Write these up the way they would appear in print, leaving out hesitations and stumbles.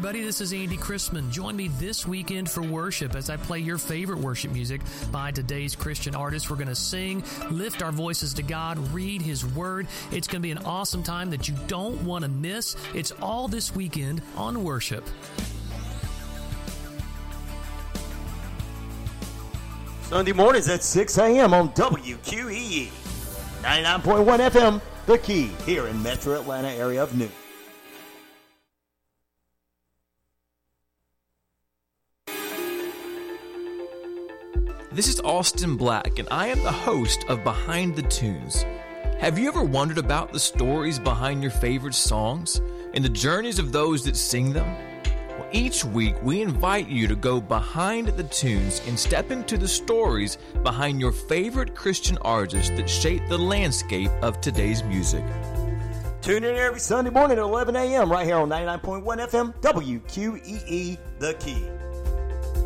Everybody, this is Andy Christman. Join me this weekend for worship as I play your favorite worship music by today's Christian artists. We're going to sing, lift our voices to God, read His Word. It's going to be an awesome time that you don't want to miss. It's all this weekend on Worship. Sunday mornings at 6 a.m. on WQEE 99.1 FM, The Key, here in Metro Atlanta area of noon. This is Austin Black, and I am the host of Behind the Tunes. Have you ever wondered about the stories behind your favorite songs and the journeys of those that sing them? Well, each week, we invite you to go behind the tunes and step into the stories behind your favorite Christian artists that shape the landscape of today's music. Tune in every Sunday morning at 11 a.m. right here on 99.1 FM, WQEE, The Key.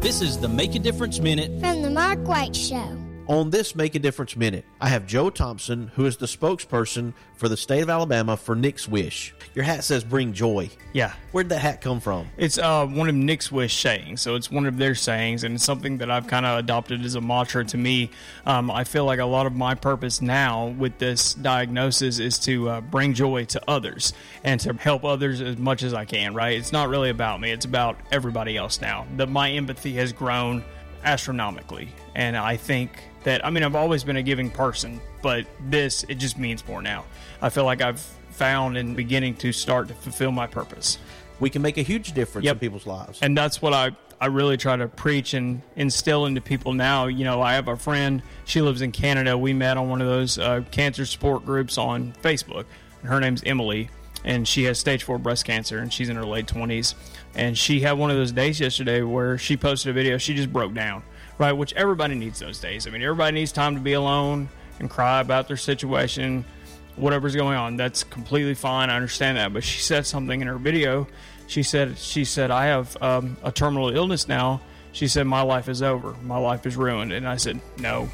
This is the Make a Difference Minute from the Mark White Show. On this Make a Difference Minute, I have Joe Thompson, who is the spokesperson for the state of Alabama for Nick's Wish. Your hat says bring joy. Yeah. Where'd that hat come from? It's one of Nick's Wish sayings. So it's one of their sayings, and it's something that I've kind of adopted as a mantra to me. I feel like a lot of my purpose now with this diagnosis is to bring joy to others and to help others as much as I can, right? It's not really about me. It's about everybody else now. My empathy has grown astronomically, and I think that, I mean, I've always been a giving person, but this, it just means more now. I feel like I've found and beginning to start to fulfill my purpose. We can make a huge difference in people's lives. And that's what I really try to preach and instill into people now. You know, I have a friend, she lives in Canada. We met on one of those cancer support groups on Facebook. Her name's Emily, and she has stage 4 breast cancer, and she's in her late 20s. And she had one of those days yesterday where she posted a video. She just broke down, right? Which everybody needs those days. I mean, everybody needs time to be alone and cry about their situation, whatever's going on. That's completely fine. I understand that. But she said something in her video. She said, I have a terminal illness now. She said, my life is over. My life is ruined. And I said, no.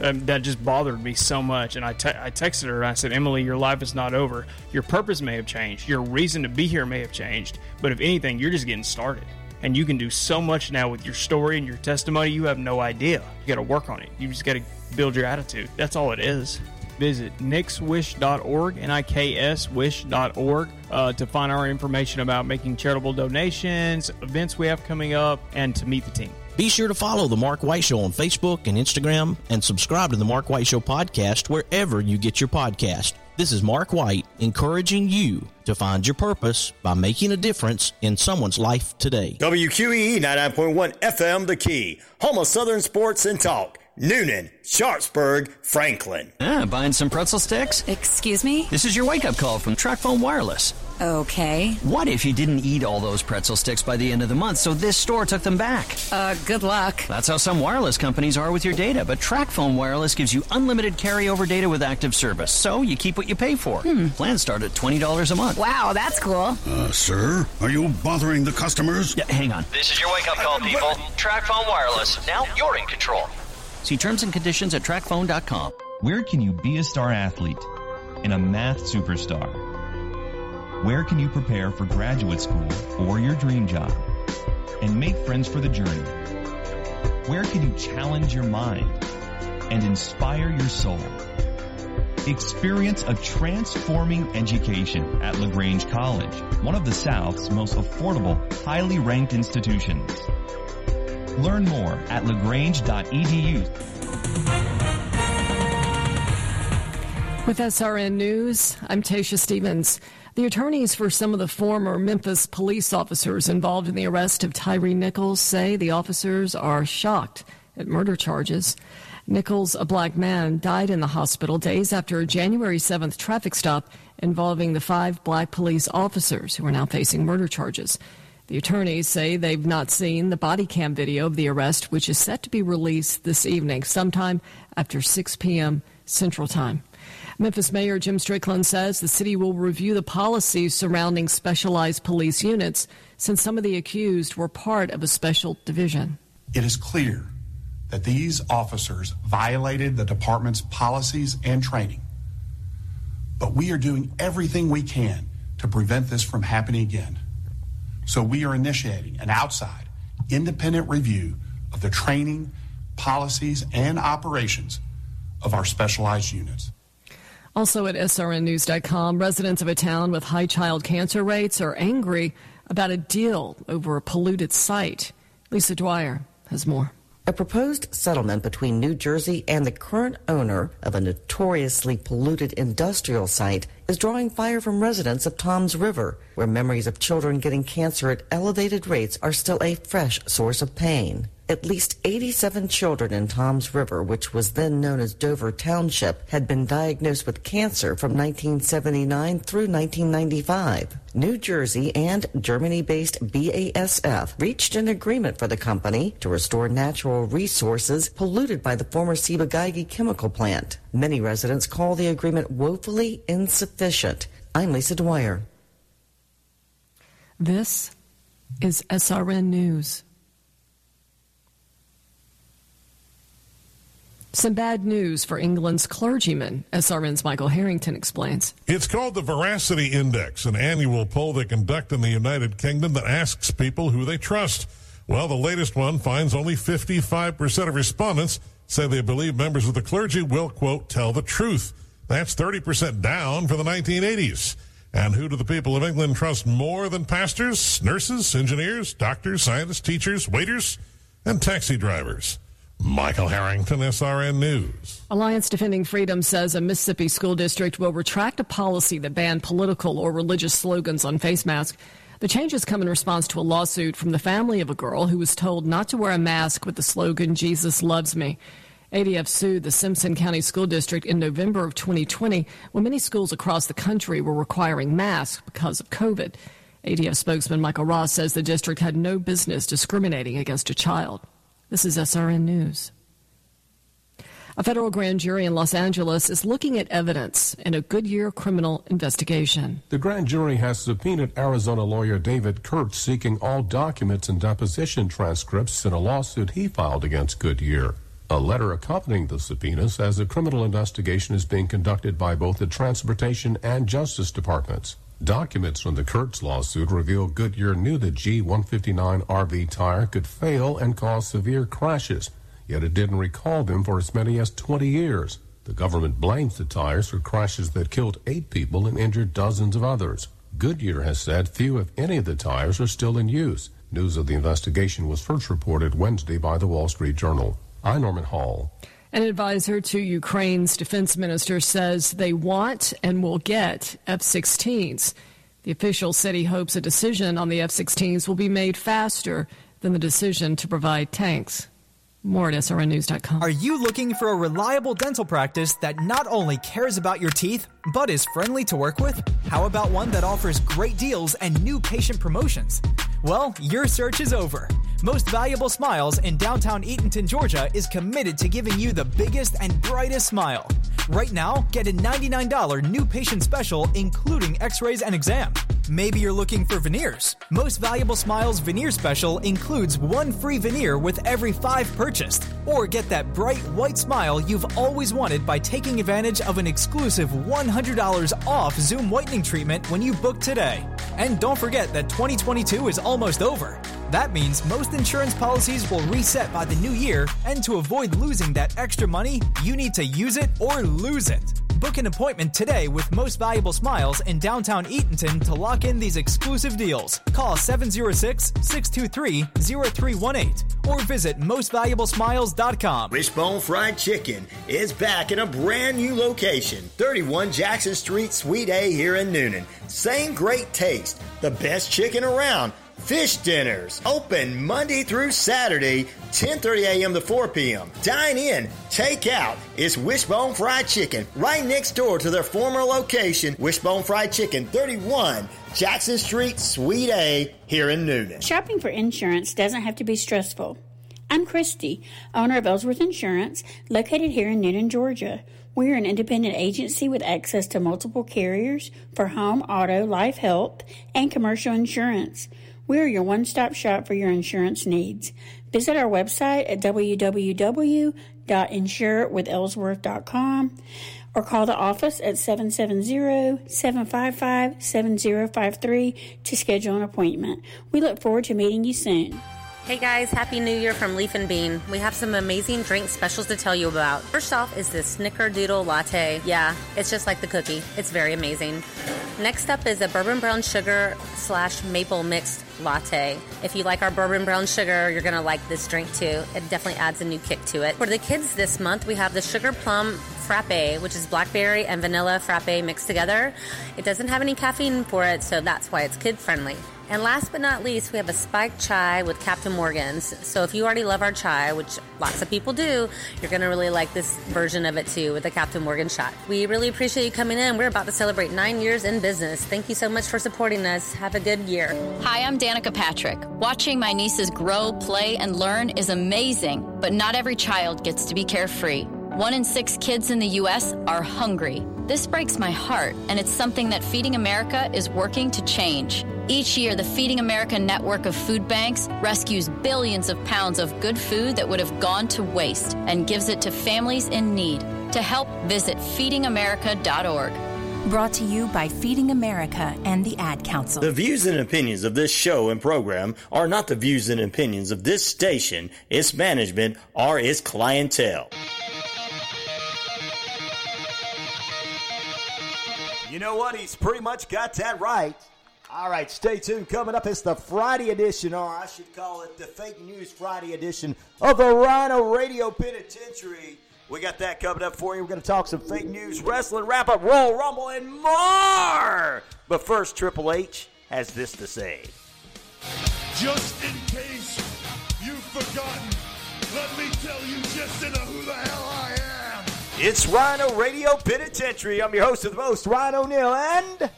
That just bothered me so much. And I texted her and I said, Emily, your life is not over. Your purpose may have changed. Your reason to be here may have changed. But if anything, you're just getting started. And you can do so much now with your story and your testimony. You have no idea. You got to work on it. You just got to build your attitude. That's all it is. Visit nickswish.org, nikswish.org, to find our information about making charitable donations, events we have coming up, and to meet the team. Be sure to follow The Mark White Show on Facebook and Instagram, and subscribe to The Mark White Show podcast wherever you get your podcast. This is Mark White encouraging you to find your purpose by making a difference in someone's life today. WQEE 99.1 FM, The Key, home of Southern Sports and Talk. Noonan, Sharpsburg, Franklin. Buying some pretzel sticks? Excuse me? This is your wake-up call from TracFone Wireless. Okay. What if you didn't eat all those pretzel sticks by the end of the month, so this store took them back? Good luck. That's how some wireless companies are with your data, but TracFone Wireless gives you unlimited carryover data with active service, so you keep what you pay for. Plans start at $20 a month. Wow, that's cool. Sir, are you bothering the customers? Yeah, hang on. This is your wake-up call, people. TracFone Wireless. Now you're in control. See terms and conditions at TracFone.com. Where can you be a star athlete and a math superstar? Where can you prepare for graduate school or your dream job and make friends for the journey? Where can you challenge your mind and inspire your soul? Experience a transforming education at LaGrange College, one of the South's most affordable, highly ranked institutions. Learn more at LaGrange.edu. With SRN News, I'm Taysha Stevens. The attorneys for some of the former Memphis police officers involved in the arrest of Tyree Nichols say the officers are shocked at murder charges. Nichols, a black man, died in the hospital days after a January 7th traffic stop involving the 5 black police officers who are now facing murder charges. The attorneys say they've not seen the body cam video of the arrest, which is set to be released this evening sometime after 6 p.m. Central Time. Memphis Mayor Jim Strickland says the city will review the policies surrounding specialized police units since some of the accused were part of a special division. It is clear that these officers violated the department's policies and training, but we are doing everything we can to prevent this from happening again. So we are initiating an outside, independent review of the training, policies, and operations of our specialized units. Also at srnnews.com, residents of a town with high child cancer rates are angry about a deal over a polluted site. Lisa Dwyer has more. A proposed settlement between New Jersey and the current owner of a notoriously polluted industrial site is drawing fire from residents of Toms River, where memories of children getting cancer at elevated rates are still a fresh source of pain. At least 87 children in Toms River, which was then known as Dover Township, had been diagnosed with cancer from 1979 through 1995. New Jersey and Germany-based BASF reached an agreement for the company to restore natural resources polluted by the former Ciba-Geigy chemical plant. Many residents call the agreement woefully insufficient. I'm Lisa Dwyer. This is SRN News. Some bad news for England's clergymen, SRN's Michael Harrington explains. It's called the Veracity Index, an annual poll they conduct in the United Kingdom that asks people who they trust. Well, the latest one finds only 55% of respondents say they believe members of the clergy will, quote, tell the truth. That's 30% down from the 1980s. And who do the people of England trust more than pastors, nurses, engineers, doctors, scientists, teachers, waiters, and taxi drivers? Michael Harrington, SRN News. Alliance Defending Freedom says a Mississippi school district will retract a policy that banned political or religious slogans on face masks. The changes come in response to a lawsuit from the family of a girl who was told not to wear a mask with the slogan, Jesus Loves Me. ADF sued the Simpson County School District in November of 2020 when many schools across the country were requiring masks because of COVID. ADF spokesman Michael Ross says the district had no business discriminating against a child. This is SRN News. A federal grand jury in Los Angeles is looking at evidence in a Goodyear criminal investigation. The grand jury has subpoenaed Arizona lawyer David Kurtz, seeking all documents and deposition transcripts in a lawsuit he filed against Goodyear. A letter accompanying the subpoena says a criminal investigation is being conducted by both the Transportation and Justice Departments. Documents from the Kurtz lawsuit reveal Goodyear knew the G159 RV tire could fail and cause severe crashes, yet it didn't recall them for as many as 20 years. The government blames the tires for crashes that killed 8 people and injured dozens of others. Goodyear has said few, if any, of the tires are still in use. News of the investigation was first reported Wednesday by the Wall Street Journal. I'm Norman Hall. An advisor to Ukraine's defense minister says they want and will get F-16s. The official said he hopes a decision on the F-16s will be made faster than the decision to provide tanks. More at srnnews.com. Are you looking for a reliable dental practice that not only cares about your teeth, but is friendly to work with? How about one that offers great deals and new patient promotions? Well, your search is over. Most Valuable Smiles in downtown Eatonton, Georgia is committed to giving you the biggest and brightest smile. Right now, get a $99 new patient special, including x-rays and exam. Maybe you're looking for veneers. Most Valuable Smiles veneer special includes one free veneer with every 5 purchased. Or get that bright white smile you've always wanted by taking advantage of an exclusive $100 off Zoom whitening treatment when you book today. And don't forget that 2022 is almost over. That means most insurance policies will reset by the new year, and to avoid losing that extra money, you need to use it or lose it. Book an appointment today with Most Valuable Smiles in downtown Eatonton to lock in these exclusive deals. Call 706-623-0318 or visit mostvaluablesmiles.com. Wishbone Fried Chicken is back in a brand new location, 31 Jackson Street, Suite A here in Newnan. Same great taste, the best chicken around. Fish dinners open Monday through Saturday, 10:30 a.m. to 4 p.m. Dine in, take out. It's Wishbone Fried Chicken, right next door to their former location, Wishbone Fried Chicken, 31 Jackson Street, Suite A, here in Newnan. Shopping for insurance doesn't have to be stressful. I'm Christy, owner of Ellsworth Insurance, located here in Newnan, Georgia. We're an independent agency with access to multiple carriers for home, auto, life, health, and commercial insurance. We're your one-stop shop for your insurance needs. Visit our website at www.insurewithellsworth.com or call the office at 770-755-7053 to schedule an appointment. We look forward to meeting you soon. Hey guys, Happy New Year from Leaf & Bean. We have some amazing drink specials to tell you about. First off is this Snickerdoodle Latte. Yeah, it's just like the cookie. It's very amazing. Next up is a Bourbon Brown Sugar / Maple Mixed Latte. If you like our Bourbon Brown Sugar, you're going to like this drink too. It definitely adds a new kick to it. For the kids this month, we have the Sugar Plum Frappe, which is blackberry and vanilla frappe mixed together. It doesn't have any caffeine for it, so that's why it's kid-friendly. And last but not least, we have a spiked chai with Captain Morgan's. So if you already love our chai, which lots of people do, you're going to really like this version of it too with the Captain Morgan shot. We really appreciate you coming in. We're about to celebrate 9 years in business. Thank you so much for supporting us. Have a good year. Hi, I'm Danica Patrick. Watching my nieces grow, play, and learn is amazing, but not every child gets to be carefree. 1 in 6 kids in the U.S. are hungry. This breaks my heart, and it's something that Feeding America is working to change. Each year, the Feeding America network of food banks rescues billions of pounds of good food that would have gone to waste and gives it to families in need. To help, visit feedingamerica.org. Brought to you by Feeding America and the Ad Council. The views and opinions of this show and program are not the views and opinions of this station, its management, or its clientele. You know what? He's pretty much got that right. All right, stay tuned. Coming up, it's the Friday edition, or I should call it the Fake News Friday edition of the Rhino Radio Penitentiary. We got that coming up for you. We're going to talk some fake news, wrestling, wrap-up, Royal Rumble, and more. But first, Triple H has this to say. Just in case you've forgotten, let me tell you just in a who the hell I am. It's Rhino Radio Penitentiary. I'm your host of the most, Ryan O'Neal, and...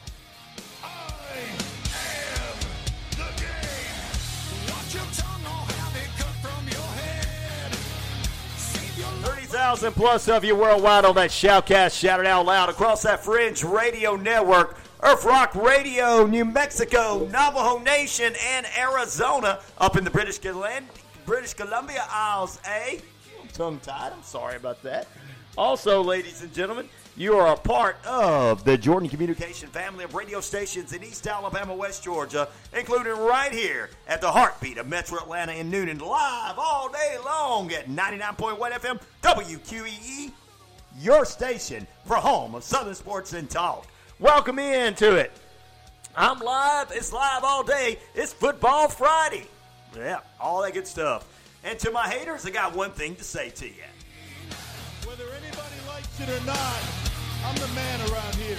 Thousand plus of you worldwide on that shoutcast, shouted out loud across that Fringe Radio Network, Earth Rock Radio, New Mexico, Navajo Nation, and Arizona up in the British Columbia Isles, eh? I'm tongue-tied. I'm sorry about that. Also, ladies and gentlemen, you are a part of the Jordan Communication family of radio stations in East Alabama, West Georgia, including right here at the heartbeat of Metro Atlanta in Newnan, live all day long at 99.1 FM WQEE, your station for home of Southern Sports and Talk. Welcome into it. I'm live. It's live all day. It's Football Friday. Yeah, all that good stuff. And to my haters, I got one thing to say to you. Whether anybody likes it or not, I'm the man around here.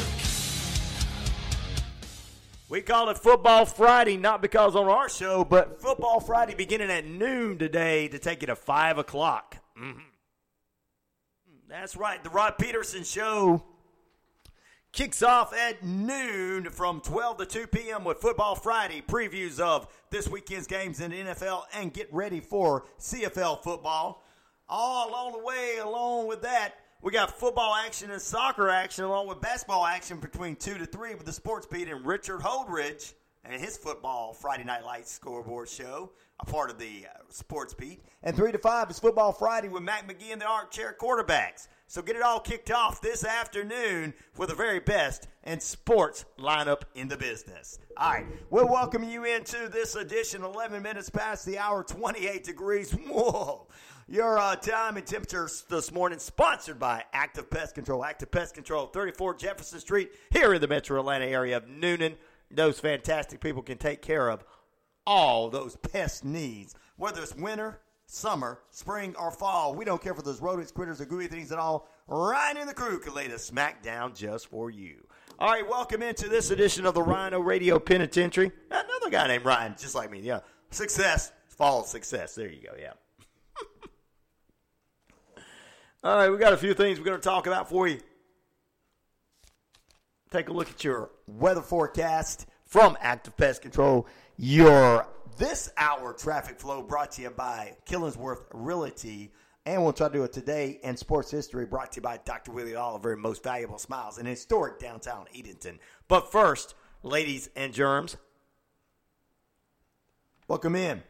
We call it Football Friday, not because on our show, but Football Friday beginning at noon today to take you to 5 o'clock. Mm-hmm. That's right. The Rod Peterson Show kicks off at noon from 12 to 2 p.m. with Football Friday, previews of this weekend's games in the NFL, and get ready for CFL football. All along the way, along with that, we got football action and soccer action along with basketball action between 2 to 3 with the Sports Beat and Richard Holdridge and his Football Friday Night Lights Scoreboard Show, a part of the Sports Beat. And 3 to 5 is Football Friday with Mac McGee and the Armchair Quarterbacks. So get it all kicked off this afternoon for the very best and sports lineup in the business. All right, we'll welcome you into this edition 11 minutes past the hour, 28 degrees. Whoa. Your time and temperature this morning sponsored by Active Pest Control. Active Pest Control, 34 Jefferson Street here in the metro Atlanta area of Newnan. Those fantastic people can take care of all those pest needs, whether it's winter, summer, spring, or fall. We don't care for those rodents, critters, or gooey things at all. Ryan and the crew can lay the smack down just for you. All right, welcome into this edition of the Rhino Radio Penitentiary. Another guy named Ryan, just like me. Yeah, success, fall success. There you go, yeah. All right, we got a few things we're going to talk about for you. Take a look at your weather forecast from Active Pest Control. Your this hour traffic flow brought to you by Killingsworth Realty. And we'll try to do it today in sports history brought to you by Dr. Willie Oliver and Most Valuable Smiles in historic downtown Edenton. But first, ladies and germs, welcome in.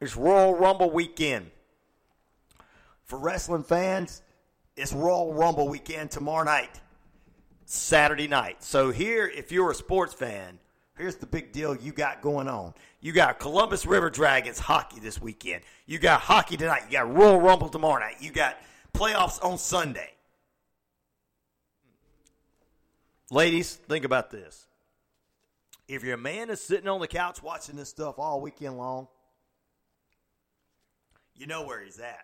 It's Royal Rumble weekend. For wrestling fans, it's Royal Rumble weekend tomorrow night, Saturday night. So here, if you're a sports fan, here's the big deal you got going on. You got Columbus River Dragons hockey this weekend. You got hockey tonight. You got Royal Rumble tomorrow night. You got playoffs on Sunday. Ladies, think about this. If your man is sitting on the couch watching this stuff all weekend long, you know where he's at.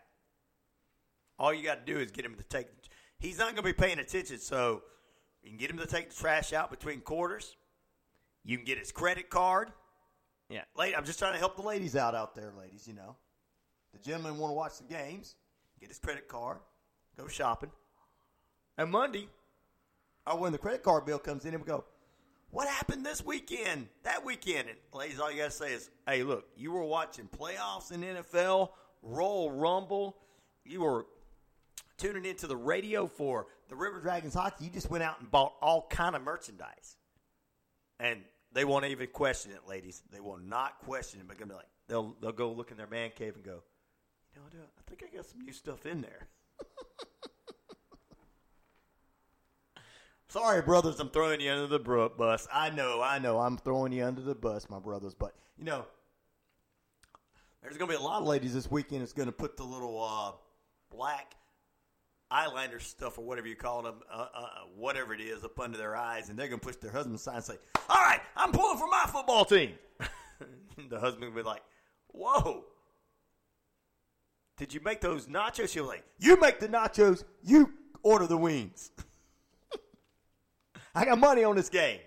All you got to do is get him to take – he's not going to be paying attention, so you can get him to take the trash out between quarters. You can get his credit card. Yeah, I'm just trying to help the ladies out there, ladies, you know. The gentlemen want to watch the games, get his credit card, go shopping. And Monday, or when the credit card bill comes in, we go, what happened this weekend, that weekend? And ladies, all you got to say is, hey, look, you were watching playoffs in NFL, Royal Rumble, you were – tuning into the radio for the River Dragons hockey, you just went out and bought all kind of merchandise. And they won't even question it, ladies. They will not question it. But gonna be like, they'll go look in their man cave and go, you know, I think I got some new stuff in there. Sorry, brothers, I'm throwing you under the bus. I know, I'm throwing you under the bus, my brothers. But, you know, there's going to be a lot of ladies this weekend that's going to put the little black eyeliner stuff or whatever you call them, whatever it is, up under their eyes, and they're going to push their husband aside and say, all right, I'm pulling for my football team. The husband will be like, whoa, did you make those nachos? She'll be like, you make the nachos, you order the wings. I got money on this game.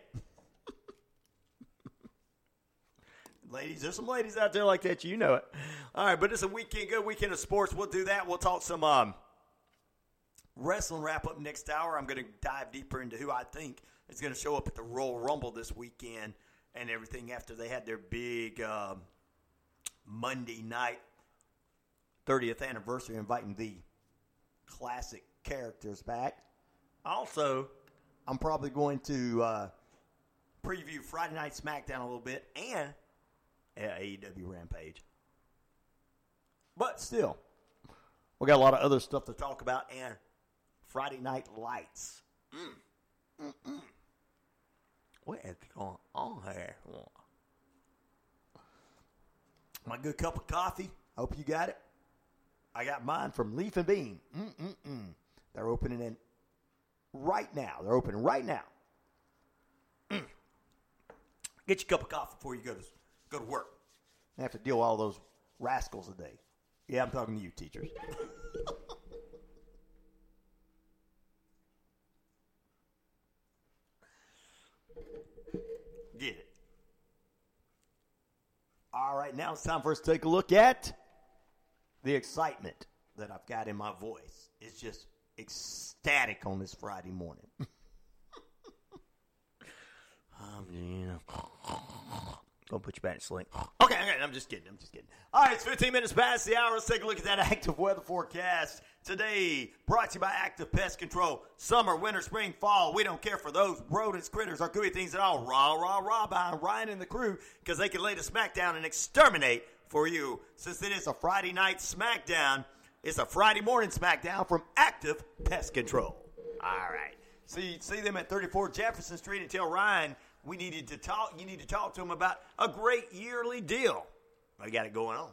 Ladies, there's some ladies out there like that, you know it. All right, but it's a weekend, good weekend of sports. We'll do that. We'll talk some wrestling wrap up next hour. I'm going to dive deeper into who I think is going to show up at the Royal Rumble this weekend and everything after they had their big Monday night 30th anniversary inviting the classic characters back. Also, I'm probably going to preview Friday Night SmackDown a little bit and AEW Rampage. But still, we got a lot of other stuff to talk about and Friday Night Lights. What is going on here? My good cup of coffee. Hope you got it. I got mine from Leaf and Bean. They're opening in right now. They're opening right now. Get your cup of coffee before you go to work. You have to deal with all those rascals today. Yeah, I'm talking to you, teachers. Get it. right, now it's time for us to take a look at the excitement that I've got in my voice. It's just ecstatic on this Friday morning. I'll put you back to sleep. Okay, I'm just kidding. All right, it's 15 minutes past the hour. Let's take a look at that active weather forecast. Today, brought to you by Active Pest Control. Summer, winter, spring, fall, we don't care for those rodents, critters, or gooey things at all. Rah, rah, rah, behind Ryan and the crew, because they can lay the smackdown and exterminate for you. Since it is a Friday night smackdown, it's a Friday morning smackdown from Active Pest Control. All right. So you see them at 34 Jefferson Street and tell Ryan, you need to talk to him about a great yearly deal. I got it going on.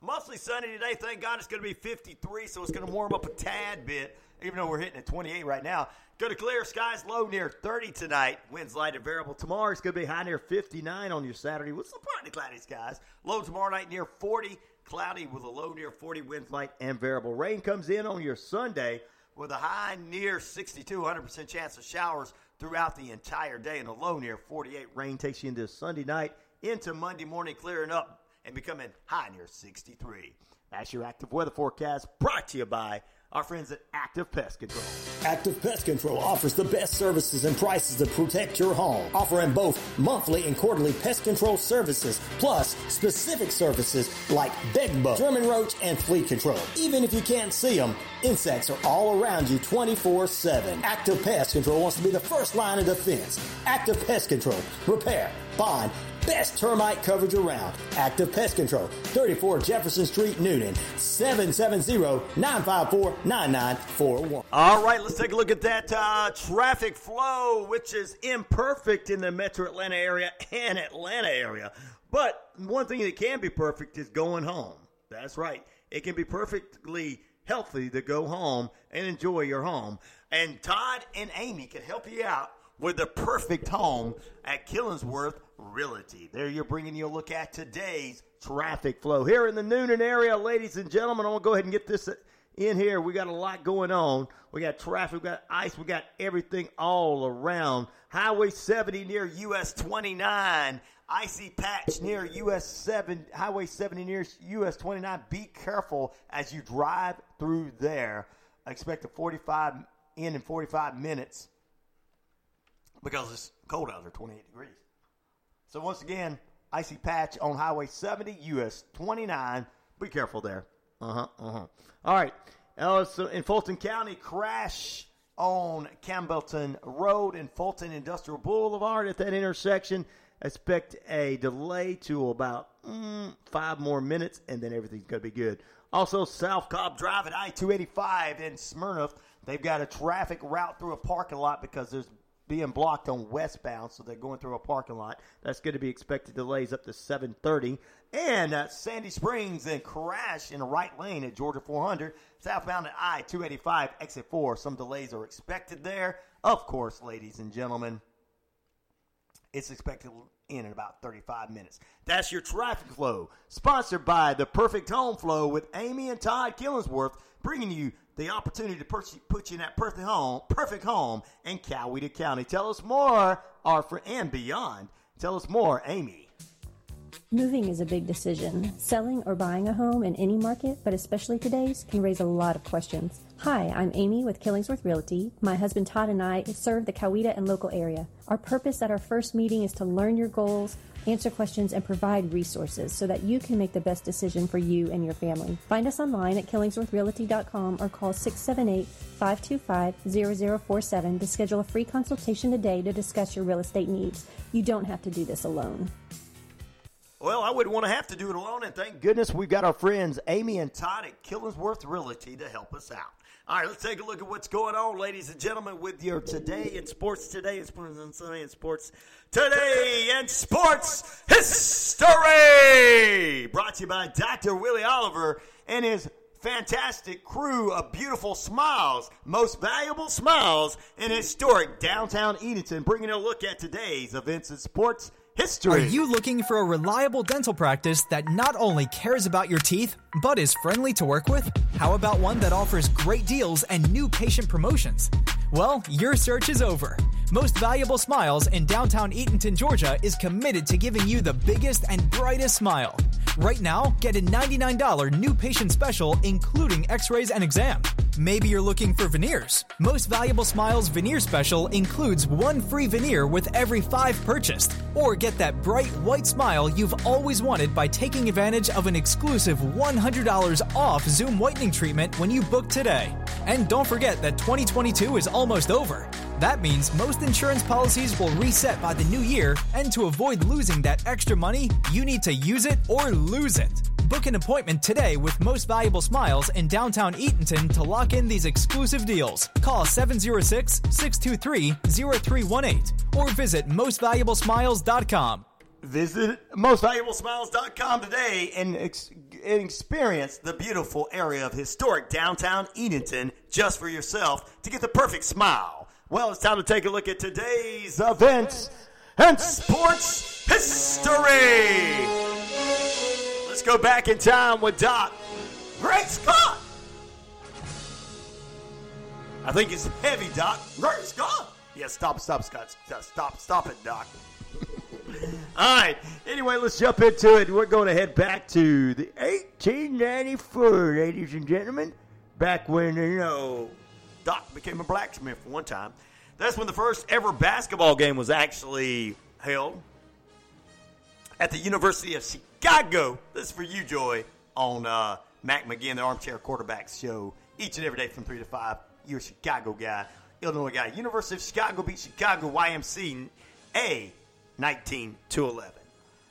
Mostly sunny today. Thank God. It's going to be 53, so it's going to warm up a tad bit, even though we're hitting at 28 right now. Going to clear skies, low near 30 tonight. Winds light and variable. Tomorrow it's going to be high near 59 on your Saturday with some partly cloudy skies. Low tomorrow night near 40, cloudy with a low near 40. Winds light and variable. Rain comes in on your Sunday with a high near 62, 100% chance of showers throughout the entire day, and a low near 48. Rain takes you into Sunday night, into Monday morning, clearing up and becoming high near 63. That's your active weather forecast, brought to you by our friends at Active Pest Control. Active Pest Control offers the best services and prices to protect your home, offering both monthly and quarterly pest control services, plus specific services like bed bug, German roach, and flea control. Even if you can't see them, insects are all around you 24/7. Active Pest Control wants to be the first line of defense. Active Pest Control, repair, bond, best termite coverage around. Active Pest Control, 34 Jefferson Street, Newnan, 770-954-9941. All right, let's take a look at that traffic flow, which is imperfect in the metro Atlanta area and Atlanta area. But one thing that can be perfect is going home. That's right. It can be perfectly healthy to go home and enjoy your home. And Todd and Amy can help you out with the perfect home at Killingsworth Realty. There you're bringing you a look at today's traffic flow. Here in the Newnan area, ladies and gentlemen, I'm going to go ahead and get this in here. We got a lot going on. We got traffic, we got ice, we got everything all around. Highway 70 near US 29. Icy patch near US 7, Highway 70 near US 29. Be careful as you drive through there. I expect a 45 in 45 minutes because it's cold out there, 28 degrees. So once again, icy patch on Highway 70, US 29. Be careful there. All right. So in Fulton County, crash on Campbellton Road and Fulton Industrial Boulevard at that intersection. Expect a delay to about 5 more minutes, and then everything's going to be good. Also, South Cobb Drive at I-285 in Smyrna. They've got a traffic route through a parking lot because there's being blocked on westbound, so they're going through a parking lot. That's going to be expected delays up to 7:30. And Sandy Springs and crash in the right lane at Georgia 400. Southbound at I-285, exit 4. Some delays are expected there. Of course, ladies and gentlemen, it's expected in about 35 minutes. That's your traffic flow, sponsored by The Perfect Home Flow with Amy and Todd Killingsworth, bringing you the opportunity to put you in that perfect home in Coweta County. Tell us more, and beyond. Tell us more, Amy. Moving is a big decision. Selling or buying a home in any market, but especially today's, can raise a lot of questions. Hi, I'm Amy with Killingsworth Realty. My husband Todd and I serve the Coweta and local area. Our purpose at our first meeting is to learn your goals, answer questions, and provide resources so that you can make the best decision for you and your family. Find us online at killingsworthrealty.com or call 678-525-0047 to schedule a free consultation today to discuss your real estate needs. You don't have to do this alone. Well, I wouldn't want to have to do it alone, and thank goodness we've got our friends Amy and Todd at Killingsworth Realty to help us out. All right, let's take a look at what's going on, ladies and gentlemen, with your Today in Sports History, brought to you by Dr. Willie Oliver and his fantastic crew of beautiful smiles, most valuable smiles in historic downtown Edenton, bringing a look at today's events in sports history. Are you looking for a reliable dental practice that not only cares about your teeth, but is friendly to work with? How about one that offers great deals and new patient promotions? Well, your search is over. Most Valuable Smiles in downtown Eatonton, Georgia is committed to giving you the biggest and brightest smile. Right now, get a $99 new patient special, including x-rays and exam. Maybe you're looking for veneers. Most Valuable Smiles veneer special includes one free veneer with every 5 purchased. Or get that bright white smile you've always wanted by taking advantage of an exclusive $100 off Zoom whitening treatment when you book today. And don't forget that 2022 is almost over. That means most insurance policies will reset by the new year, and to avoid losing that extra money, you need to use it or lose it. Book an appointment today with Most Valuable Smiles in downtown Eatonton to lock in these exclusive deals. Call 706-623-0318 or visit mostvaluablesmiles.com. Visit mostvaluablesmiles.com today and experience the beautiful area of historic downtown Eatonton just for yourself to get the perfect smile. Well, it's time to take a look at today's events and sports history. Let's go back in time with Doc. Great Scott! I think it's heavy, Doc. Great Scott! Yeah, stop, Scott. Stop it, Doc. All right. Anyway, let's jump into it. We're going to head back to the 1894, ladies and gentlemen. Back when, Doc became a blacksmith for one time. That's when the first ever basketball game was actually held at the University of Chicago. This is for you, Joy, on Mac McGinn, the Armchair Quarterback Show, each and every day from 3 to 5. You're a Chicago guy, Illinois guy. University of Chicago beat Chicago YMCA 19-11.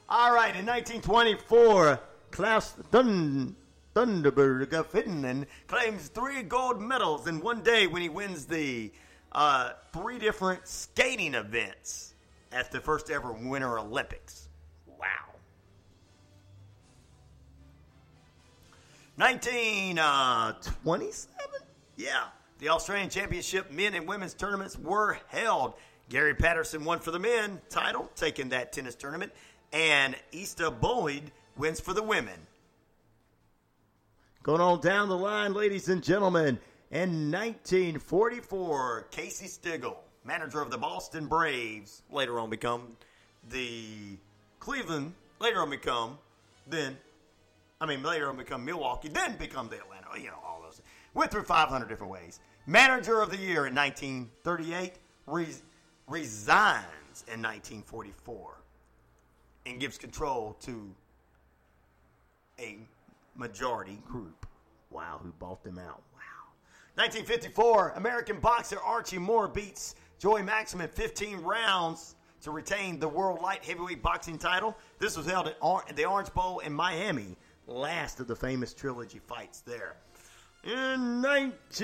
All right, in 1924, Klaus Thunderberg of Finland claims 3 gold medals in one day when he wins the 3 different skating events at the first ever Winter Olympics. Wow. 1927? Yeah. The Australian Championship men and women's tournaments were held. Gary Patterson won for the men title, taking that tennis tournament, and Easter Boyd wins for the women. Going on down the line, ladies and gentlemen, in 1944, Casey Stigall, manager of the Boston Braves, later on become Milwaukee, then become the Atlanta, all those. Went through 500 different ways. Manager of the year in 1938, resigns in 1944, and gives control to a majority group. Wow, who bought them out. Wow. 1954, American boxer Archie Moore beats Joey Maxim in 15 rounds to retain the world light heavyweight boxing title. This was held at the Orange Bowl in Miami, last of the famous trilogy fights there. That's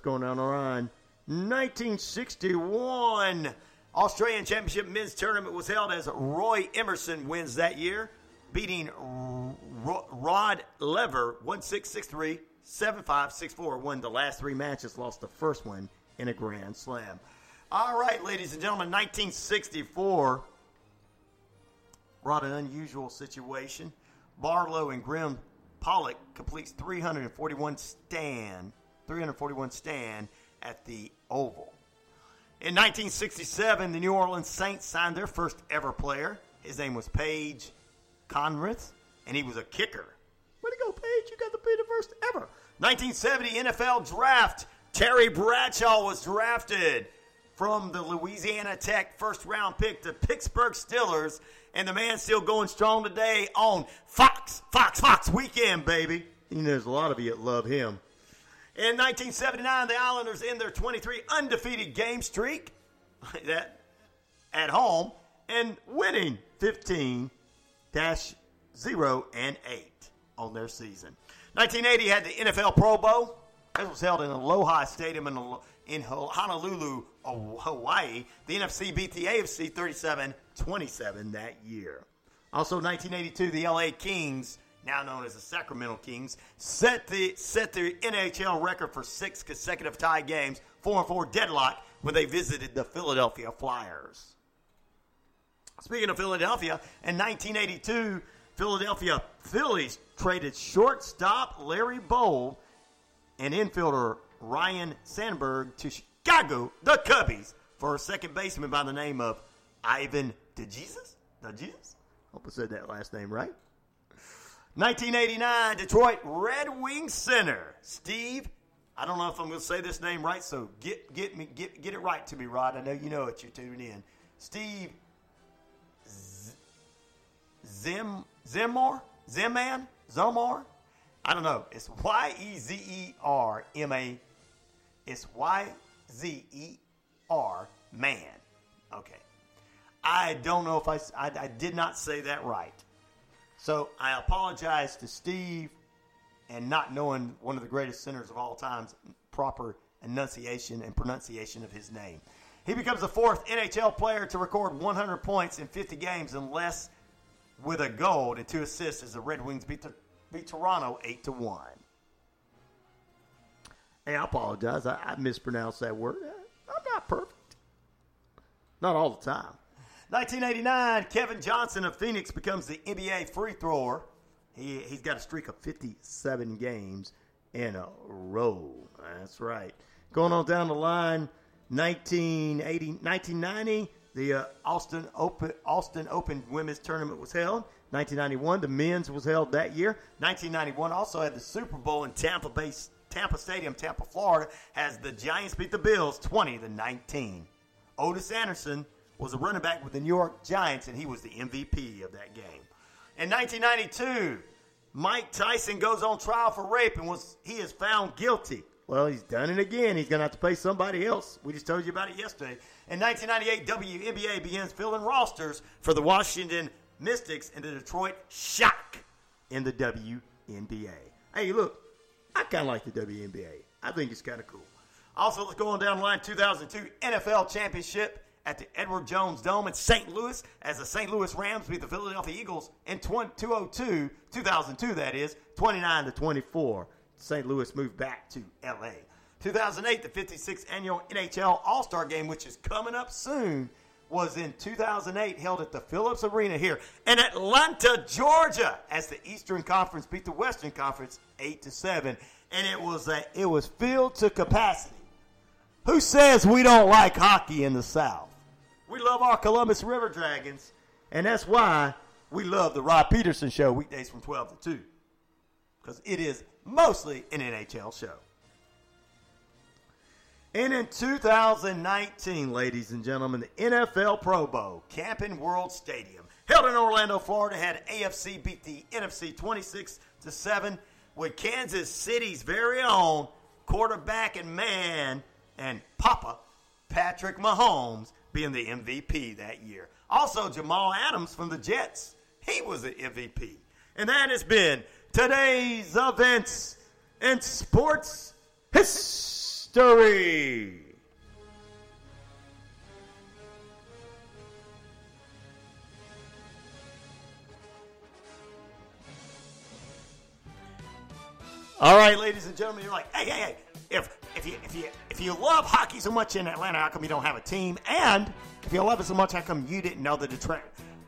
going down the line. 1961, Australian Championship Men's Tournament was held as Roy Emerson wins that year, beating Rod Lever 1-6, 6-3, 7-5, 6-4. Won the last 3 matches, lost the first one in a grand slam. All right, ladies and gentlemen, 1964 brought an unusual situation. Barlow and Grim Pollock completes 341 stand at the Oval. In 1967, the New Orleans Saints signed their first ever player. His name was Paige Conrath, and he was a kicker. Way to go, Paige. You got to be the first ever. 1970 NFL draft. Terry Bradshaw was drafted from the Louisiana Tech first-round pick to Pittsburgh Steelers, and the man's still going strong today on Fox Weekend, baby. You know, there's a lot of you that love him. In 1979, the Islanders end their 23 undefeated game streak that at home and winning 15-0-8 on their season. 1980 had the NFL Pro Bowl. This was held in Aloha Stadium in Honolulu, Hawaii. The NFC beat the AFC 37-27 that year. Also, 1982, the LA Kings, now known as the Sacramento Kings, set the NHL record for 6 consecutive tie games, 4-4 deadlock, when they visited the Philadelphia Flyers. Speaking of Philadelphia, in 1982, Philadelphia Phillies traded shortstop Larry Bold and infielder Ryan Sandberg to Chicago, the Cubbies, for a second baseman by the name of Ivan DeJesus? DeJesus? Hope I said that last name right. 1989 Detroit Red Wing center Steve, I don't know if I'm going to say this name right, so get it right to me, Rod. I know you know it. You're tuning in. Steve Zemmer? I don't know. It's Y-E-Z-E-R-M-A. It's Y-Z-E-R man. Okay. I don't know if I did not say that right. So I apologize to Steve and not knowing one of the greatest centers of all time's proper enunciation and pronunciation of his name. He becomes the fourth NHL player to record 100 points in 50 games and less with a goal and 2 assists as the Red Wings beat Toronto 8-1. Hey, I apologize. I mispronounced that word. I'm not perfect. Not all the time. 1989, Kevin Johnson of Phoenix becomes the NBA free thrower. He's got a streak of 57 games in a row. That's right. Going on down the line, 1990, the Austin Open Women's Tournament was held. 1991, the men's was held that year. 1991 also had the Super Bowl in Tampa Stadium, Tampa, Florida, as the Giants beat the Bills 20-19. Otis Anderson was a running back with the New York Giants, and he was the MVP of that game. In 1992, Mike Tyson goes on trial for rape, and he is found guilty. Well, he's done it again. He's going to have to pay somebody else. We just told you about it yesterday. In 1998, WNBA begins filling rosters for the Washington Mystics and the Detroit Shock in the WNBA. Hey, look, I kind of like the WNBA. I think it's kind of cool. Also, let's go on down the line, 2002 NFL Championship at the Edward Jones Dome in St. Louis as the St. Louis Rams beat the Philadelphia Eagles in 2002, that is, 29-24. St. Louis moved back to L.A. 2008, the 56th annual NHL All-Star Game, which is coming up soon, was in 2008, held at the Phillips Arena here in Atlanta, Georgia, as the Eastern Conference beat the Western Conference 8-7, and it was filled to capacity. Who says we don't like hockey in the South? We love our Columbus River Dragons, and that's why we love the Rod Peterson Show weekdays from 12 to 2, because it is mostly an NHL show. And in 2019, ladies and gentlemen, the NFL Pro Bowl, Camping World Stadium, held in Orlando, Florida, had AFC beat the NFC 26-7 with Kansas City's very own quarterback and man and Papa, Patrick Mahomes, being the MVP that year. Also, Jamal Adams from the Jets. He was the MVP. And that has been today's events in sports history. All right, ladies and gentlemen, you're like, hey. If you love hockey so much in Atlanta, how come you don't have a team? And if you love it so much, how come you didn't know the Detroit?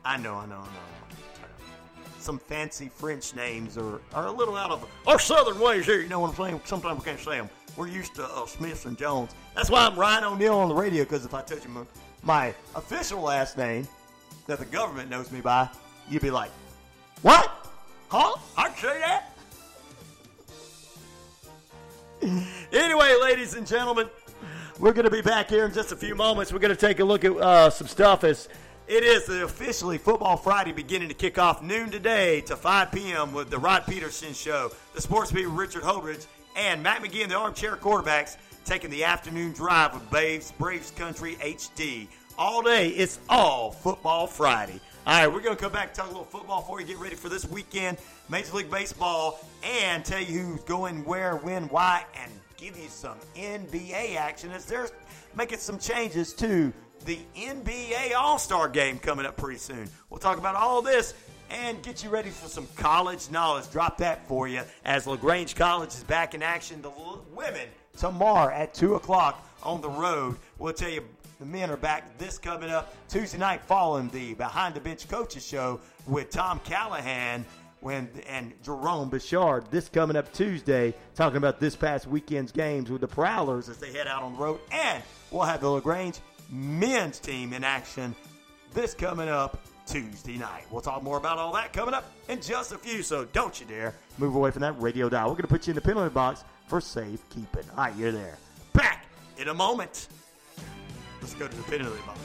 I know. Some fancy French names are a little out of our southern ways here. You know what I'm saying? Sometimes we can't say them. We're used to Smiths and Jones. That's why I'm Ryan O'Neal on the radio, because if I told you my official last name that the government knows me by, you'd be like, what? Huh? I'd say that? Anyway, ladies and gentlemen, we're going to be back here in just a few moments. We're going to take a look at some stuff. As it is officially Football Friday, beginning to kick off noon today to 5 p.m. with the Rod Peterson Show, the sports beat with Richard Holdridge, and Matt McGee and the Armchair Quarterbacks taking the afternoon drive with Braves Country HD. All day, it's all Football Friday. All right, we're going to come back and talk a little football before you get ready for this weekend, Major League Baseball, and tell you who's going where, when, why, and give you some NBA action as they're making some changes to the NBA All-Star Game coming up pretty soon. We'll talk about all this and get you ready for some college knowledge. Drop that for you as LaGrange College is back in action. The women tomorrow at 2 o'clock on the road. We'll tell you. The men are back. This coming up Tuesday night following the Behind the Bench Coaches Show with Tom Callahan. and Jerome Bouchard this coming up Tuesday, talking about this past weekend's games with the Prowlers as they head out on the road. And we'll have the LaGrange men's team in action this coming up Tuesday night. We'll talk more about all that coming up in just a few, so don't you dare move away from that radio dial. We're going to put you in the penalty box for safekeeping. All right, you're there. Back in a moment. Let's go to the penalty box.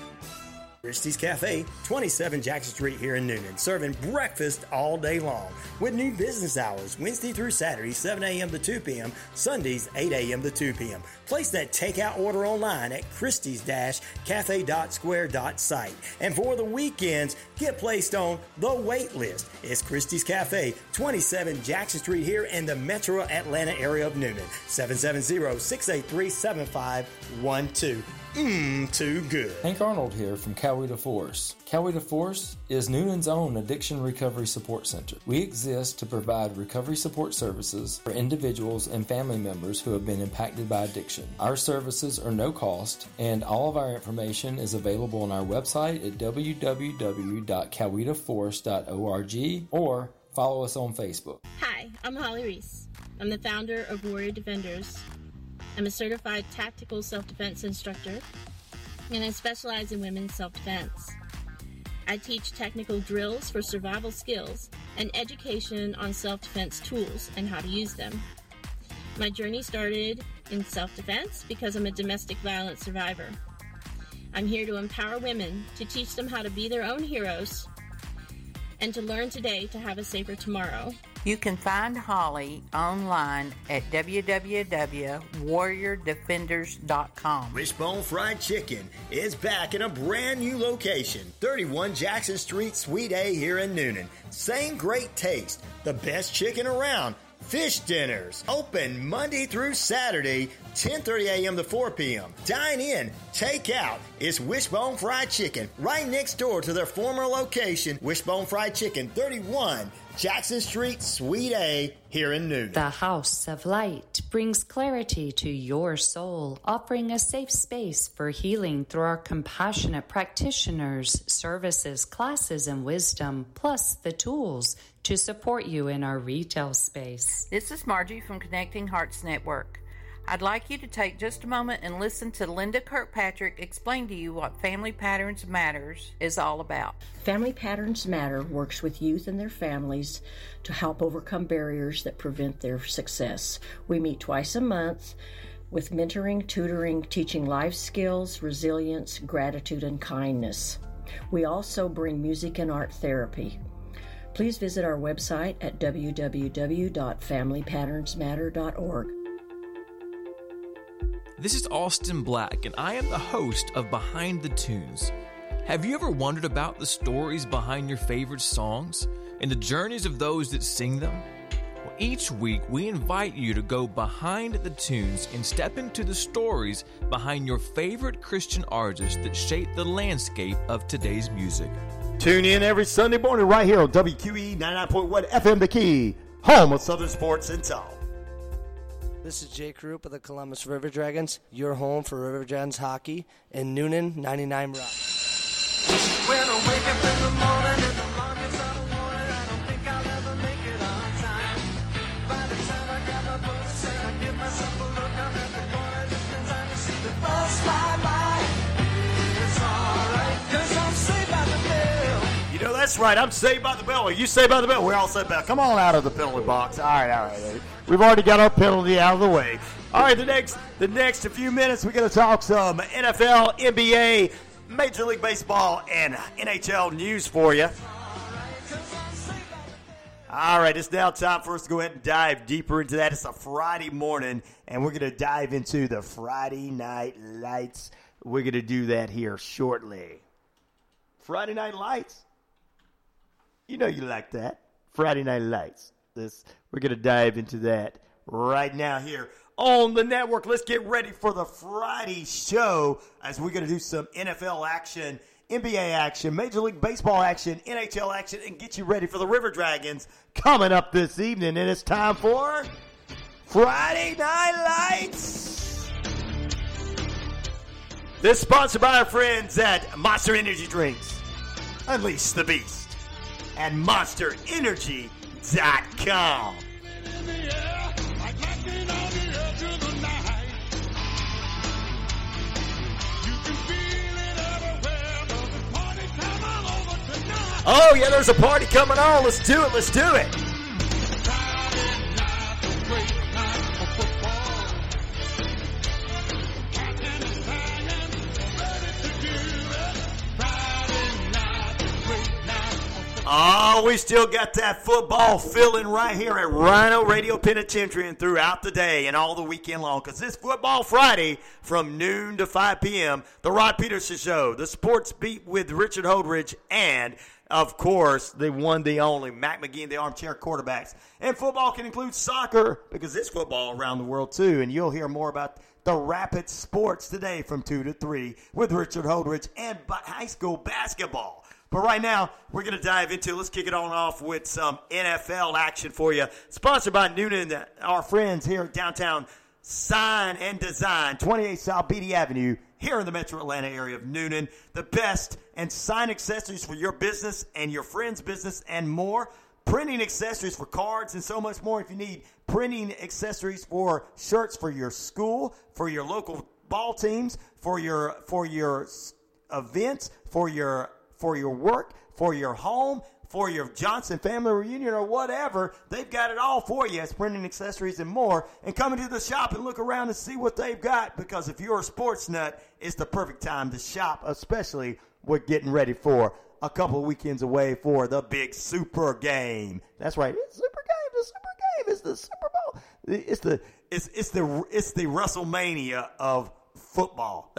Christie's Cafe, 27 Jackson Street here in Newnan, serving breakfast all day long with new business hours Wednesday through Saturday, 7 a.m. to 2 p.m., Sundays, 8 a.m. to 2 p.m. Place that takeout order online at christies-cafe.square.site. And for the weekends, get placed on the wait list. It's Christie's Cafe, 27 Jackson Street here in the metro Atlanta area of Newnan, 770-683-7512. Too good. Hank Arnold here from Coweta to Forest. Coweta to Forest is Noonan's own addiction recovery support center. We exist to provide recovery support services for individuals and family members who have been impacted by addiction. Our services are no cost, and all of our information is available on our website at www.cowetaforest.org or follow us on Facebook. Hi, I'm Holly Reese. I'm the founder of Warrior Defenders. I'm a certified tactical self-defense instructor, and I specialize in women's self-defense. I teach technical drills for survival skills and education on self-defense tools and how to use them. My journey started in self-defense because I'm a domestic violence survivor. I'm here to empower women, to teach them how to be their own heroes, and to learn today to have a safer tomorrow. You can find Holly online at www.warriordefenders.com. Wishbone Fried Chicken is back in a brand new location, 31 Jackson Street, Suite A here in Newnan. Same great taste, the best chicken around. Fish dinners open Monday through Saturday, 10:30 a.m. to 4 p.m. Dine in, take out. It's Wishbone Fried Chicken, right next door to their former location, Wishbone Fried Chicken, 31 Jackson Street, Suite A, here in Newnan. The House of Light brings clarity to your soul, offering a safe space for healing through our compassionate practitioners, services, classes, and wisdom, plus the tools to support you in our retail space. This is Margie from Connecting Hearts Network. I'd like you to take just a moment and listen to Linda Kirkpatrick explain to you what Family Patterns Matters is all about. Family Patterns Matter works with youth and their families to help overcome barriers that prevent their success. We meet twice a month with mentoring, tutoring, teaching life skills, resilience, gratitude, and kindness. We also bring music and art therapy. Please visit our website at www.familypatternsmatter.org. This is Austin Black, and I am the host of Behind the Tunes. Have you ever wondered about the stories behind your favorite songs and the journeys of those that sing them? Well, each week, we invite you to go behind the tunes and step into the stories behind your favorite Christian artists that shape the landscape of today's music. Tune in every Sunday morning right here on WQE 99.1 FM The Key, home of Southern Sports and Talk. This is Jake Rupp of the Columbus River Dragons, your home for River Dragons hockey in Newnan 99 Rock. When I wake up in the morning and the long is out of water, I don't think I'll ever make it on time. By the time I got my boots and I give myself a look, I'm at the corner just in time to see the bus fly by. It's all right, because I'm saved by the bell. You know, that's right. I'm saved by the bell. Are you saved by the bell? We're all saved by the bell. Come on out of the penalty box. All right. We've already got our penalty out of the way. All right, the next few minutes, we're going to talk some NFL, NBA, Major League Baseball, and NHL news for you. All right, it's now time for us to go ahead and dive deeper into that. It's a Friday morning, and we're going to dive into the Friday Night Lights. We're going to do that here shortly. Friday Night Lights. You know you like that. Friday Night Lights. We're going to dive into that right now here on the network. Let's get ready for the Friday show as we're going to do some NFL action, NBA action, Major League Baseball action, NHL action, and get you ready for the River Dragons coming up this evening. And it's time for Friday Night Lights. This is sponsored by our friends at Monster Energy Drinks. Unleash the Beast and Monster Energy Gmail.com. Oh, yeah, there's a party coming on. Let's do it. Let's do it. Oh, we still got that football feeling right here at Rhino Radio Penitentiary and throughout the day and all the weekend long, because this Football Friday from noon to 5 p.m., The Rod Peterson Show, The Sports Beat with Richard Holdridge, and, of course, the one, the only, Mac McGee and the Armchair Quarterbacks. And football can include soccer, because it's football around the world, too, and you'll hear more about the Rapid Sports today from 2 to 3 with Richard Holdridge and high school basketball. But right now, we're going to dive into, let's kick it on off with some NFL action for you. Sponsored by Noonan, our friends here at downtown Sign and Design, 28 South Beatty Avenue, here in the metro Atlanta area of Noonan. The best and sign accessories for your business and your friend's business and more. Printing accessories for cards and so much more. If you need printing accessories for shirts for your school, for your local ball teams, for your events, for your work, for your home, for your Johnson family reunion or whatever, they've got it all for you. It's printing accessories and more. And come into the shop and look around and see what they've got, because if you're a sports nut, it's the perfect time to shop, especially with getting ready for a couple of weekends away for the big Super Game. That's right. It's Super Game. The Super Game is the Super Bowl. It's the WrestleMania of football.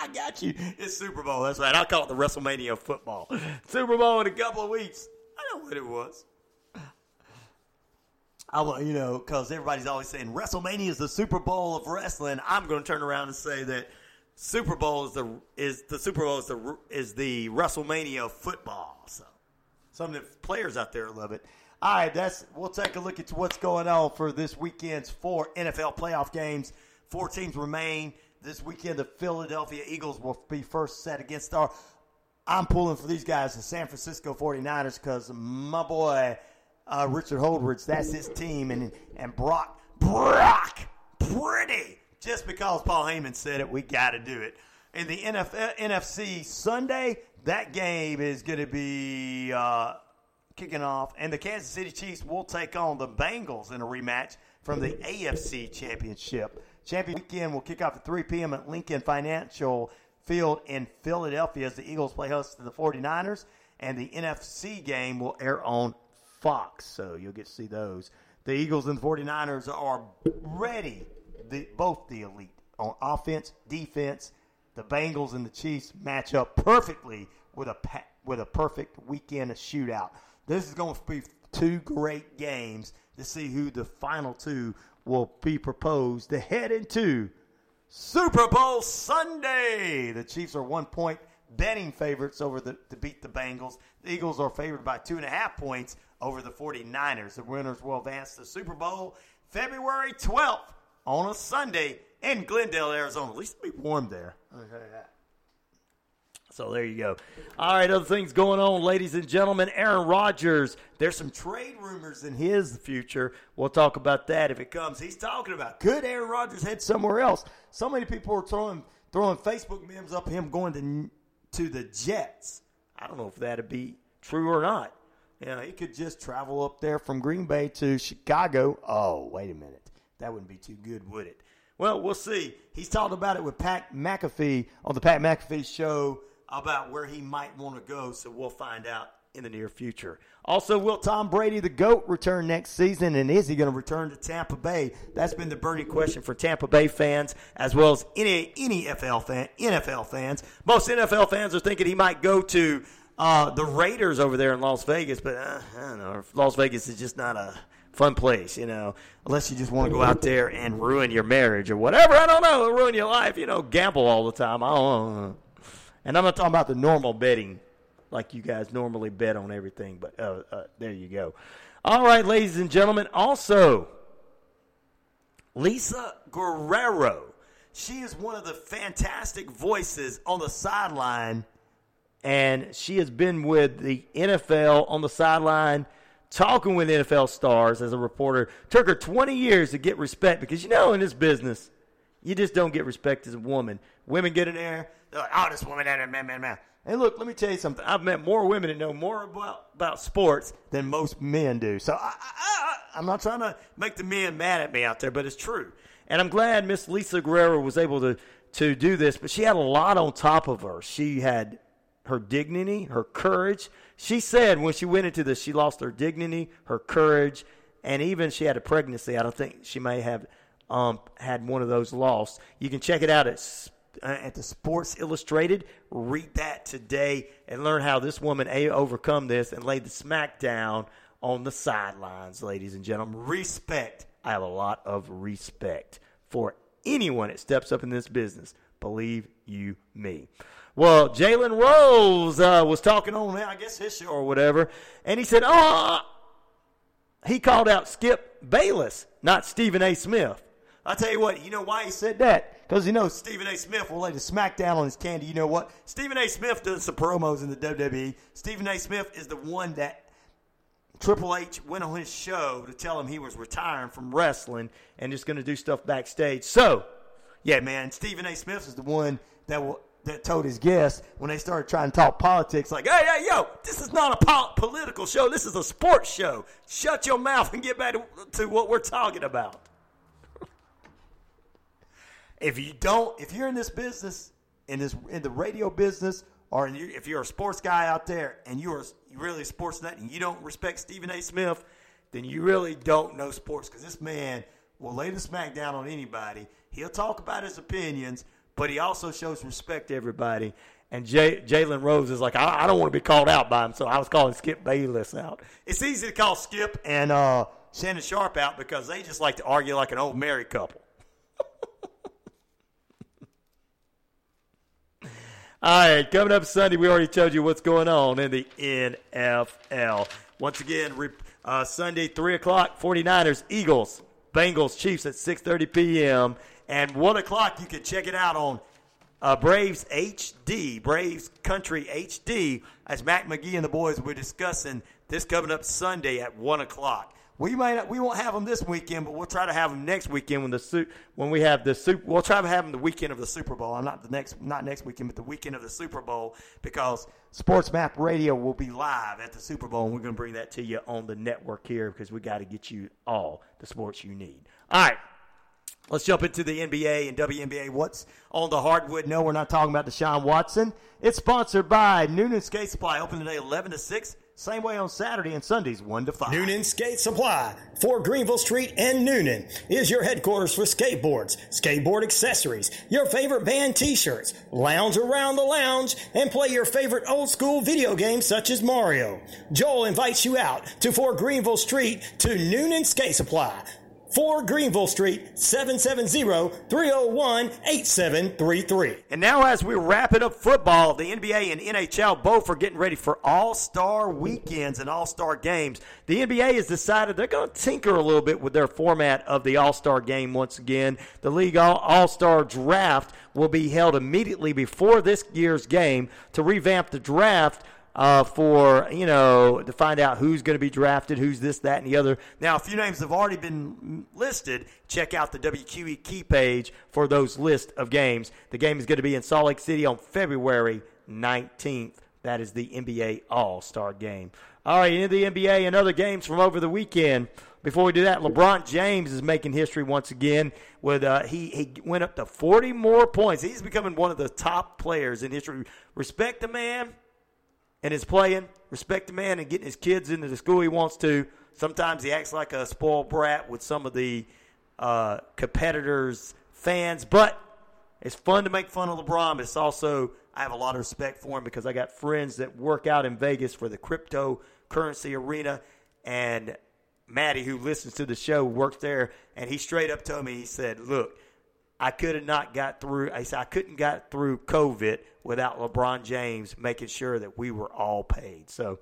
I got you. It's Super Bowl. That's right. I call it the WrestleMania of football. Super Bowl in a couple of weeks. I know what it was. Because everybody's always saying WrestleMania is the Super Bowl of wrestling. I'm going to turn around and say that Super Bowl is the WrestleMania of football. So some of the players out there love it. All right, we'll take a look at what's going on for this weekend's 4 NFL playoff games. 4 teams remain. This weekend, the Philadelphia Eagles will be first set against I'm pulling for these guys, the San Francisco 49ers, because my boy, Richard Holdridge, that's his team. And Brock Purdy. Just because Paul Heyman said it, we got to do it. In the NFC Sunday, that game is going to be kicking off. And the Kansas City Chiefs will take on the Bengals in a rematch from the AFC Championship. Champion weekend will kick off at 3 p.m. at Lincoln Financial Field in Philadelphia as the Eagles play host to the 49ers, and the NFC game will air on Fox, so you'll get to see those. The Eagles and the 49ers are ready, both the elite, on offense, defense. The Bengals and the Chiefs match up perfectly with a perfect weekend of shootout. This is going to be 2 great games to see who the final 2 will be proposed to head into Super Bowl Sunday. The Chiefs are 1-point betting favorites to beat the Bengals. The Eagles are favored by 2.5 points over the 49ers. The winners will advance to Super Bowl February 12th on a Sunday in Glendale, Arizona. At least it'll be warm there. So there you go. All right, other things going on, ladies and gentlemen. Aaron Rodgers, there's some trade rumors in his future. We'll talk about that if it comes. He's talking about, could Aaron Rodgers head somewhere else? So many people are throwing Facebook memes up him going to the Jets. I don't know if that would be true or not. He could just travel up there from Green Bay to Chicago. Oh, wait a minute. That wouldn't be too good, would it? Well, we'll see. He's talked about it with Pat McAfee on the Pat McAfee Show about where he might want to go, so we'll find out in the near future. Also, will Tom Brady, the GOAT, return next season, and is he going to return to Tampa Bay? That's been the burning question for Tampa Bay fans as well as any NFL fans. Most NFL fans are thinking he might go to the Raiders over there in Las Vegas, but I don't know. Las Vegas is just not a fun place, unless you just want to go out there and ruin your marriage or whatever. I don't know. It'll ruin your life. Gamble all the time. I don't know. And I'm not talking about the normal betting, like you guys normally bet on everything, but there you go. All right, ladies and gentlemen, also, Lisa Guerrero. She is one of the fantastic voices on the sideline and she has been with the NFL on the sideline, talking with NFL stars as a reporter. Took her 20 years to get respect because, you know, in this business, you just don't get respect as a woman. Women get in there, they're like, oh, this woman, man. Hey, look, let me tell you something. I've met more women that know more about sports than most men do. So I'm not trying to make the men mad at me out there, but it's true. And I'm glad Miss Lisa Guerrero was able to do this, but she had a lot on top of her. She had her dignity, her courage. She said when she went into this, she lost her dignity, her courage, and even she had a pregnancy. I don't think she may have had one of those lost. You can check it out at the Sports Illustrated. Read that today and learn how this woman overcome this and laid the smack down on the sidelines, ladies and gentlemen. Respect. I have a lot of respect for anyone that steps up in this business. Believe you me. Well, Jalen Rose was talking on, I guess, his show or whatever, and he said, he called out Skip Bayless, not Stephen A. Smith. I tell you what, you know why he said that? Because, you know, Stephen A. Smith will lay the smack down on his candy. You know what? Stephen A. Smith does the promos in the WWE. Stephen A. Smith is the one that Triple H went on his show to tell him he was retiring from wrestling and just going to do stuff backstage. So, yeah, man, Stephen A. Smith is the one that told his guests when they started trying to talk politics, like, hey, yo, this is not a political show. This is a sports show. Shut your mouth and get back to what we're talking about. If you're in this business, in the radio business, or if you're a sports guy out there and you're really a sports nut and you don't respect Stephen A. Smith, then you really don't know sports, because this man will lay the smack down on anybody. He'll talk about his opinions, but he also shows respect to everybody. And Jalen Rose is like, I don't want to be called out by him, so I was calling Skip Bayless out. It's easy to call Skip and Shannon Sharp out because they just like to argue like an old married couple. All right, coming up Sunday, we already told you what's going on in the NFL. Once again, Sunday, 3 o'clock, 49ers, Eagles, Bengals, Chiefs at 6:30 p.m. And 1 o'clock, you can check it out on Braves HD, Braves Country HD, as Mac McGee and the boys were discussing this coming up Sunday at 1 o'clock. We won't have them this weekend, but we'll try to have them next weekend when we have the Super. We'll try to have them the weekend of the Super Bowl, not next weekend, but the weekend of the Super Bowl, because Sports Map Radio will be live at the Super Bowl, and we're going to bring that to you on the network here because we got to get you all the sports you need. All right, let's jump into the NBA and WNBA. What's on the hardwood? No, we're not talking about Deshaun Watson. It's sponsored by Noonan Skate Supply. Open today, 11 to 6. Same way on Saturday and Sundays, 1 to 5. Noonan Skate Supply, 4 Greenville Street and Noonan, is your headquarters for skateboards, skateboard accessories, your favorite band t-shirts. Lounge around the lounge and play your favorite old school video games such as Mario. Joel invites you out to 4 Greenville Street to Noonan Skate Supply. 4 Greenville Street, 770-301-8733. And now as we wrap it up football, the NBA and NHL both are getting ready for all-star weekends and all-star games. The NBA has decided they're going to tinker a little bit with their format of the all-star game once again. The league all-star draft will be held immediately before this year's game to revamp the draft to find out who's going to be drafted, who's this, that, and the other. Now, a few names have already been listed. Check out the WQEQ page for those list of games. The game is going to be in Salt Lake City on February 19th. That is the NBA All-Star Game. All right, into the NBA and other games from over the weekend. Before we do that, LeBron James is making history once again. With he went up to 40 more points. He's becoming one of the top players in history. Respect the man. And is playing, respect the man, and getting his kids into the school he wants to. Sometimes he acts like a spoiled brat with some of the competitors' fans. But it's fun to make fun of LeBron, but it's also, I have a lot of respect for him because I got friends that work out in Vegas for the cryptocurrency arena. And Maddie, who listens to the show, works there. And he straight up told me, he said, look, I couldn't got through COVID without LeBron James making sure that we were all paid. So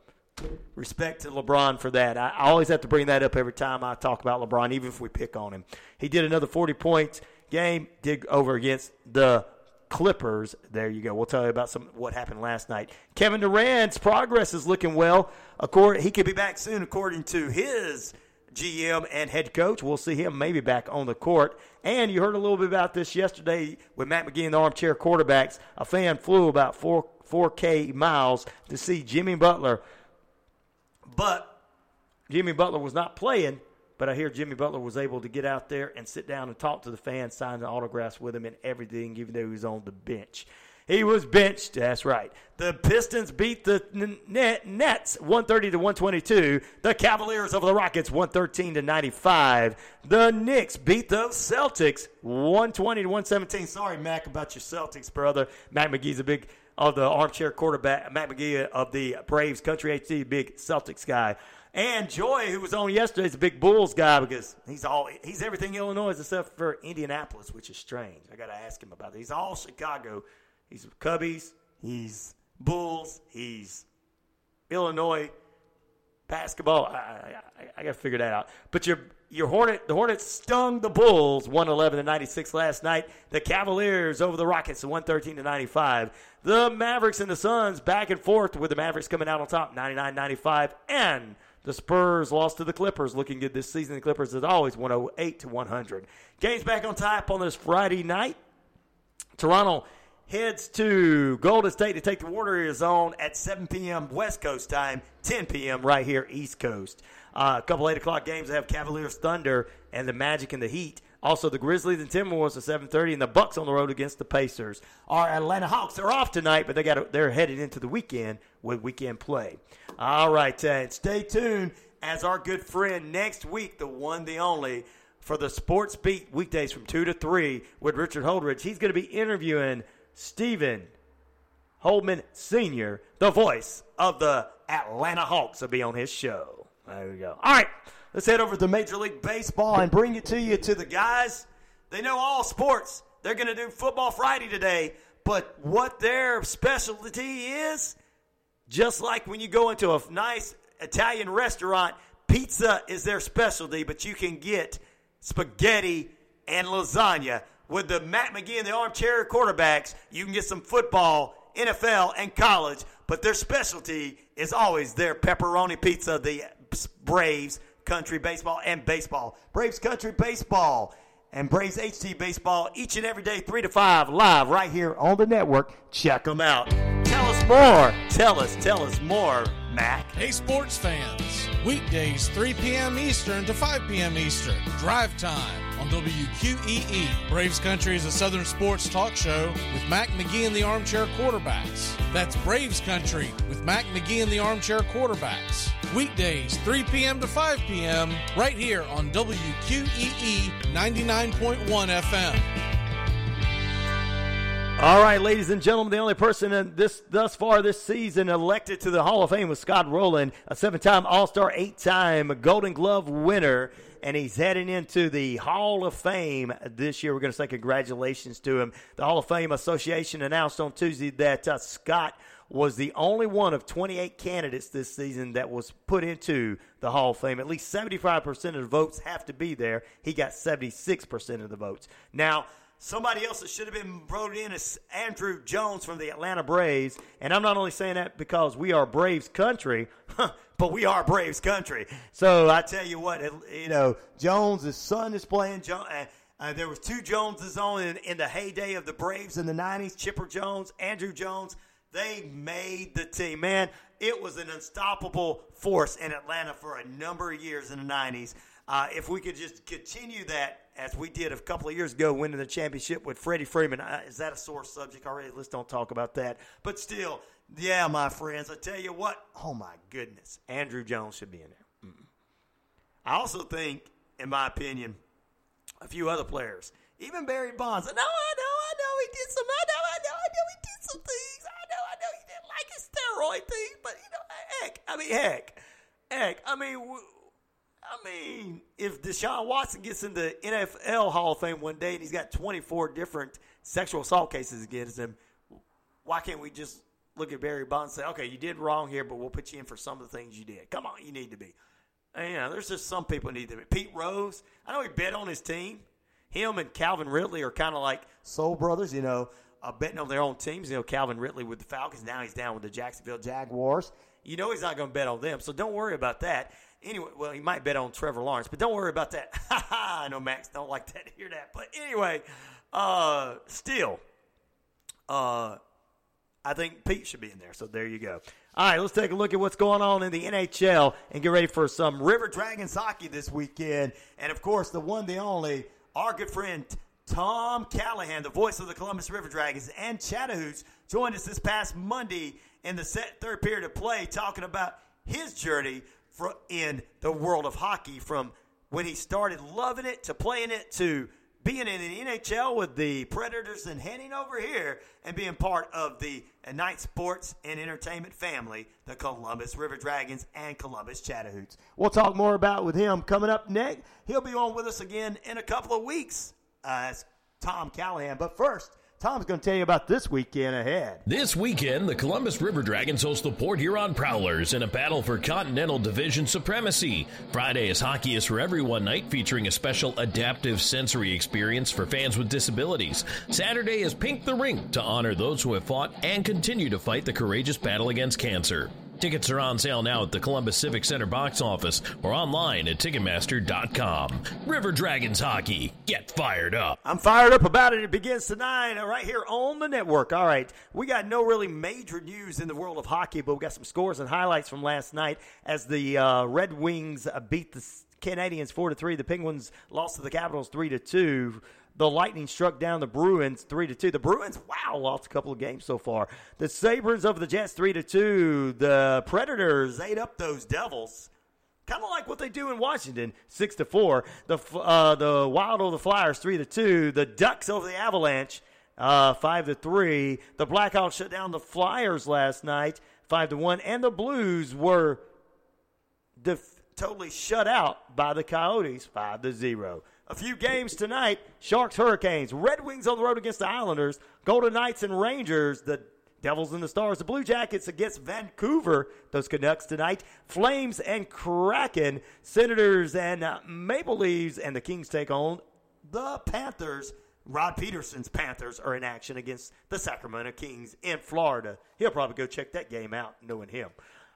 respect to LeBron for that. I always have to bring that up every time I talk about LeBron, even if we pick on him. He did another 40-point game, did over against the Clippers. There you go. We'll tell you about what happened last night. Kevin Durant's progress is looking well. He could be back soon, according to his GM and head coach. We'll see him maybe back on the court. And you heard a little bit about this yesterday with Matt McGee and the Armchair Quarterbacks. A fan flew about 4K miles to see Jimmy Butler. But Jimmy Butler was not playing, but I hear Jimmy Butler was able to get out there and sit down and talk to the fans, sign the autographs with him and everything, even though he was on the bench. He was benched. That's right. The Pistons beat the Nets 130-122. The Cavaliers over the Rockets 113-95. The Knicks beat the Celtics 120-117. Sorry, Mac, about your Celtics, brother. Matt McGee's a big of the armchair quarterback. Matt McGee of the Braves, Country HD, big Celtics guy. And Joy, who was on yesterday, is a big Bulls guy because he's everything Illinois except for Indianapolis, which is strange. I got to ask him about that. He's all Chicago. He's Cubbies. He's Bulls. He's Illinois basketball. I got to figure that out. But the Hornets stung the Bulls 111-96 last night. The Cavaliers over the Rockets 113-95. The Mavericks and the Suns back and forth with the Mavericks coming out on top 99-95. And the Spurs lost to the Clippers, looking good this season. The Clippers, as always, 108-100. Game's back on top on this Friday night. Toronto heads to Golden State to take the Warriors on at 7 p.m. West Coast time, 10 p.m. right here East Coast. A couple 8 o'clock games that have Cavaliers, Thunder, and the Magic and the Heat. Also, the Grizzlies and Timberwolves at 7:30, and the Bucks on the road against the Pacers. Our Atlanta Hawks are off tonight, but they're headed into the weekend with weekend play. All right, stay tuned as our good friend next week, the one, the only, for the Sports Beat weekdays from 2 to 3 with Richard Holdridge. He's going to be interviewing Stephen Holdman Sr., the voice of the Atlanta Hawks, will be on his show. There we go. All right. Let's head over to Major League Baseball and bring it to you to the guys. They know all sports. They're going to do Football Friday today, but what their specialty is, just like when you go into a nice Italian restaurant, pizza is their specialty, but you can get spaghetti and lasagna. With the Matt McGee and the Armchair Quarterbacks, you can get some football, NFL, and college, but their specialty is always their pepperoni pizza, the Braves Country Baseball and Baseball. Braves Country Baseball and Braves HT Baseball each and every day, 3 to 5, live right here on the network. Check them out. Tell us more. Tell us more, Mac. Hey, sports fans. Weekdays, 3 p.m. Eastern to 5 p.m. Eastern. Drive time on WQEE. Braves Country is a Southern sports talk show with Mac McGee and the Armchair Quarterbacks. That's Braves Country with Mac McGee and the Armchair Quarterbacks. Weekdays, 3 p.m. to 5 p.m. right here on WQEE 99.1 FM. All right, ladies and gentlemen, the only person in thus far this season elected to the Hall of Fame was Scott Rowland, a 7-time All-Star, 8-time Golden Glove winner, and he's heading into the Hall of Fame this year. We're going to say congratulations to him. The Hall of Fame Association announced on Tuesday that Scott was the only one of 28 candidates this season that was put into the Hall of Fame. At least 75% of the votes have to be there. He got 76% of the votes. Now, somebody else that should have been voted in is Andruw Jones from the Atlanta Braves. And I'm not only saying that because we are Braves country, but we are Braves country. So I tell you what, Jones' son is playing. There was two Joneses on in the heyday of the Braves in the 90s, Chipper Jones, Andruw Jones. They made the team. Man, it was an unstoppable force in Atlanta for a number of years in the 90s. If we could just continue that, as we did a couple of years ago, winning the championship with Freddie Freeman. Is that a sore subject already? Let's don't talk about that. But still, yeah, my friends, I tell you what. Oh, my goodness. Andruw Jones should be in there. Mm-mm. I also think, in my opinion, a few other players, even Barry Bonds. I know he did some. I know he did some things. I know he didn't like his steroid thing. But, heck, if Deshaun Watson gets in the NFL Hall of Fame one day and he's got 24 different sexual assault cases against him, why can't we just look at Barry Bonds and say, okay, you did wrong here, but we'll put you in for some of the things you did. Come on, you need to be. There's just some people need to be. Pete Rose, I know he bet on his team. Him and Calvin Ridley are kind of like soul brothers. betting on their own teams. You know, Calvin Ridley with the Falcons. Now he's down with the Jacksonville Jaguars. You know he's not going to bet on them, so don't worry about that. Anyway, well, he might bet on Trevor Lawrence, but don't worry about that. I know Max don't like that to hear that. But anyway, still, I think Pete should be in there. So there you go. All right, let's take a look at what's going on in the NHL and get ready for some River Dragons hockey this weekend. And, of course, the one, the only, our good friend Tom Callahan, the voice of the Columbus River Dragons and Chattahoochee, joined us this past Monday in the third period of play talking about his journey in the world of hockey from when he started loving it to playing it to being in the NHL with the Predators and heading over here and being part of the night sports and entertainment family, the Columbus River Dragons and Columbus Chattahoochee. We'll talk more about with him coming up next. He'll be on with us again in a couple of weeks. That's Tom Callahan. But first, Tom's going to tell you about this weekend ahead. This weekend, the Columbus River Dragons host the Port Huron Prowlers in a battle for Continental Division supremacy. Friday is Hockey is for Everyone night, featuring a special adaptive sensory experience for fans with disabilities. Saturday is Pink the Rink to honor those who have fought and continue to fight the courageous battle against cancer. Tickets are on sale now at the Columbus Civic Center box office or online at Ticketmaster.com. River Dragons hockey. Get fired up. I'm fired up about it. It begins tonight right here on the network. All right, we got no really major news in the world of hockey, but we got some scores and highlights from last night as the Red Wings beat the Canadiens 4-3. The Penguins lost to the Capitals 3-2. The Lightning struck down the Bruins 3-2. The Bruins, wow, lost a couple of games so far. The Sabres over the Jets 3-2. The Predators ate up those Devils, kind of like what they do in Washington, 6-4. The Wild over the Flyers 3-2. The Ducks over the Avalanche 5-3. The Blackhawks shut down the Flyers last night 5-1, and the Blues were totally shut out by the Coyotes 5-0. A few games tonight, Sharks, Hurricanes, Red Wings on the road against the Islanders, Golden Knights and Rangers, the Devils and the Stars, the Blue Jackets against Vancouver, those Canucks tonight, Flames and Kraken, Senators and Maple Leafs, and the Kings take on the Panthers. Rod Peterson's Panthers are in action against the Sacramento Kings in Florida. He'll probably go check that game out, knowing him.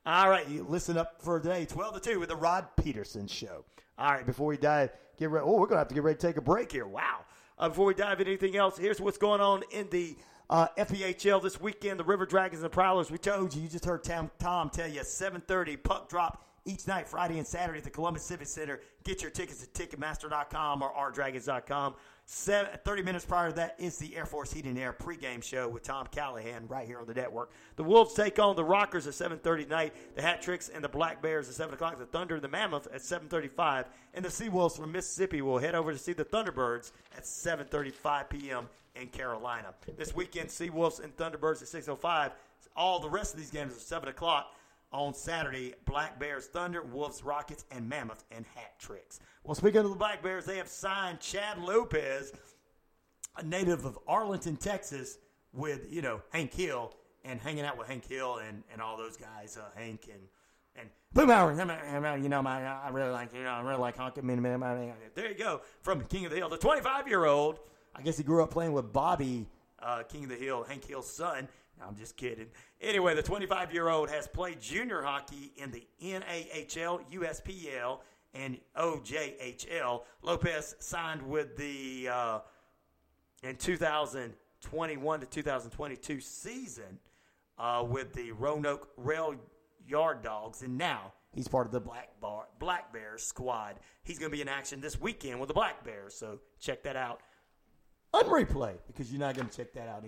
All right, you listen up for today, 12-2 with the Rod Peterson Show. All right, before we dive, we're going to have to get ready to take a break here. Wow. Before we dive into anything else, here's what's going on in the FPHL this weekend, the River Dragons and the Prowlers. We told you, you just heard Tom tell you, 7:30 puck drop each night, Friday and Saturday at the Columbus Civic Center. Get your tickets at Ticketmaster.com or rdragons.com. 30 minutes prior to that is the Air Force Heat and Air pregame show with Tom Callahan right here on the network. The Wolves take on the Rockers at 7:30 tonight. The Hat Tricks and the Black Bears at 7 o'clock. The Thunder and the Mammoth at 7:35. And the Seawolves from Mississippi will head over to see the Thunderbirds at 7:35 p.m. in Carolina. This weekend, Seawolves and Thunderbirds at 6:05. All the rest of these games are 7 o'clock. On Saturday, Black Bears, Thunder, Wolves, Rockets, and Mammoth, and Hat Tricks. Well, speaking of the Black Bears, they have signed Chad Lopez, a native of Arlington, Texas, with, you know, Hank Hill, and hanging out with Hank Hill and all those guys, Hank and Boomhauer. You know, I really like Hank. There you go, from King of the Hill. The 25-year-old, I guess he grew up playing with Bobby, King of the Hill, Hank Hill's son. I'm just kidding. Anyway, the 25-year-old has played junior hockey in the NAHL, USPL, and OJHL. Lopez signed with the in 2021 to 2022 season with the Roanoke Rail Yard Dogs, and now he's part of the Black Bears squad. He's going to be in action this weekend with the Black Bears, so check that out. On replay, because you're not going to check that out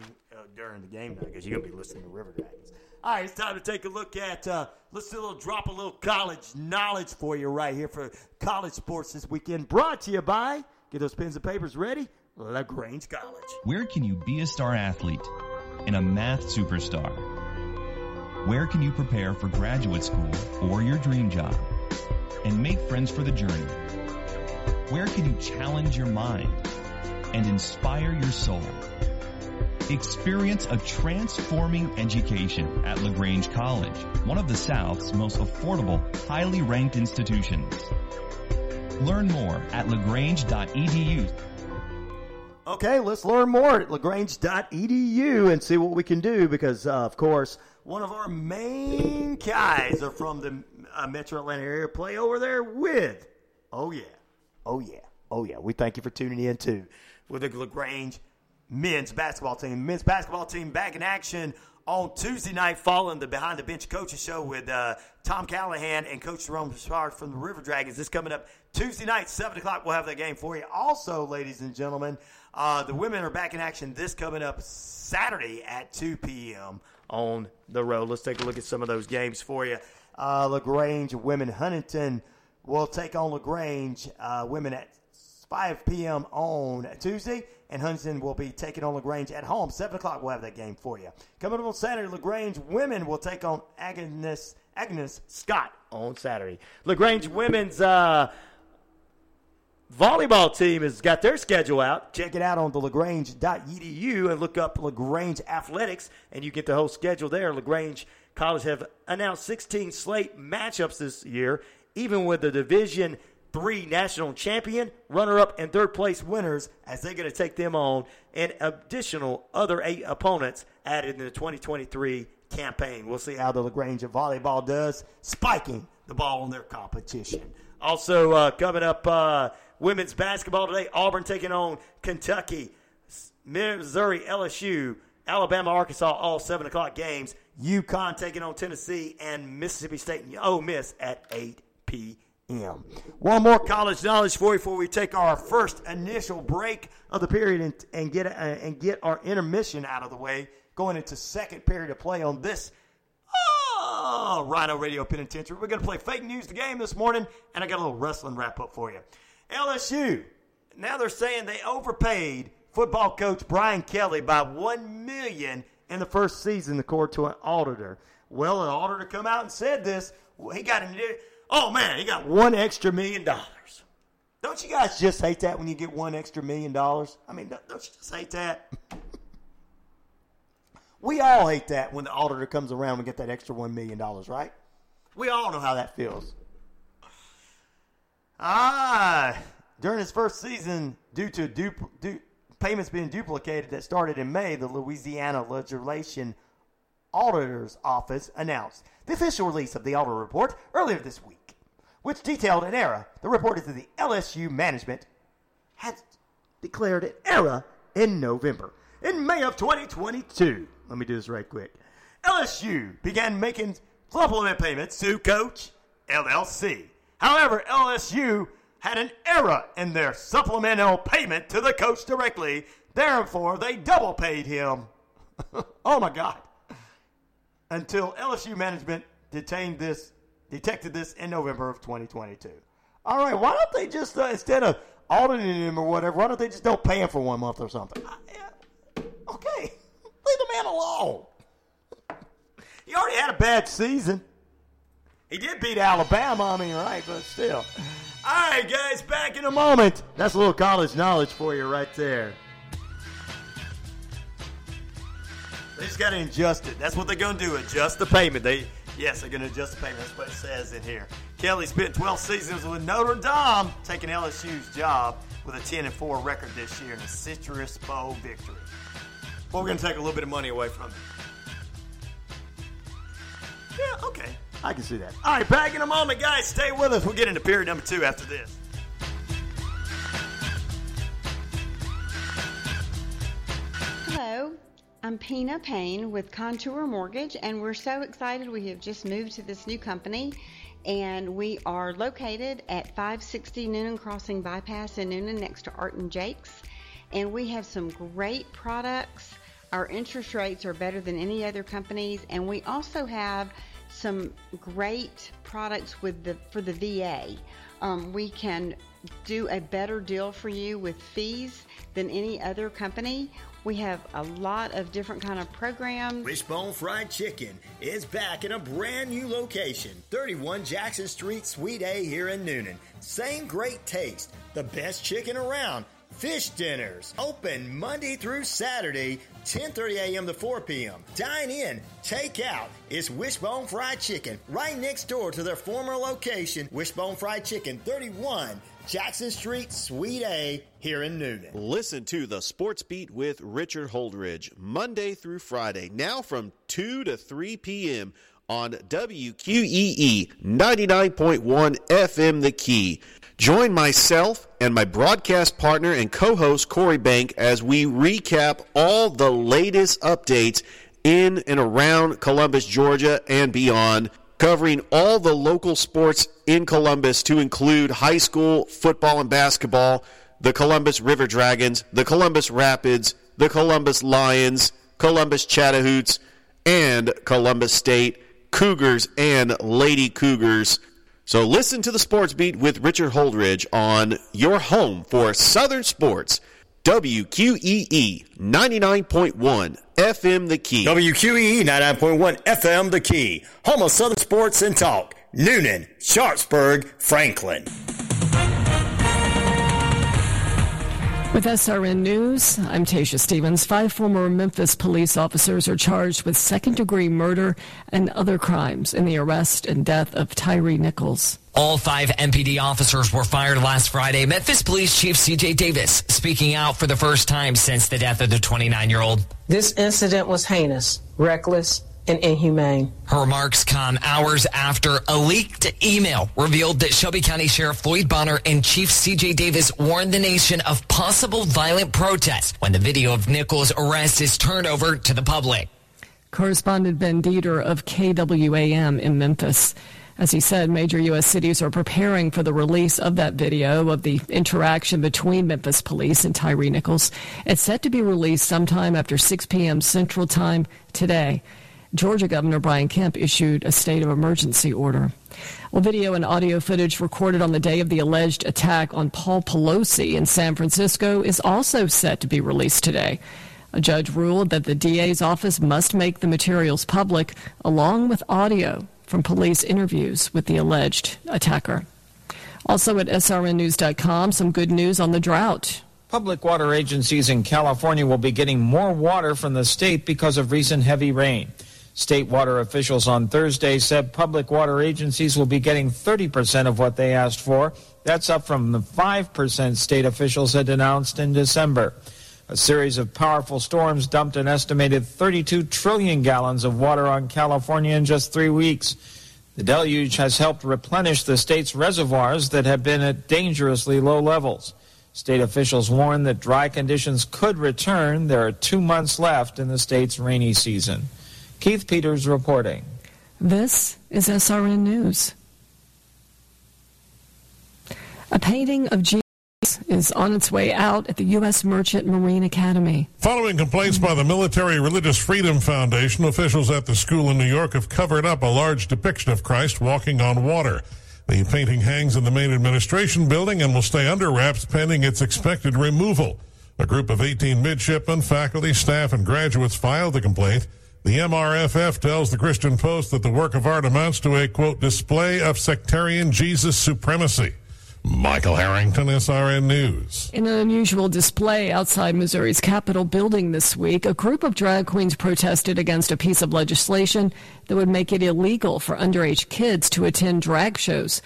during the game night, because you're going to be listening to River Dragons. All right, it's time to take a look at, let's do drop a little college knowledge for you right here for college sports this weekend. Brought to you by, get those pens and papers ready, LaGrange College. Where can you be a star athlete and a math superstar? Where can you prepare for graduate school or your dream job and make friends for the journey? Where can you challenge your mind and inspire your soul? Experience a transforming education at LaGrange College, one of the South's most affordable, highly ranked institutions. Learn more at lagrange.edu. Okay, let's learn more at LaGrange.edu and see what we can do because, of course, one of our main guys are from the Metro Atlanta area. Play over there with, oh, yeah, oh, yeah, oh, yeah. We thank you for tuning in, too, with the LaGrange men's basketball team. Men's basketball team back in action on Tuesday night following the Behind the Bench Coaches Show with Tom Callahan and Coach Jerome Broussard from the River Dragons. This coming up Tuesday night, 7 o'clock. We'll have that game for you. Also, ladies and gentlemen, the women are back in action this coming up Saturday at 2 p.m. on the road. Let's take a look at some of those games for you. LaGrange Women Huntington will take on LaGrange Women at 5 p.m. on Tuesday, and Huntington will be taking on LaGrange at home. 7 o'clock, we'll have that game for you. Coming up on Saturday, LaGrange women will take on Agnes Scott on Saturday. LaGrange women's volleyball team has got their schedule out. Check it out on the LaGrange.edu and look up LaGrange Athletics, and you get the whole schedule there. LaGrange College have announced 16 slate matchups this year, even with the Division III national champion, runner-up, and third-place winners as they're going to take them on and additional other 8 opponents added in the 2023 campaign. We'll see how the LaGrange volleyball does, spiking the ball in their competition. Also coming up, women's basketball today, Auburn taking on Kentucky, Missouri, LSU, Alabama, Arkansas, all 7 o'clock games. UConn taking on Tennessee and Mississippi State and Ole Miss at 8 p.m. One more college knowledge for you before we take our first initial break of the period and get our intermission out of the way. Going into second period of play on this Rhino Radio Penitentiary. We're going to play Fake News the Game this morning, and I got a little wrestling wrap-up for you. LSU, now they're saying they overpaid football coach Brian Kelly by $1 million in the first season, according to an auditor. Well, an auditor come out and said this. Well, he got an Oh, man, he got $1 extra million. Don't you guys just hate that when you get $1 extra million? I mean, don't you just hate that? We all hate that when the auditor comes around and get that extra $1 million, right? We all know how that feels. During his first season, due to payments being duplicated that started in May, the Louisiana Legislation Auditor's Office announced the official release of the audit report earlier this week, which detailed an error. The report is that the LSU management had declared an error in November. In May of 2022, let me do this right quick, LSU began making supplement payments to Coach LLC. However, LSU had an error in their supplemental payment to the coach directly. Therefore, they double paid him. Oh, my God. Until LSU management detected this in November of 2022. All right, why don't they just, instead of auditing him or whatever, why don't they just don't pay him for 1 month or something? Okay, leave the man alone. He already had a bad season. He did beat Alabama, I mean, right, but still. All right, guys, back in a moment. That's a little college knowledge for you right there. They just got to adjust it. That's what they're going to do, adjust the payment. They're going to adjust the payment. That's what it says in here. Kelly spent 12 seasons with Notre Dame, taking LSU's job with a 10-4 record this year and a Citrus Bowl victory. Well, we're going to take a little bit of money away from them. Yeah, okay. I can see that. All right, back in a moment, guys. Stay with us. We'll get into period number 2 after this. Hello. I'm Pina Payne with Contour Mortgage, and we're so excited. We have just moved to this new company, and we are located at 560 Noonan Crossing Bypass in Noonan next to Art and Jake's, and we have some great products. Our interest rates are better than any other companies, and we also have some great products for the VA. We can do a better deal for you with fees than any other company. We have a lot of different kind of programs. Wishbone Fried Chicken is back in a brand new location, 31 Jackson Street, Suite A here in Noonan. Same great taste, the best chicken around. Fish dinners open Monday through Saturday, 10:30 a.m. to 4 p.m. Dine in, take out. It's Wishbone Fried Chicken, right next door to their former location, Wishbone Fried Chicken, 31 Jackson Street, Suite A, here in Newnan. Listen to The Sports Beat with Richard Holdridge, Monday through Friday, now from 2 to 3 p.m. on WQEE 99.1 FM The Key. Join myself and my broadcast partner and co-host Corey Bank as we recap all the latest updates in and around Columbus, Georgia, and beyond, covering all the local sports in Columbus to include high school football and basketball, the Columbus River Dragons, the Columbus Rapids, the Columbus Lions, Columbus Chattahoots, and Columbus State Cougars and Lady Cougars. So listen to The Sports Beat with Richard Holdridge on your home for Southern sports, WQEE 99.1 FM The Key. WQEE 99.1 FM The Key. Home of Southern sports and talk. Newnan, Sharpsburg, Franklin. With SRN News, I'm Tasia Stevens. 5 former Memphis police officers are charged with second-degree murder and other crimes in the arrest and death of Tyree Nichols. All 5 MPD officers were fired last Friday. Memphis Police Chief C.J. Davis speaking out for the first time since the death of the 29-year-old. This incident was heinous, reckless, and inhumane. Her remarks come hours after a leaked email revealed that Shelby County Sheriff Floyd Bonner and Chief C.J. Davis warned the nation of possible violent protests when the video of Nichols' arrest is turned over to the public. Correspondent Ben Dieter of KWAM in Memphis. As he said, major U.S. cities are preparing for the release of that video of the interaction between Memphis police and Tyree Nichols. It's set to be released sometime after 6 p.m. Central Time today. Georgia Governor Brian Kemp issued a state of emergency order. Well, video and audio footage recorded on the day of the alleged attack on Paul Pelosi in San Francisco is also set to be released today. A judge ruled that the DA's office must make the materials public, along with audio from police interviews with the alleged attacker. Also at srnnews.com, some good news on the drought. Public water agencies in California will be getting more water from the state because of recent heavy rain. State water officials on Thursday said public water agencies will be getting 30% of what they asked for. That's up from the 5% state officials had announced in December. A series of powerful storms dumped an estimated 32 trillion gallons of water on California in just 3 weeks. The deluge has helped replenish the state's reservoirs that have been at dangerously low levels. State officials warn that dry conditions could return. There are 2 months left in the state's rainy season. Keith Peters reporting. This is SRN News. A painting of Jesus is on its way out at the U.S. Merchant Marine Academy. Following complaints by the Military Religious Freedom Foundation, officials at the school in New York have covered up a large depiction of Christ walking on water. The painting hangs in the main administration building and will stay under wraps pending its expected removal. A group of 18 midshipmen, faculty, staff, and graduates filed the complaint. The MRFF tells the Christian Post that the work of art amounts to a, quote, display of sectarian Jesus supremacy. Michael Harrington, SRN News. In an unusual display outside Missouri's Capitol building this week, a group of drag queens protested against a piece of legislation that would make it illegal for underage kids to attend drag shows.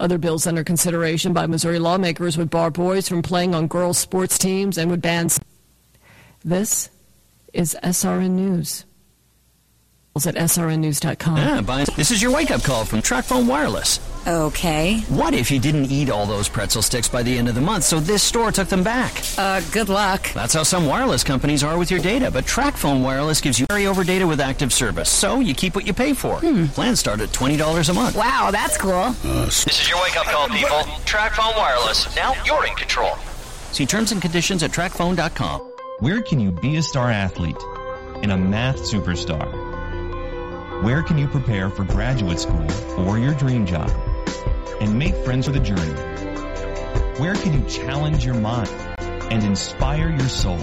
Other bills under consideration by Missouri lawmakers would bar boys from playing on girls' sports teams and would ban... This is SRN News. At srnnews.com. This is your wake-up call from TracFone Wireless. Okay. What if you didn't eat all those pretzel sticks by the end of the month, so this store took them back? Good luck. That's how some wireless companies are with your data, but TracFone Wireless gives you carryover data with active service, so you keep what you pay for. Plans start at $20 a month. Wow, that's cool. This is your wake-up call, people. TracFone Wireless. Now you're in control. See terms and conditions at TracFone.com. Where can you be a star athlete and a math superstar? Where can you prepare for graduate school or your dream job and make friends for the journey? Where can you challenge your mind and inspire your soul?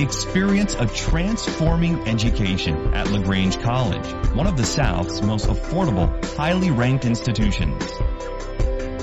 Experience a transforming education at LaGrange College, one of the South's most affordable, highly ranked institutions.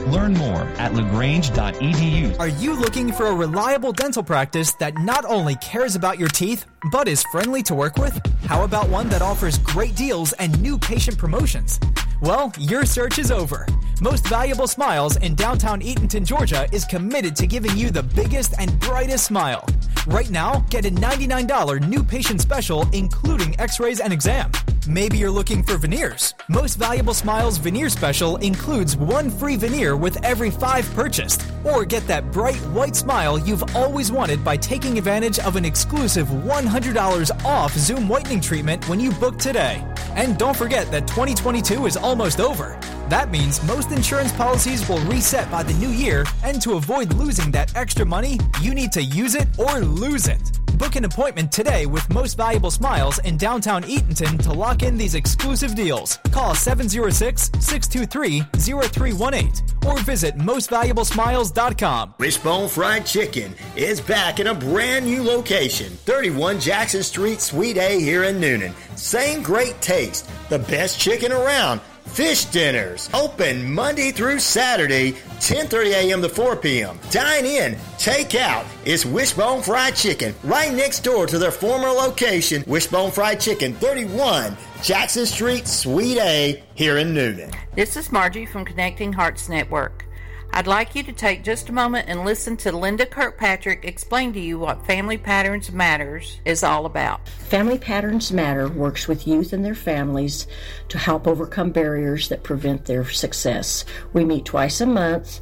Learn more at LaGrange.edu. Are you looking for a reliable dental practice that not only cares about your teeth, but is friendly to work with? How about one that offers great deals and new patient promotions? Well, your search is over. Most Valuable Smiles in downtown Eatonton, Georgia is committed to giving you the biggest and brightest smile. Right now, get a $99 new patient special including x-rays and exam. Maybe you're looking for veneers. Most Valuable Smiles veneer special includes one free veneer with every 5 purchased. Or get that bright white smile you've always wanted by taking advantage of an exclusive $100 off Zoom whitening treatment when you book today. And don't forget that 2022 is almost over. That means most insurance policies will reset by the new year, and to avoid losing that extra money, you need to use it or lose it. Book an appointment today with Most Valuable Smiles in downtown Eatonton to lock in these exclusive deals. Call 706-623-0318 or visit mostvaluablesmiles.com. Wishbone Fried Chicken is back in a brand new location, 31 Jackson Street, Suite A here in Newnan. Same great taste, the best chicken around. Fish dinners open Monday through Saturday, 10:30 a.m. to 4 p.m. Dine in, take out. It's Wishbone Fried Chicken, right next door to their former location, Wishbone Fried Chicken, 31 Jackson Street, Suite A, here in Newnan. This is Margie from Connecting Hearts Network. I'd like you to take just a moment and listen to Linda Kirkpatrick explain to you what Family Patterns Matters is all about. Family Patterns Matter works with youth and their families to help overcome barriers that prevent their success. We meet twice a month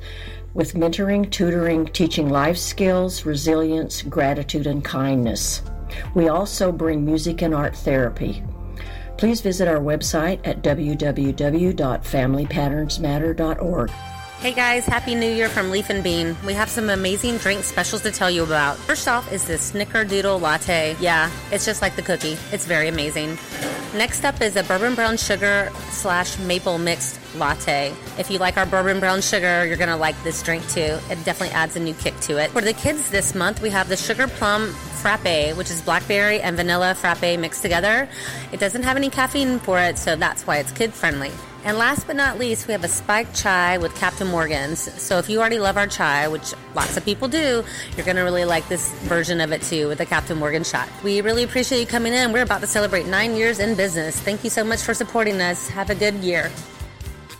with mentoring, tutoring, teaching life skills, resilience, gratitude, and kindness. We also bring music and art therapy. Please visit our website at www.familypatternsmatter.org. Hey guys, Happy New Year from Leaf and Bean. We have some amazing drink specials to tell you about. First off is this Snickerdoodle Latte. Yeah, it's just like the cookie. It's very amazing. Next up is a Bourbon Brown Sugar / Maple Mixed Latte. If you like our Bourbon Brown Sugar, you're going to like this drink too. It definitely adds a new kick to it. For the kids this month, we have the Sugar Plum Frappe, which is blackberry and vanilla frappe mixed together. It doesn't have any caffeine for it, so that's why it's kid-friendly. And last but not least, we have a spiked chai with Captain Morgan's. So if you already love our chai, which lots of people do, you're going to really like this version of it too with the Captain Morgan shot. We really appreciate you coming in. We're about to celebrate 9 years in business. Thank you so much for supporting us. Have a good year.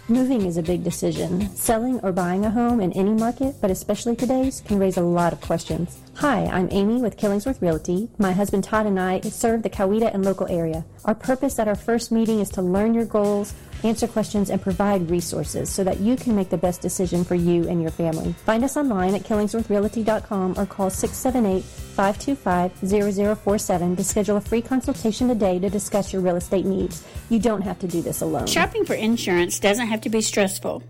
Moving is a big decision. Selling or buying a home in any market, but especially today's, can raise a lot of questions. Hi, I'm Amy with Killingsworth Realty. My husband Todd and I serve the Coweta and local area. Our purpose at our first meeting is to learn your goals, answer questions, and provide resources so that you can make the best decision for you and your family. Find us online at killingsworthrealty.com or call 678-525-0047 to schedule a free consultation today to discuss your real estate needs. You don't have to do this alone. Shopping for insurance doesn't have to be stressful.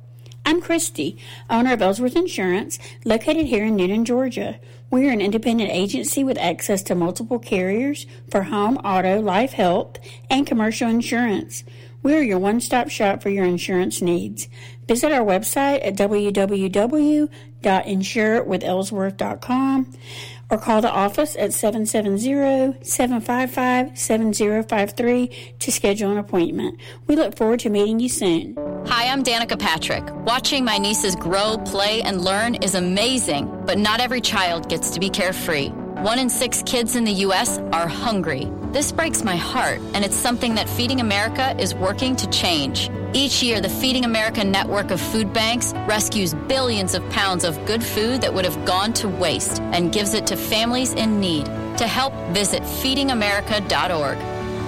I'm Christy, owner of Ellsworth Insurance, located here in Newnan, Georgia. We're an independent agency with access to multiple carriers for home, auto, life, health, and commercial insurance. We're your one-stop shop for your insurance needs. Visit our website at www.insurewithellsworth.com or call the office at 770-755-7053 to schedule an appointment. We look forward to meeting you soon. Hi, I'm Danica Patrick. Watching my nieces grow, play, and learn is amazing, but not every child gets to be carefree. 1 in 6 kids in the U.S. are hungry. This breaks my heart, and it's something that Feeding America is working to change. Each year, the Feeding America network of food banks rescues billions of pounds of good food that would have gone to waste and gives it to families in need. To help, visit feedingamerica.org.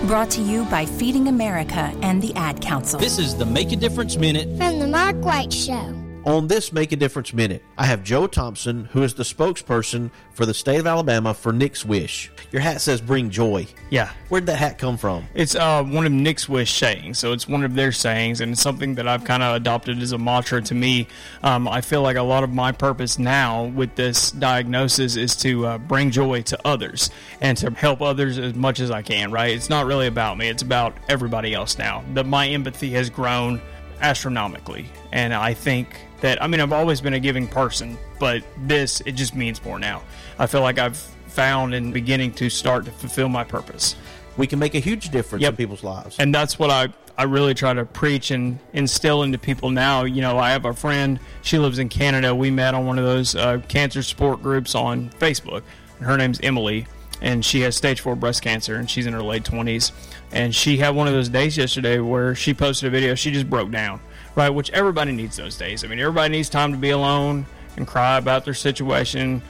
Brought to you by Feeding America and the Ad Council. This is the Make a Difference Minute from the Mark White Show. On this Make a Difference Minute, I have Joe Thompson, who is the spokesperson for the state of Alabama for Nick's Wish. Your hat says bring joy. Yeah. Where'd that hat come from? It's one of Nick's Wish sayings, so it's one of their sayings, and it's something that I've kind of adopted as a mantra to me. I feel like a lot of my purpose now with this diagnosis is to bring joy to others and to help others as much as I can, right? It's not really about me. It's about everybody else now. My empathy has grown astronomically, and I think that, I mean, I've always been a giving person, but this, it just means more now. I feel like I've found and beginning to start to fulfill my purpose. We can make a huge difference in people's lives. And that's what I really try to preach and instill into people now. You know, I have a friend, she lives in Canada. We met on one of those cancer support groups on Facebook. Her name's Emily. and she has stage 4 breast cancer, and she's in her late 20s. And she had one of those days yesterday where she posted a video. She just broke down, right? Which everybody needs those days. I mean, everybody needs time to be alone and cry about their situation,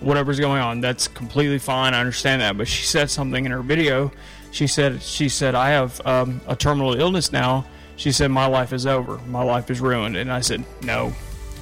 whatever's going on. That's completely fine. I understand that. But she said something in her video. She said, I have a terminal illness now. She said, my life is over. My life is ruined. And I said, no.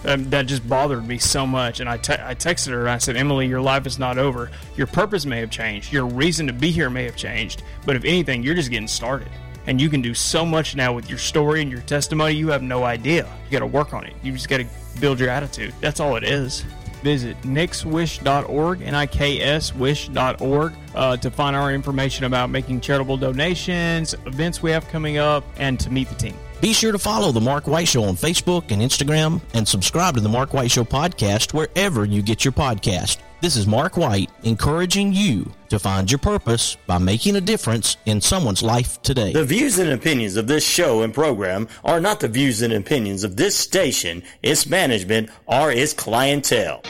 That just bothered me so much. And I texted her and I said, Emily, your life is not over. Your purpose may have changed. Your reason to be here may have changed. But if anything, you're just getting started. And you can do so much now with your story and your testimony. You have no idea. You got to work on it. You just got to build your attitude. That's all it is. Visit nickswish.org, nikswish.org, to find our information about making charitable donations, events we have coming up, and to meet the team. Be sure to follow The Mark White Show on Facebook and Instagram, and subscribe to The Mark White Show podcast wherever you get your podcast. This is Mark White encouraging you to find your purpose by making a difference in someone's life today. The views and opinions of this show and program are not the views and opinions of this station, its management, or its clientele.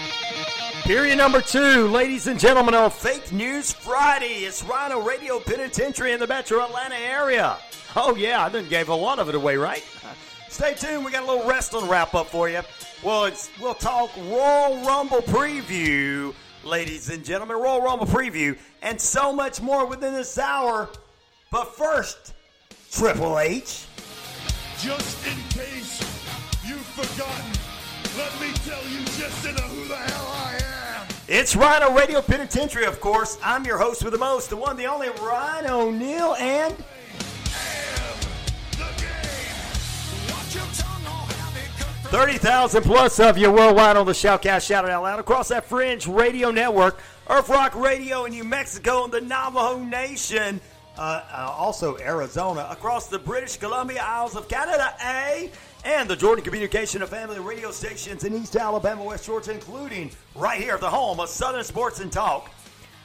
Period number 2, ladies and gentlemen, on Fake News Friday. It's Rhino Radio Penitentiary in the metro Atlanta area. Oh, yeah, I done gave a lot of it away, right? Stay tuned. We got a little wrestling wrap-up for you. Well, we'll talk Royal Rumble preview, ladies and gentlemen. Royal Rumble preview and so much more within this hour. But first, Triple H. Just in case you've forgotten, let me tell you just in a who the hell I am. It's Rhino Radio Penitentiary, of course. I'm your host with the most, the one, the only, Ryan O'Neal, and... I am the game. 30,000 plus of you worldwide on the Shoutcast, shout it out loud across that fringe radio network, Earth Rock Radio in New Mexico and the Navajo Nation, also Arizona, across the British Columbia Isles of Canada, and the Jordan Communication of Family radio stations in East Alabama, West Georgia, including right here at the home of Southern Sports and Talk,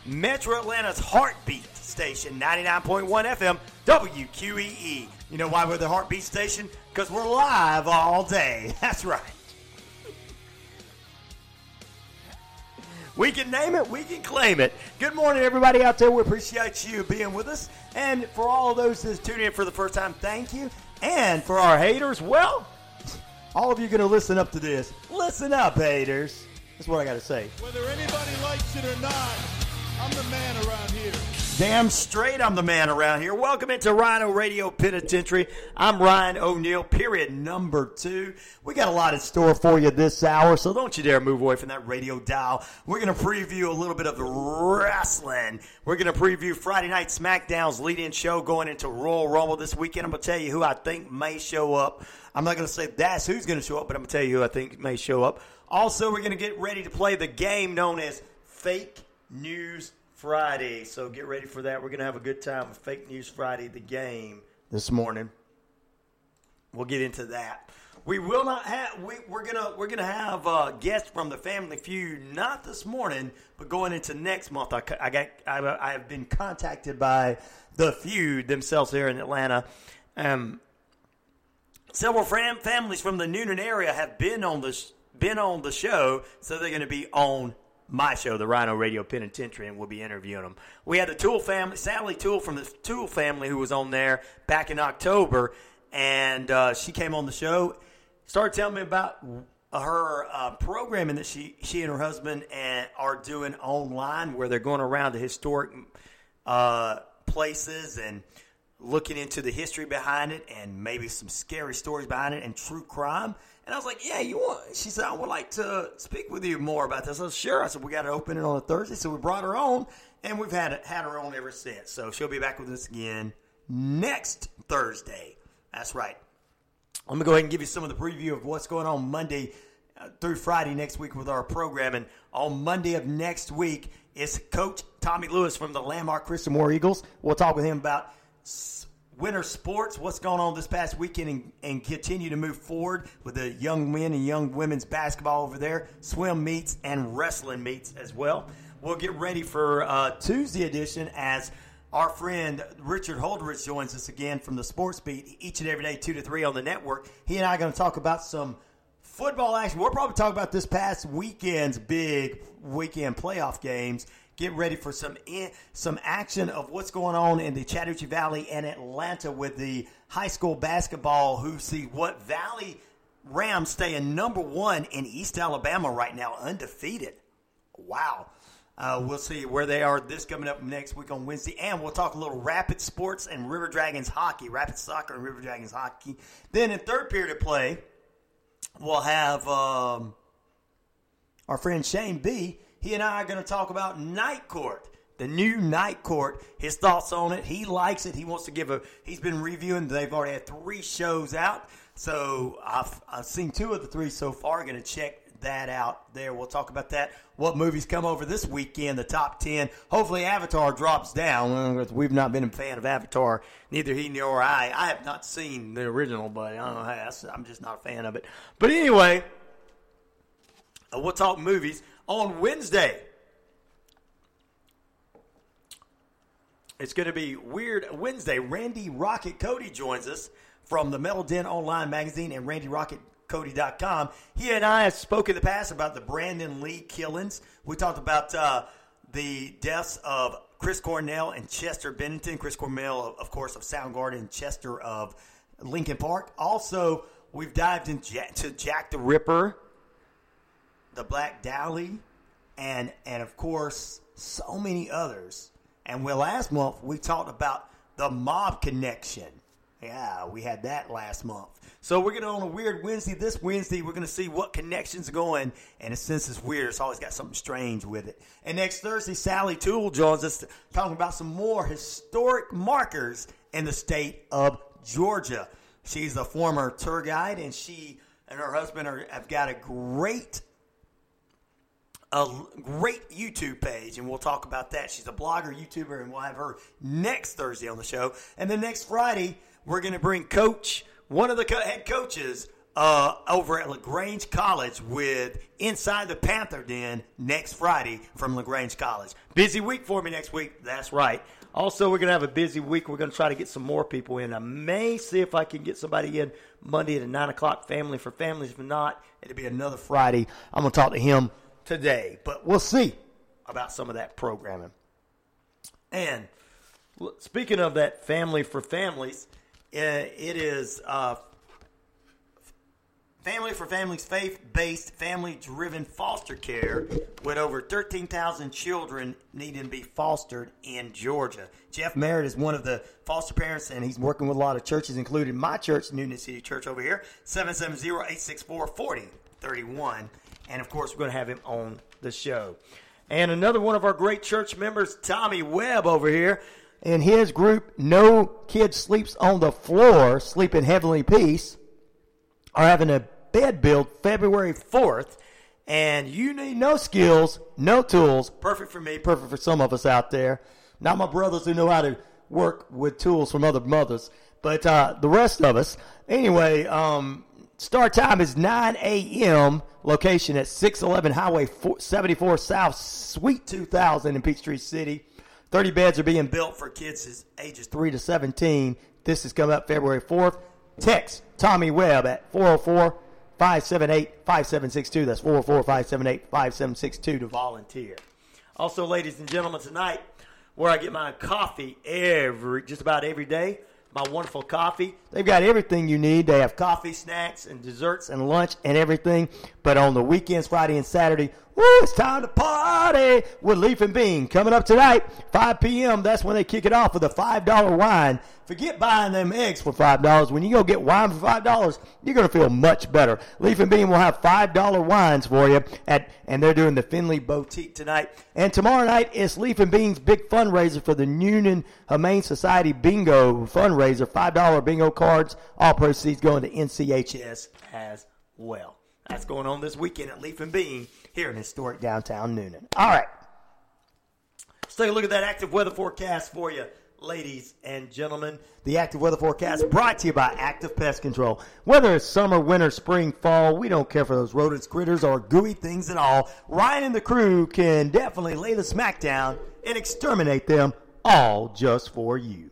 Metro Atlanta's Heartbeat Station, 99.1 FM, WQEE. You know why we're the Heartbeat Station? Because we're live all day. That's right. We can name it. We can claim it. Good morning, everybody out there. We appreciate you being with us. And for all of those that tune in for the first time, thank you. And for our haters, well, all of you are going to listen up to this. Listen up, haters. That's what I got to say. Whether anybody likes it or not, I'm the man around here. Damn straight, I'm the man around here. Welcome into Rhino Radio Penitentiary. I'm Ryan O'Neal, period number 2. We got a lot in store for you this hour, so don't you dare move away from that radio dial. We're going to preview a little bit of wrestling. We're going to preview Friday Night SmackDown's lead-in show going into Royal Rumble this weekend. I'm going to tell you who I think may show up. I'm not going to say that's who's going to show up, but I'm going to tell you who I think may show up. Also, we're going to get ready to play the game known as Fake News Friday, so get ready for that. We're going to have a good time with Fake News Friday, the game, this morning. We'll get into that. We will not have we're gonna have guests from the Family Feud, not this morning, but going into next month. I have been contacted by the Feud themselves here in Atlanta. Several families from the Noonan area have been on the show, so they're going to be on my show, the Rhino Radio Penitentiary, and we'll be interviewing them. We had the Tool family, Sally Tool from the Tool family, who was on there back in October, and she came on the show, started telling me about her programming that she and her husband are doing online, where they're going around to historic places and looking into the history behind it and maybe some scary stories behind it and true crime. And I was like, yeah, you want? She said, I would like to speak with you more about this. I said, sure. I said, we got to open it on a Thursday. So we brought her on, and we've had her on ever since. So she'll be back with us again next Thursday. That's right. I'm going to go ahead and give you some of the preview of what's going on Monday through Friday next week with our programming. On Monday of next week is Coach Tommy Lewis from the Landmark Christian Moore Eagles. We'll talk with him about winter sports, what's going on this past weekend, and continue to move forward with the young men and young women's basketball over there, swim meets, and wrestling meets as well. We'll get ready for Tuesday edition as our friend Richard Holderich joins us again from the Sports Beat each and every day, 2 to 3 on the network. He and I are going to talk about some football action. We'll probably talk about this past weekend's big weekend playoff games Get ready for some action of what's going on in the Chattahoochee Valley and Atlanta with the high school basketball. Who see what Valley Rams staying number one in East Alabama right now, undefeated. Wow. We'll see where they are. This coming up next week on Wednesday. And we'll talk a little Rapid Sports and River Dragons hockey, Rapid Soccer and River Dragons hockey. Then in third period of play, we'll have our friend Shane B. He and I are going to talk about Night Court, the new Night Court, his thoughts on it. He likes it. He wants to give a – he's been reviewing. They've already had 3 shows out. So I've seen 2 of the 3 so far. Going to check that out there. We'll talk about that. What movies come over this weekend, the top 10. Hopefully Avatar drops down. We've not been a fan of Avatar, neither he nor I. I have not seen the original, but I don't know how. I'm just not a fan of it. But anyway, we'll talk movies on Wednesday. It's going to be Weird Wednesday. Randy Rocket Cody joins us from the Metal Den Online Magazine and RandyRocketCody.com. He and I have spoken in the past about the Brandon Lee killings. We talked about the deaths of Chris Cornell and Chester Bennington. Chris Cornell, of course, of Soundgarden, Chester of Linkin Park. Also, we've dived into Jack the Ripper, the Black Dahlia, and of course, so many others. And last month, we talked about the mob connection. Yeah, we had that last month. So we're going to, on a Weird Wednesday, this Wednesday, we're going to see what connections are going. And since it's weird, it's always got something strange with it. And next Thursday, Sally Toole joins us talking about some more historic markers in the state of Georgia. She's a former tour guide, and she and her husband have got a great YouTube page, and we'll talk about that. She's a blogger, YouTuber, and we'll have her next Thursday on the show. And then next Friday, we're going to bring one of the head coaches over at LaGrange College with Inside the Panther Den next Friday from LaGrange College. Busy week for me next week. That's right. Also, we're going to have a busy week. We're going to try to get some more people in. I may see if I can get somebody in Monday at 9 o'clock, Family for Families. If not, it'll be another Friday. I'm going to talk to him today, but we'll see about some of that programming. And speaking of that Family for Families, it is Family for Families faith-based, family-driven foster care with over 13,000 children needing to be fostered in Georgia. Jeff Merritt is one of the foster parents, and he's working with a lot of churches, including my church, Newton City Church over here, 770-864-4031. And, of course, we're going to have him on the show. And another one of our great church members, Tommy Webb over here, in his group, No Kid Sleeps on the Floor, Sleep in Heavenly Peace, are having a bed build February 4th. And you need no skills, no tools. Perfect for me, perfect for some of us out there. Not my brothers who know how to work with tools from other mothers, but the rest of us. Anyway, start time is 9 a.m., location at 611 Highway 74 South, Suite 2000 in Peachtree City. 30 beds are being built for kids ages 3 to 17. This is coming up February 4th. Text Tommy Webb at 404-578-5762. That's 404-578-5762 to volunteer. Also, ladies and gentlemen, tonight, where I get my coffee just about every day, my wonderful coffee. They've got everything you need. They have coffee, snacks, and desserts, and lunch, and everything. But on the weekends, Friday and Saturday, it's time to party with Leaf and Bean. Coming up tonight, 5 p.m., that's when they kick it off with a $5 wine. Forget buying them eggs for $5. When you go get wine for $5, you're going to feel much better. Leaf and Bean will have $5 wines for you, and they're doing the Finley Boutique tonight. And tomorrow night is Leaf and Bean's big fundraiser for the Newnan Humane Society Bingo fundraiser. $5 bingo cards, all proceeds going to NCHS as well. That's going on this weekend at Leaf and Bean here in historic downtown Newnan. All right, let's take a look at that active weather forecast for you. Ladies and gentlemen, the active weather forecast brought to you by Active Pest Control. Whether it's summer, winter, spring, fall, we don't care for those rodents, critters, or gooey things at all. Ryan and the crew can definitely lay the smackdown and exterminate them all just for you.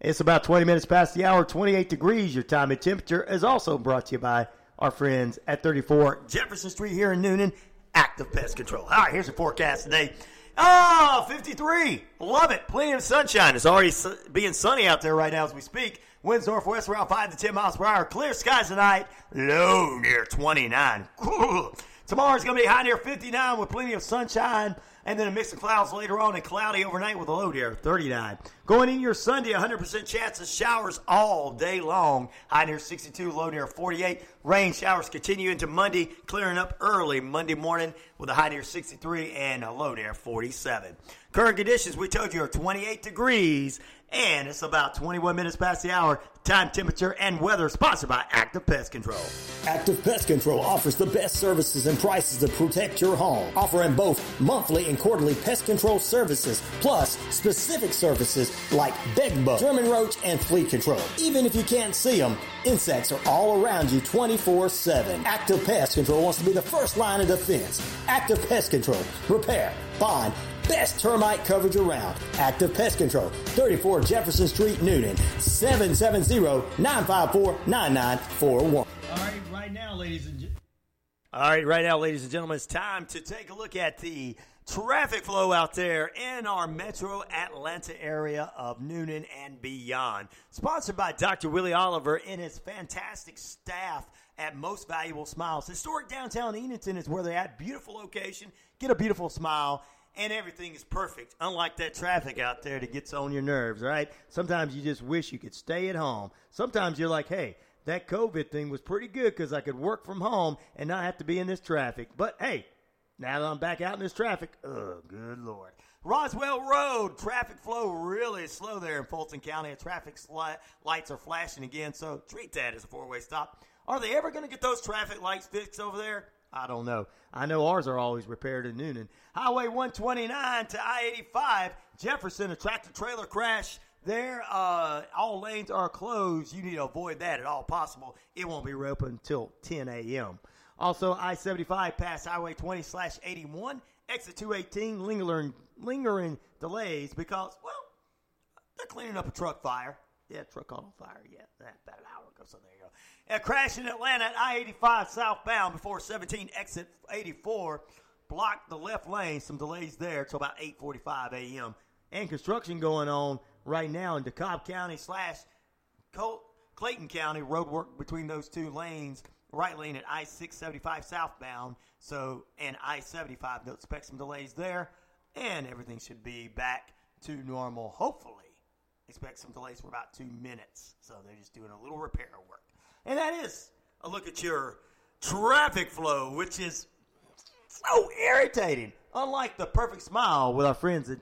It's about 20 minutes past the hour, 28 degrees. Your time and temperature is also brought to you by our friends at 34 Jefferson Street here in Newnan, Active Pest Control. All right, here's the forecast today. Oh, 53. Love it. Plenty of sunshine. It's already being sunny out there right now as we speak. Winds northwest around 5 to 10 miles per hour. Clear skies tonight. Low near 29. Tomorrow's going to be high near 59 with plenty of sunshine. And then a mix of clouds later on and cloudy overnight with a low near 39. Going in your Sunday, 100% chance of showers all day long. High near 62, low near 48. Rain showers continue into Monday, clearing up early Monday morning with a high near 63 and a low near 47. Current conditions, we told you, are 28 degrees, and it's about 21 minutes past the hour. Time, temperature, and weather sponsored by Active Pest Control. Active Pest Control offers the best services and prices to protect your home, offering both monthly and quarterly pest control services, plus specific services like bed bug, German roach, and flea control. Even if you can't see them, insects are all around you 24/7. Active Pest Control wants to be the first line of defense. Active Pest Control, repair, bond, best termite coverage around. Active Pest Control, 34 Jefferson Street, Newton, 770-954-9941. All right, right now, ladies and gentlemen, it's time to take a look at the traffic flow out there in our metro Atlanta area of Newnan and beyond. Sponsored by Dr. Willie Oliver and his fantastic staff at Most Valuable Smiles. Historic downtown Eatonton is where they're at. Beautiful location. Get a beautiful smile. And everything is perfect, unlike that traffic out there that gets on your nerves, right? Sometimes you just wish you could stay at home. Sometimes you're like, hey, that COVID thing was pretty good because I could work from home and not have to be in this traffic. But, hey, now that I'm back out in this traffic, oh, good Lord. Roswell Road, traffic flow really slow there in Fulton County. Traffic lights are flashing again, so treat that as a four-way stop. Are they ever going to get those traffic lights fixed over there? I don't know. I know ours are always repaired in Newnan. Highway 129 to I-85, Jefferson, a tractor-trailer crash. There, all lanes are closed. You need to avoid that at all possible. It won't be reopened until 10 a.m. Also, I-75 past Highway 20/81, exit 218, lingering delays because, well, they're cleaning up a truck fire. Yeah, truck on fire. Yeah, about an hour ago, so there you go. A crash in Atlanta at I-85 southbound before 17 exit 84. Blocked the left lane. Some delays there till about 8:45 a.m. And construction going on right now in DeKalb County / Clayton County. Road work between those two lanes. Right lane at I-675 southbound. So, and I-75. Don't expect some delays there. And everything should be back to normal, hopefully. Expect some delays for about 2 minutes. So they're just doing a little repair work. And that is a look at your traffic flow, which is so irritating. Unlike the perfect smile with our friends at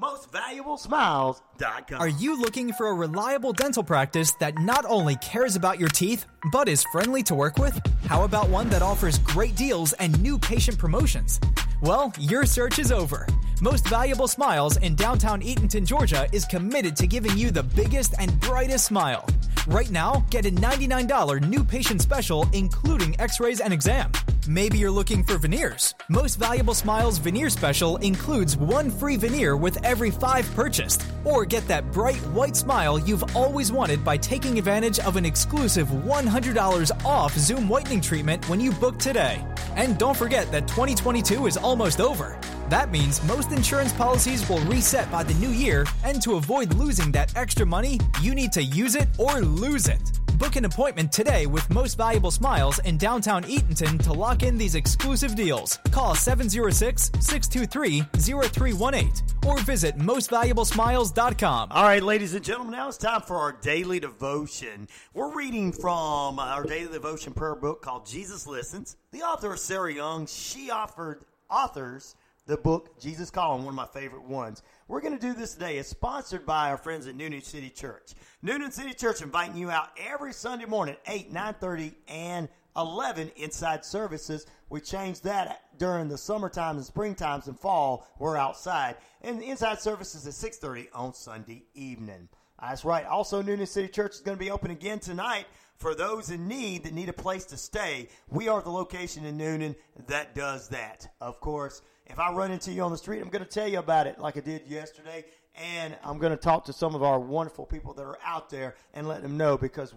MostValuableSmiles.com. Are you looking for a reliable dental practice that not only cares about your teeth, but is friendly to work with? How about one that offers great deals and new patient promotions? Well, your search is over. Most Valuable Smiles in downtown Eatonton, Georgia is committed to giving you the biggest and brightest smile. Right now, get a $99 new patient special, including x-rays and exam. Maybe you're looking for veneers. Most Valuable Smiles veneer special includes one free veneer with every 5 purchased. Or get that bright white smile you've always wanted by taking advantage of an exclusive $100 off Zoom whitening treatment when you book today. And don't forget that 2022 is almost over. That means most insurance policies will reset by the new year, and to avoid losing that extra money, you need to use it or lose it. Book an appointment today with Most Valuable Smiles in downtown Eatonton to lock in these exclusive deals. Call 706-623-0318 or visit mostvaluablesmiles.com. All right, ladies and gentlemen, now it's time for our daily devotion. We're reading from our daily devotion prayer book called Jesus Listens. The author is Sarah Young. She authors the book Jesus Calling, one of my favorite ones. We're going to do this today. It's sponsored by our friends at Newnan City Church. Newnan City Church inviting you out every Sunday morning, 8, 9:30, and 11 inside services. We changed that during the summertime and springtime and fall. We're outside. And the inside services at 6:30 on Sunday evening. That's right. Also, Newnan City Church is going to be open again tonight for those in need that need a place to stay. We are the location in Newnan that does that. Of course, if I run into you on the street, I'm going to tell you about it like I did yesterday, and I'm going to talk to some of our wonderful people that are out there and let them know, because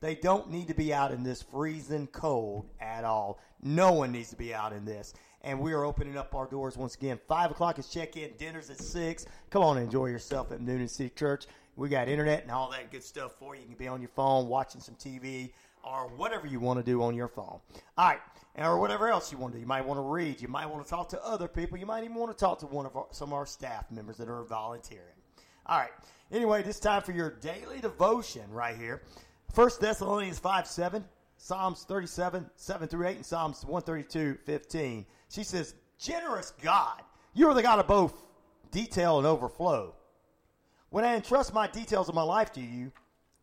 they don't need to be out in this freezing cold at all. No one needs to be out in this. and we are opening up our doors once again. 5 o'clock is check-in, dinner's at 6. Come on and enjoy yourself at Noonan City Church. We got internet and all that good stuff for you. You can be on your phone, watching some TV, or whatever you want to do on your phone. All right, or whatever else you want to do. You might want to read. You might want to talk to other people. You might even want to talk to some of our staff members that are volunteering. All right, anyway, this time for your daily devotion right here. 1 Thessalonians 5:7, Psalms 37:7-8, and Psalms 132:15. She says, generous God, you are the God of both detail and overflow. When I entrust my details of my life to you,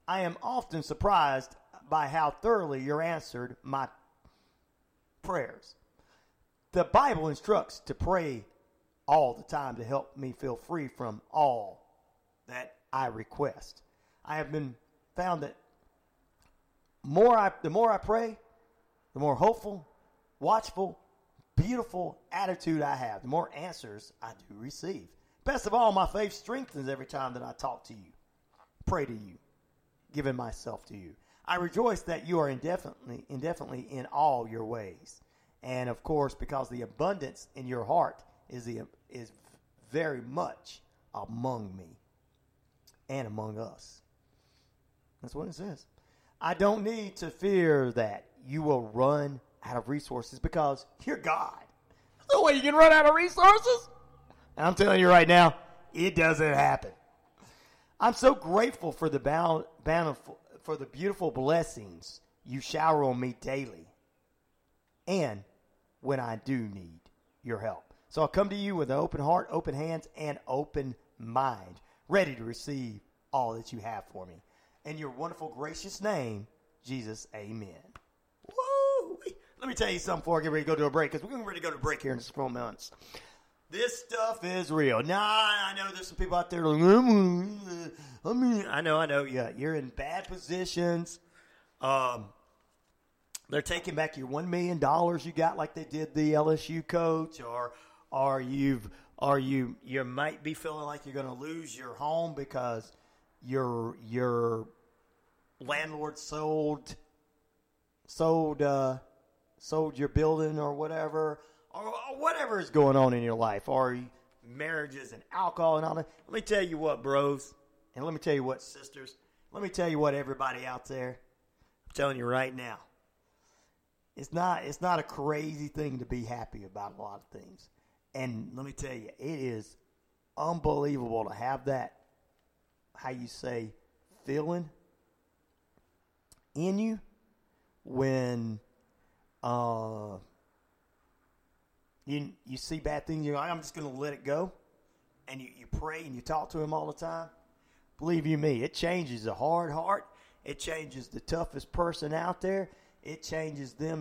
I am often surprised by how thoroughly you answered my prayers. The Bible instructs to pray all the time to help me feel free from all that I request. I have been found that the more I pray, the more hopeful, watchful, beautiful attitude I have, the more answers I do receive. Best of all, my faith strengthens every time that I talk to you, pray to you, giving myself to you. I rejoice that you are indefinitely in all your ways. And, of course, because the abundance in your heart is very much among me and among us. That's what it says. I don't need to fear that you will run out of resources because you're God. There's no way you can run out of resources. And I'm telling you right now, it doesn't happen. I'm so grateful for the beautiful blessings you shower on me daily and when I do need your help. So I'll come to you with an open heart, open hands, and open mind, ready to receive all that you have for me. In your wonderful, gracious name, Jesus, amen. Woo! Let me tell you something before I get ready to go to a break, because we're going to go to a break here in just a few minutes. This stuff is real. Now, I know there's some people out there like, I know. Yeah, you're in bad positions. They're taking back your $1 million you got like they did the LSU coach, or you might be feeling like you're going to lose your home because your landlord sold your building or whatever. Or whatever is going on in your life, or marriages and alcohol and all that. Let me tell you what, bros, and let me tell you what, sisters. Let me tell you what, everybody out there. I'm telling you right now, it's not a crazy thing to be happy about a lot of things. And let me tell you, it is unbelievable to have that, how you say, feeling in you when You see bad things, you're like, I'm just going to let it go. And you pray and you talk to him all the time. Believe you me, it changes a hard heart. It changes the toughest person out there. It changes them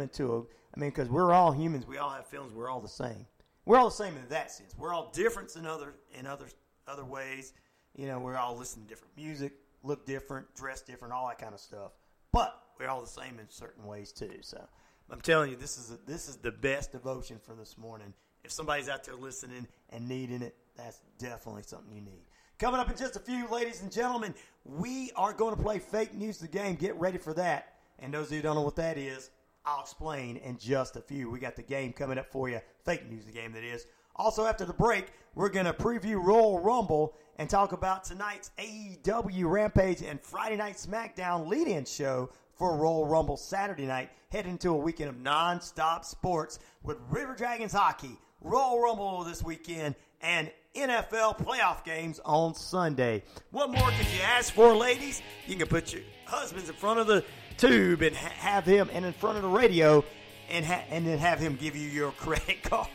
because we're all humans. We all have feelings. We're all the same. We're all the same in that sense. We're all different in other ways. You know, we're all listening to different music, look different, dress different, all that kind of stuff. But we're all the same in certain ways too, so. I'm telling you, this is the best devotion for this morning. If somebody's out there listening and needing it, that's definitely something you need. Coming up in just a few, ladies and gentlemen, we are going to play Fake News the Game. Get ready for that. And those of you who don't know what that is, I'll explain in just a few. We got the game coming up for you, Fake News the Game that is. Also, after the break, we're going to preview Royal Rumble and talk about tonight's AEW Rampage and Friday Night SmackDown lead-in show for Royal Rumble Saturday night, heading into a weekend of nonstop sports with River Dragons hockey, Royal Rumble this weekend, and NFL playoff games on Sunday. What more could you ask for, ladies? You can put your husbands in front of the tube and have him, and in front of the radio, and then have him give you your credit card.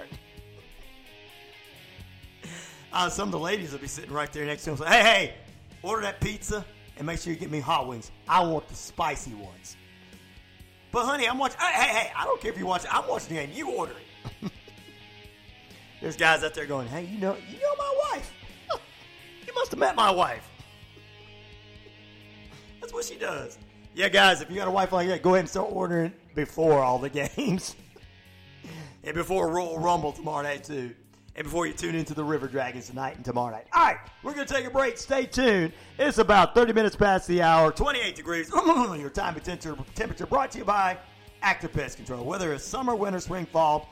Some of the ladies will be sitting right there next to him. So, hey, order that pizza. And make sure you get me hot wings. I want the spicy ones. But, honey, I'm watching. Hey, I don't care if you watch it. I'm watching the game. You order it. There's guys out there going, hey, you know my wife. You must have met my wife. That's what she does. Yeah, guys, if you got a wife like that, go ahead and start ordering before all the games. And before Royal Rumble tomorrow night, too. And before you tune into the River Dragons tonight and tomorrow night. All right, we're going to take a break. Stay tuned. It's about 30 minutes past the hour, 28 degrees. Your time and temperature brought to you by Active Pest Control. Whether it's summer, winter, spring, fall,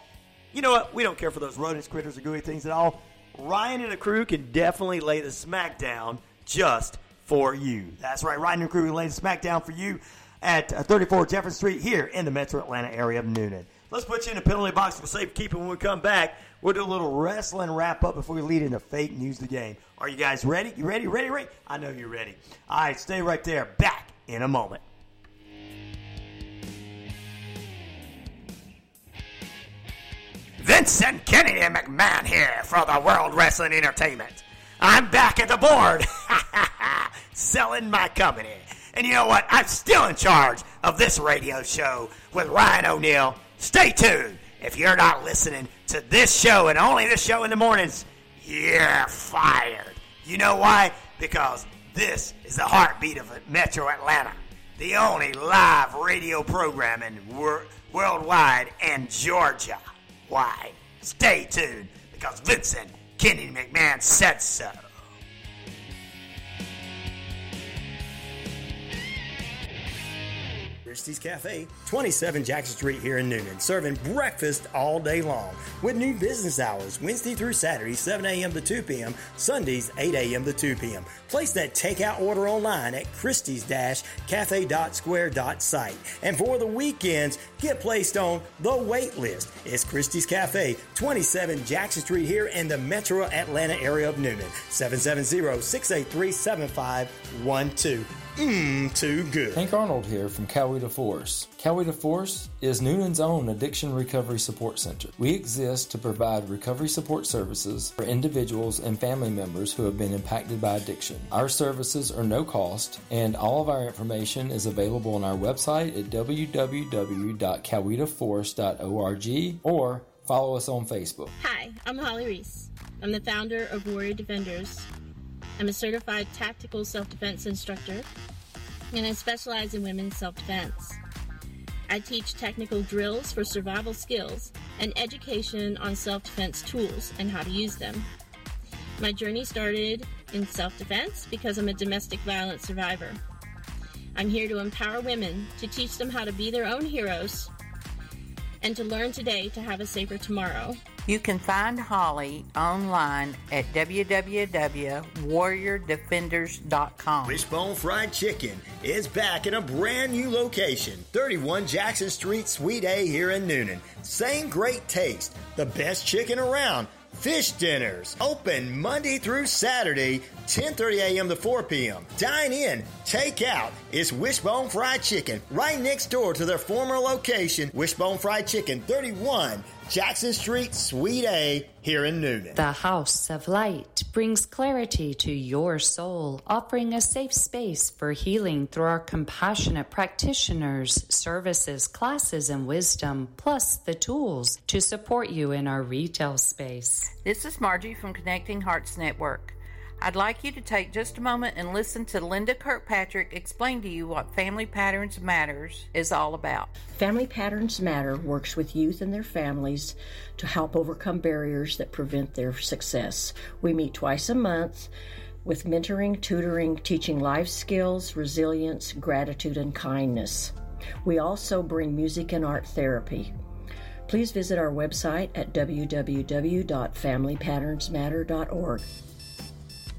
You know what? We don't care for those rodents, critters, or gooey things at all. Ryan and the crew can definitely lay the smackdown just for you. That's right. Ryan and the crew can lay the smackdown for you at 34 Jefferson Street here in the Metro Atlanta area of Newnan. Let's put you in a penalty box for safekeeping. When we come back, we'll do a little wrestling wrap-up before we lead into Fake News the Game. Are you guys ready? You ready? Ready? Ready? I know you're ready. All right, stay right there. Back in a moment. Vincent Kennedy McMahon here for the World Wrestling Entertainment. I'm back at the board, selling my company. And you know what? I'm still in charge of this radio show with Ryan O'Neal. Stay tuned. If you're not listening to this show and only this show in the mornings, you're fired. You know why? Because this is the heartbeat of Metro Atlanta, the only live radio program in worldwide and Georgia. Why? Stay tuned, because Vincent Kennedy McMahon said so. Christie's Cafe, 27 Jackson Street here in Newnan, serving breakfast all day long with new business hours Wednesday through Saturday, 7 a.m. to 2 p.m., Sundays, 8 a.m. to 2 p.m. Place that takeout order online at christies-cafe.square.site. And for the weekends, get placed on the wait list. It's Christie's Cafe, 27 Jackson Street here in the Metro Atlanta area of Newnan, 770-683-7512. Too good. Hank Arnold here from Cowee DeForest. Cowee DeForest is Noonan's own addiction recovery support center. We exist to provide recovery support services for individuals and family members who have been impacted by addiction. Our services are no cost, and all of our information is available on our website at www.coweedeforest.org or follow us on Facebook. Hi, I'm Holly Reese. I'm the founder of Warrior Defenders. I'm a certified tactical self-defense instructor, and I specialize in women's self-defense. I teach technical drills for survival skills and education on self-defense tools and how to use them. My journey started in self-defense because I'm a domestic violence survivor. I'm here to empower women, to teach them how to be their own heroes, and to learn today to have a safer tomorrow. You can find Holly online at www.warriordefenders.com. Wishbone Fried Chicken is back in a brand new location, 31 Jackson Street, Suite A here in Newnan. Same great taste, the best chicken around. Fish dinners, open Monday through Saturday, 10:30 a.m. to 4 p.m. Dine in, take out. It's Wishbone Fried Chicken, right next door to their former location, Wishbone Fried Chicken, 31 Jackson Street, Suite A, here in Newnan. The House of Light brings clarity to your soul, offering a safe space for healing through our compassionate practitioners, services, classes, and wisdom, plus the tools to support you in our retail space. This is Margie from Connecting Hearts Network. I'd like you to take just a moment and listen to Linda Kirkpatrick explain to you what Family Patterns Matters is all about. Family Patterns Matter works with youth and their families to help overcome barriers that prevent their success. We meet twice a month with mentoring, tutoring, teaching life skills, resilience, gratitude, and kindness. We also bring music and art therapy. Please visit our website at www.familypatternsmatter.org.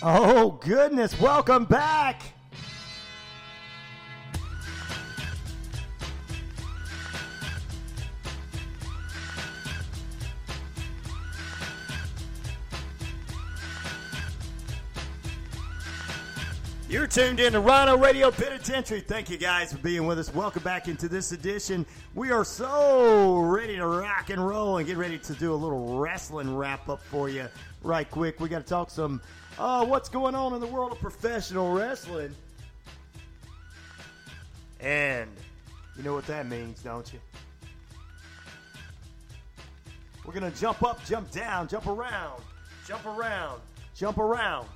Oh, goodness. Welcome back. You're tuned in to Rhino Radio Penitentiary. Thank you guys for being with us. Welcome back into this edition. We are so ready to rock and roll and get ready to do a little wrestling wrap-up for you right quick. We got to talk some what's going on in the world of professional wrestling. And you know what that means, don't you? We're going to jump up, jump down, jump around, jump around, jump around.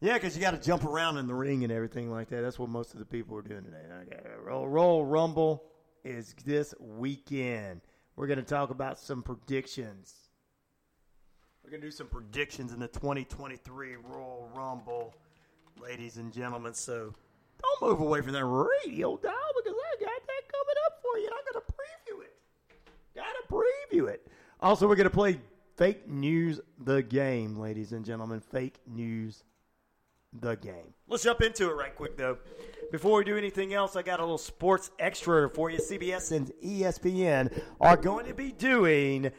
Yeah, because you got to jump around in the ring and everything like that. That's what most of the people are doing today. Okay. Royal Rumble is this weekend. We're going to talk about some predictions. We're going to do some predictions in the 2023 Royal Rumble, ladies and gentlemen. So don't move away from that radio dial because I got that coming up for you. And I'm going to preview it. Got to preview it. Also, we're going to play Fake News the Game, ladies and gentlemen. Fake News the Game. Let's jump into it right quick, though. Before we do anything else, I got a little sports extra for you. CBS and ESPN are going to be doing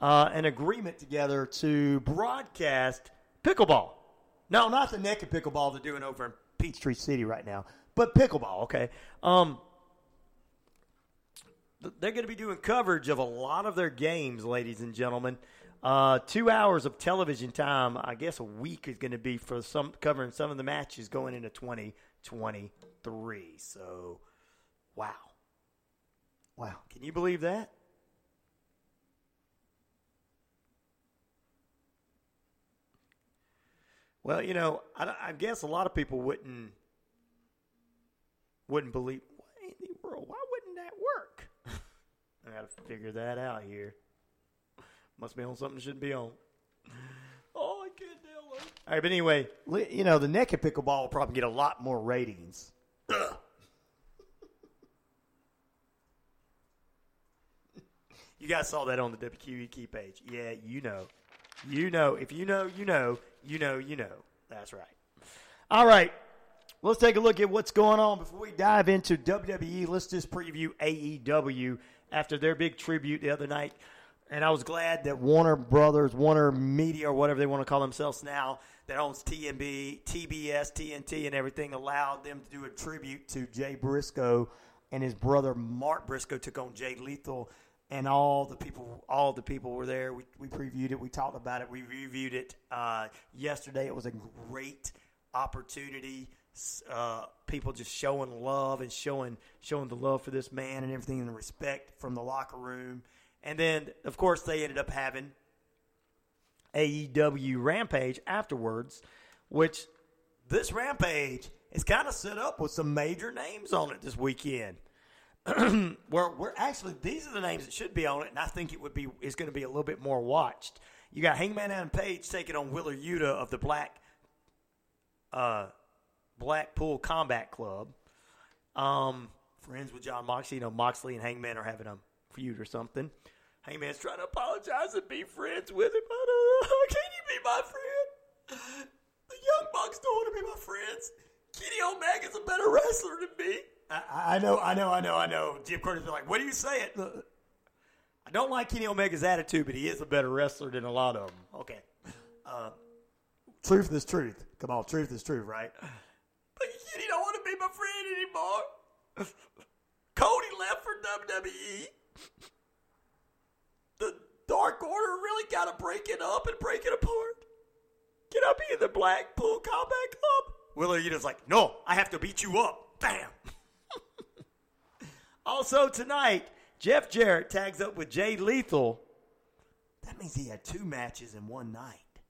an agreement together to broadcast pickleball. No, not the naked pickleball they're doing over in Peachtree City right now, but pickleball, okay? They're going to be doing coverage of a lot of their games, ladies and gentlemen. 2 hours of television time, I guess a week is going to be for some covering some of the matches going into 2023. So, wow. Wow. Can you believe that? Well, you know, I guess a lot of people wouldn't believe, what in the world? Why wouldn't that work? I got to figure that out here. Must be on something it shouldn't be on. Oh, I can't deal with it. All right, but anyway, you know, the naked pickleball will probably get a lot more ratings. You guys saw that on the WQEQ page. Yeah, you know. You know. If you know, you know. You know, you know. That's right. All right. Let's take a look at what's going on. Before we dive into WWE, let's just preview AEW after their big tribute the other night. And I was glad that Warner Brothers, Warner Media, or whatever they want to call themselves now, that owns TNB, TBS, TNT, and everything, allowed them to do a tribute to Jay Briscoe and his brother Mark Briscoe took on Jay Lethal, and all the people were there. We previewed it, we talked about it, we reviewed it yesterday. It was a great opportunity. People just showing love and showing the love for this man and everything, and the respect from the locker room. And then, of course, they ended up having AEW Rampage afterwards, which this Rampage is kind of set up with some major names on it this weekend. We're actually, these are the names that should be on it, and I think it's going to be a little bit more watched. You got Hangman Adam Page taking on Wheeler Yuta of the Blackpool Combat Club. Friends with Jon Moxley. You know, Moxley and Hangman are having a feud or something. Hangman's trying to apologize and be friends with him. Can you be my friend? The Young Bucks don't want to be my friends. Kenny Omega's a better wrestler than me. I know. Jim Curtis is like, what are you saying? I don't like Kenny Omega's attitude, but he is a better wrestler than a lot of them. Okay. Truth is truth. Come on, truth is truth, right? But Kenny don't want to be my friend anymore. Cody left for WWE. The Dark Order really got to break it up and break it apart. Can I be in the Blackpool Combat Club? Wheeler Yuta's like, no, I have to beat you up. Bam. Also tonight, Jeff Jarrett tags up with Jay Lethal. That means he had 2 matches in one night.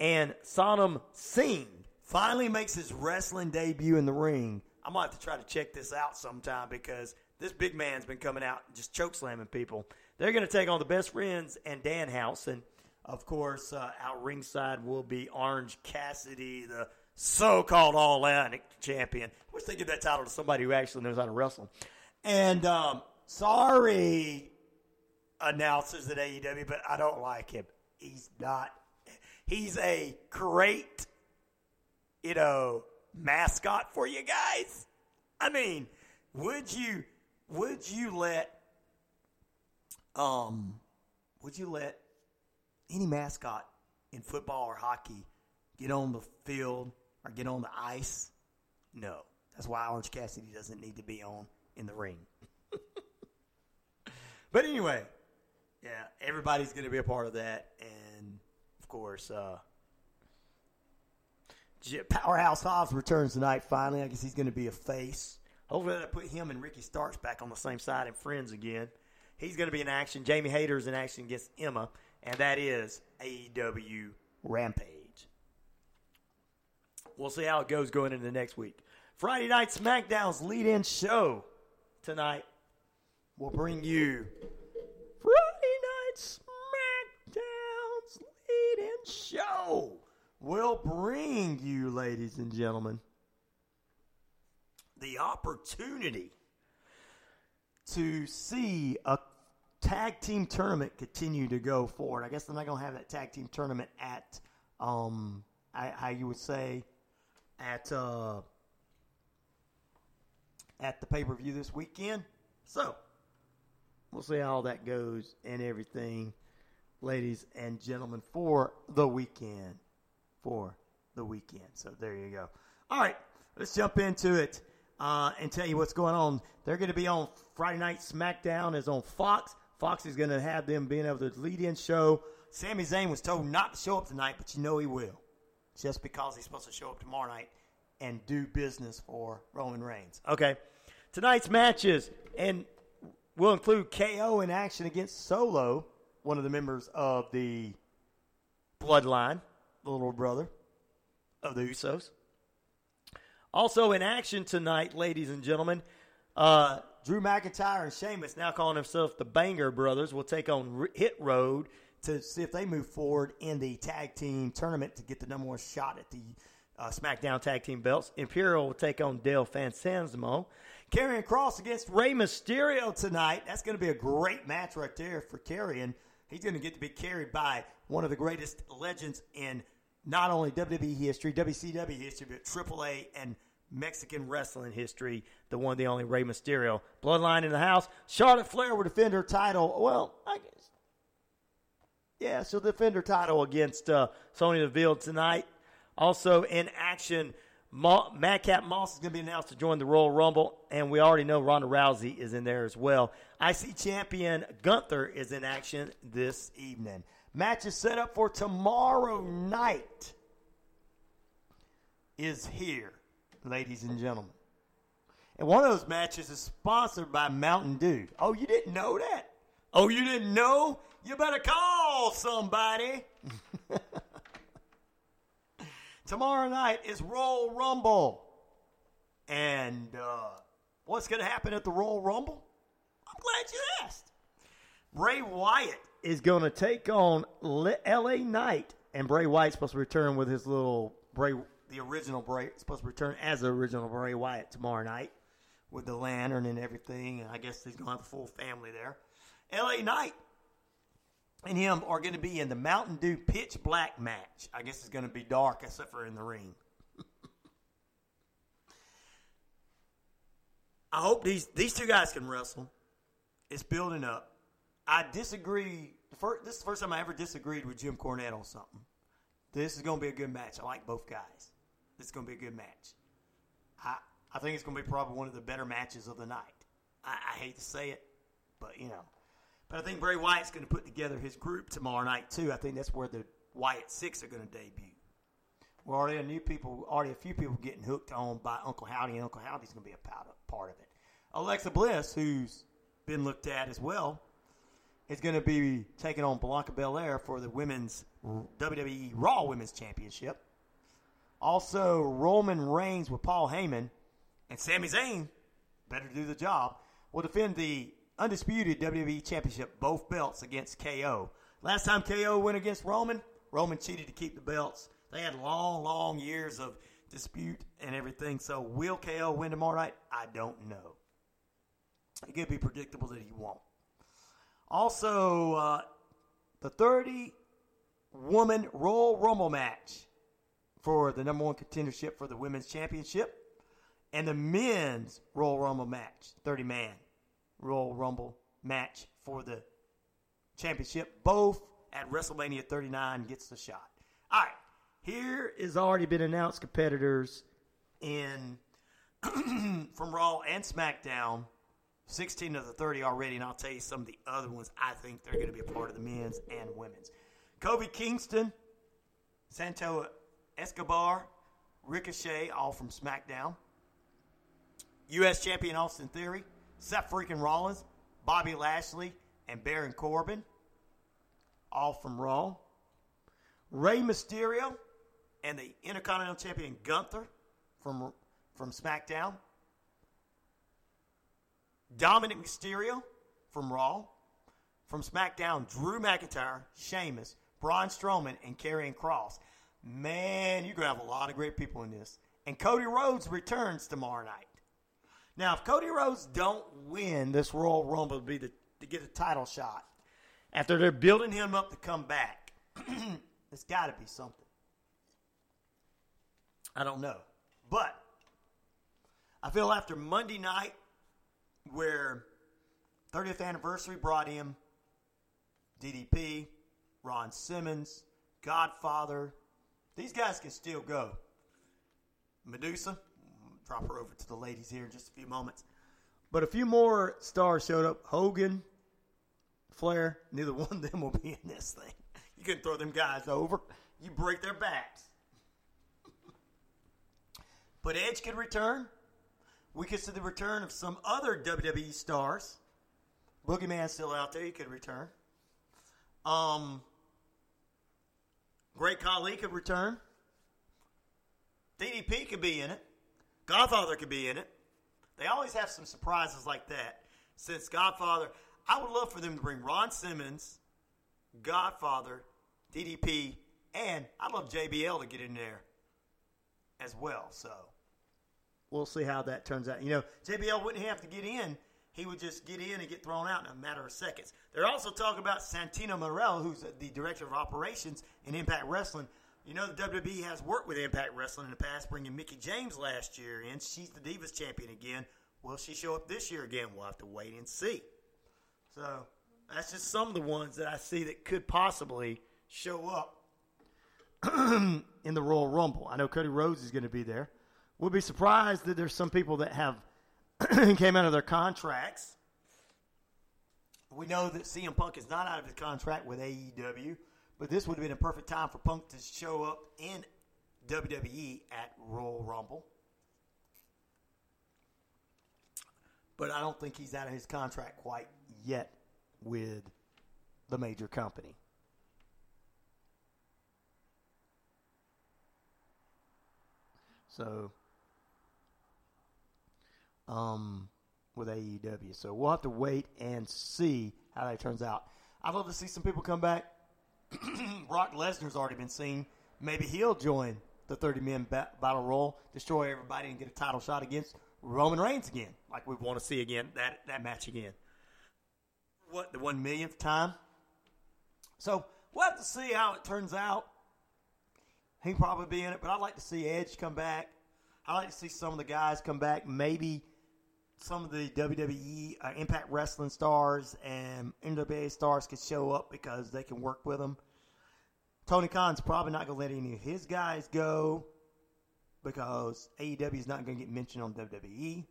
And Sonam Singh finally makes his wrestling debut in the ring. I might have to try to check this out sometime because this big man's been coming out and just choke-slamming people. They're going to take on the Best Friends and Danhausen. And, of course, out ringside will be Orange Cassidy, the so-called All-Atlantic champion. I wish they give that title to somebody who actually knows how to wrestle. And Sari announces at AEW, but I don't like him. He's not. He's a great, you know, mascot for you guys. I mean, would you let any mascot in football or hockey, get on the field or get on the ice? No. That's why Orange Cassidy doesn't need to be on in the ring. But anyway, yeah, everybody's going to be a part of that. And, of course, Powerhouse Hobbs returns tonight finally. I guess he's going to be a face. Hopefully that'll put him and Ricky Starks back on the same side and friends again. He's going to be in action. Jamie Hayter's in action against Emma, and that is AEW Rampage. We'll see how it goes going into next week. Friday night SmackDown's lead-in show tonight will bring you Friday night SmackDown's lead-in show will bring you, ladies and gentlemen, the opportunity to see a tag team tournament continue to go forward. I guess they're not going to have that tag team tournament at, how you would say, at the pay-per-view this weekend. So, we'll see how that goes and everything, ladies and gentlemen, for the weekend. So, there you go. All right, let's jump into it. And tell you what's going on. They're going to be on Friday night. SmackDown is on Fox. Fox is going to have them being able to lead-in show. Sami Zayn was told not to show up tonight, but you know he will. Just because he's supposed to show up tomorrow night and do business for Roman Reigns. Okay. Tonight's matches and will include KO in action against Solo, one of the members of the Bloodline, the little brother of the Usos. Also in action tonight, ladies and gentlemen, Drew McIntyre and Sheamus, now calling themselves the Banger Brothers, will take on Hit Road to see if they move forward in the tag team tournament to get the number one shot at the SmackDown tag team belts. Imperial will take on Del Fantasmo. Karrion Kross against Rey Mysterio tonight. That's going to be a great match right there for Karrion. He's going to get to be carried by one of the greatest legends in not only WWE history, WCW history, but AAA and Mexican wrestling history. The one, the only, Rey Mysterio. Bloodline in the house. Charlotte Flair will defend her title. Well, I guess. Yeah, she'll defend her title against Sonya Deville tonight. Also in action, Madcap Moss is going to be announced to join the Royal Rumble. And we already know Ronda Rousey is in there as well. IC champion Gunther is in action this evening. Match is set up for tomorrow night is here, ladies and gentlemen. And one of those matches is sponsored by Mountain Dew. Oh, you didn't know that? Oh, you didn't know? You better call somebody. Tomorrow night is Royal Rumble. And what's going to happen at the Royal Rumble? I'm glad you asked. Bray Wyatt is going to take on LA Knight, and Bray Wyatt's supposed to return with his little Bray, the original Bray, supposed to return as the original Bray Wyatt tomorrow night with the lantern and everything, and I guess he's going to have the full family there. LA Knight and him are going to be in the Mountain Dew pitch black match. I guess it's going to be dark except for in the ring. I hope these two guys can wrestle. It's building up. I disagree. This is the first time I ever disagreed with Jim Cornette on something. This is going to be a good match. I like both guys. This is going to be a good match. I think it's going to be probably one of the better matches of the night. I hate to say it, but, you know. But I think Bray Wyatt's going to put together his group tomorrow night, too. I think that's where the Wyatt Six are going to debut. We're already a few people getting hooked on by Uncle Howdy, and Uncle Howdy's going to be a part of it. Alexa Bliss, who's been looked at as well, is going to be taking on Bianca Belair for the women's WWE Raw Women's Championship. Also, Roman Reigns with Paul Heyman and Sami Zayn, better do the job, will defend the undisputed WWE Championship, both belts, against KO. Last time KO went against Roman, Roman cheated to keep the belts. They had long, long years of dispute and everything. So will KO win tomorrow night? I don't know. It could be predictable that he won't. Also, the 30-woman Royal Rumble match for the number one contendership for the Women's Championship and the men's Royal Rumble match, 30-man Royal Rumble match for the championship, both at WrestleMania 39 gets the shot. All right. Here has already been announced competitors in from Raw and SmackDown, 16 of the 30 already, and I'll tell you some of the other ones I think they're going to be a part of the men's and women's. Kobe Kingston, Santo Escobar, Ricochet, all from SmackDown. U.S. Champion Austin Theory, Seth freaking Rollins, Bobby Lashley, and Baron Corbin, all from Raw. Rey Mysterio and the Intercontinental Champion Gunther from SmackDown. Dominic Mysterio from Raw. From SmackDown, Drew McIntyre, Sheamus, Braun Strowman, and Karrion Kross. Man, you're going to have a lot of great people in this. And Cody Rhodes returns tomorrow night. Now, if Cody Rhodes don't win, this Royal Rumble will be to get a title shot. After they're building him up to come back, it's got to be something. I don't know. But I feel after Monday night, where 30th anniversary brought him DDP, Ron Simmons, Godfather. These guys can still go. Medusa, drop her over to the ladies here in just a few moments. But a few more stars showed up. Hogan, Flair, neither one of them will be in this thing. You can throw them guys over. You break their backs. But Edge could return. We could see the return of some other WWE stars. Boogeyman's still out there. He could return. Great Khali could return. DDP could be in it. Godfather could be in it. They always have some surprises like that. Since Godfather, I would love for them to bring Ron Simmons, Godfather, DDP, and I'd love JBL to get in there as well, so. We'll see how that turns out. You know, JBL wouldn't have to get in. He would just get in and get thrown out in a matter of seconds. They're also talking about Santino Marella, who's the director of operations in Impact Wrestling. You know, the WWE has worked with Impact Wrestling in the past, bringing Mickie James last year in. She's the Divas champion again. Will she show up this year again? We'll have to wait and see. So that's just some of the ones that I see that could possibly show up in the Royal Rumble. I know Cody Rhodes is going to be there. We'll be surprised that there's some people that have came out of their contracts. We know that CM Punk is not out of his contract with AEW, but this would have been a perfect time for Punk to show up in WWE at Royal Rumble. But I don't think he's out of his contract quite yet with the major company. So... with AEW. So we'll have to wait and see how that turns out. I'd love to see some people come back. Brock Lesnar's already been seen. Maybe he'll join the 30-man battle royal, destroy everybody, and get a title shot against Roman Reigns again, like we want to see again, that match again. What, the 1,000,000th time? So we'll have to see how it turns out. He'll probably be in it, but I'd like to see Edge come back. I'd like to see some of the guys come back, maybe some of the WWE Impact Wrestling stars and NWA stars could show up because they can work with them. Tony Khan's probably not going to let any of his guys go because AEW is not going to get mentioned on WWE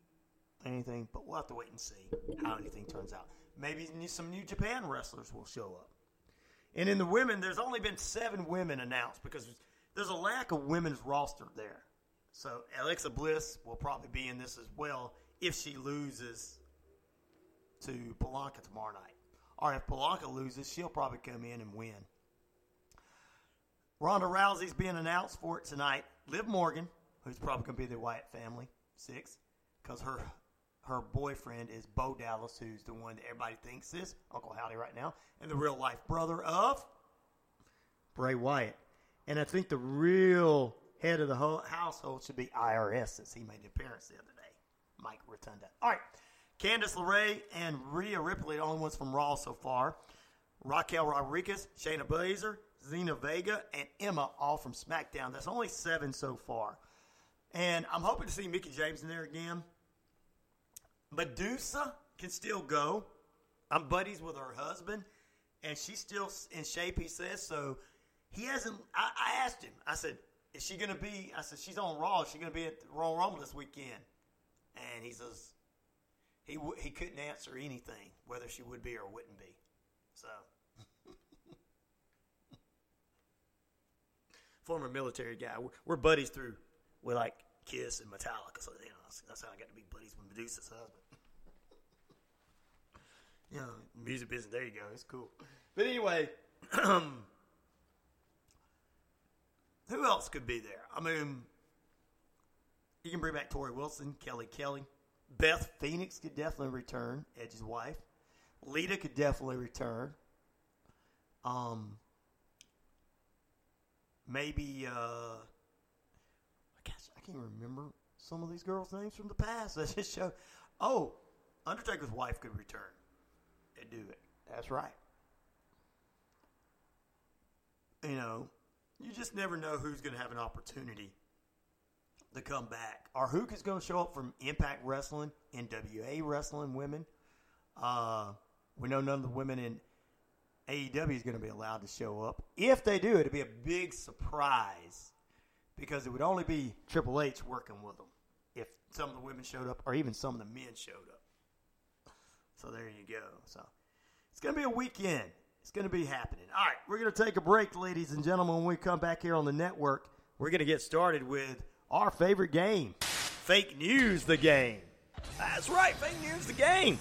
or anything, but we'll have to wait and see how anything turns out. Maybe some New Japan wrestlers will show up. And in the women, there's only been 7 women announced because there's a lack of women's roster there. So Alexa Bliss will probably be in this as well if she loses to Blanca tomorrow night. Or if Blanca loses, she'll probably come in and win. Ronda Rousey's being announced for it tonight. Liv Morgan, who's probably going to be the Wyatt family, 6, because her boyfriend is Bo Dallas, who's the one that everybody thinks is Uncle Howdy right now, and the real-life brother of Bray Wyatt. And I think the real... head of the whole household should be IRS, since he made an appearance the other day. Mike Rotunda. All right. Candice LeRae and Rhea Ripley, the only ones from Raw so far. Raquel Rodriguez, Shayna Baszler, Zelina Vega, and Emma, all from SmackDown. That's only 7 so far. And I'm hoping to see Mickie James in there again. Medusa can still go. I'm buddies with her husband, and she's still in shape, he says, so He hasn't. I asked him. I said, "Is she gonna be?" I said, "She's on Raw. Is she gonna be at Royal Rumble this weekend?" And he says, he couldn't answer anything whether she would be or wouldn't be. So, former military guy. We're buddies through. We like Kiss and Metallica. So you know that's how I got to be buddies with Medusa's husband. You know, music business. There you go. It's cool. But anyway. Who else could be there? I mean, you can bring back Tori Wilson, Kelly. Beth Phoenix could definitely return, Edge's wife. Lita could definitely return. Gosh, I can't remember some of these girls' names from the past. That just showed. Oh, Undertaker's wife could return and do it. That's right. You know. You just never know who's going to have an opportunity to come back. Or who is going to show up from Impact Wrestling, NWA Wrestling women. We know none of the women in AEW is going to be allowed to show up. If they do, it'll be a big surprise because it would only be Triple H working with them if some of the women showed up or even some of the men showed up. So there you go. So it's going to be a weekend. It's going to be happening. All right, we're going to take a break, ladies and gentlemen. When we come back here on the network, we're going to get started with our favorite game, Fake News the Game. That's right, Fake News the Game.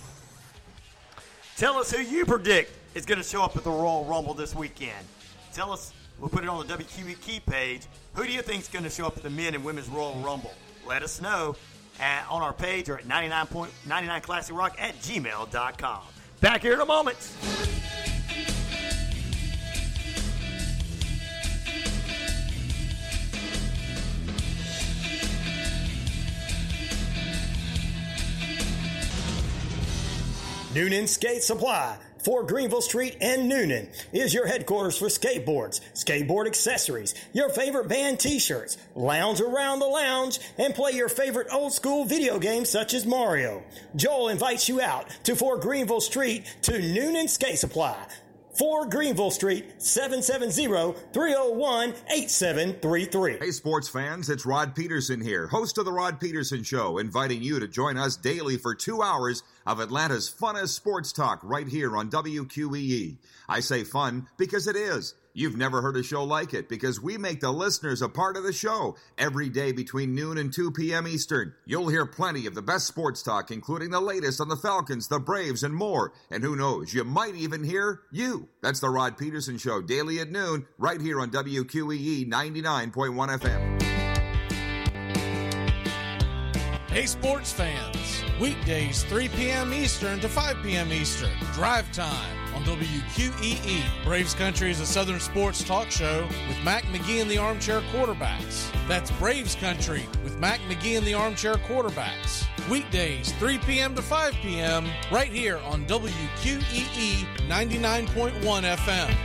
Tell us who you predict is going to show up at the Royal Rumble this weekend. Tell us, we'll put it on the WQEQ page, who do you think is going to show up at the Men and Women's Royal Rumble? Let us know on our page or at 99.99classicrock@gmail.com. Back here in a moment. Noonan Skate Supply, 4 Greenville Street in Noonan, is your headquarters for skateboards, skateboard accessories, your favorite band t-shirts, lounge around the lounge, and play your favorite old school video games such as Mario. Joel invites you out to 4 Greenville Street to Noonan Skate Supply, 4 Greenville Street, 770-301-8733. Hey, sports fans, it's Rod Peterson here, host of The Rod Peterson Show, inviting you to join us daily for 2 hours of Atlanta's funnest sports talk right here on WQEE. I say fun because it is. You've never heard a show like it because we make the listeners a part of the show. Every day between noon and 2 p.m. Eastern, you'll hear plenty of the best sports talk, including the latest on the Falcons, the Braves, and more. And who knows, you might even hear you. That's The Rod Peterson Show, daily at noon, right here on WQEE 99.1 FM. Hey, sports fans. Weekdays, 3 p.m. Eastern to 5 p.m. Eastern. Drive time on WQEE. Braves Country is a Southern sports talk show with Mac McGee and the Armchair Quarterbacks. That's Braves Country with Mac McGee and the Armchair Quarterbacks. Weekdays, 3 p.m. to 5 p.m. right here on WQEE 99.1 FM.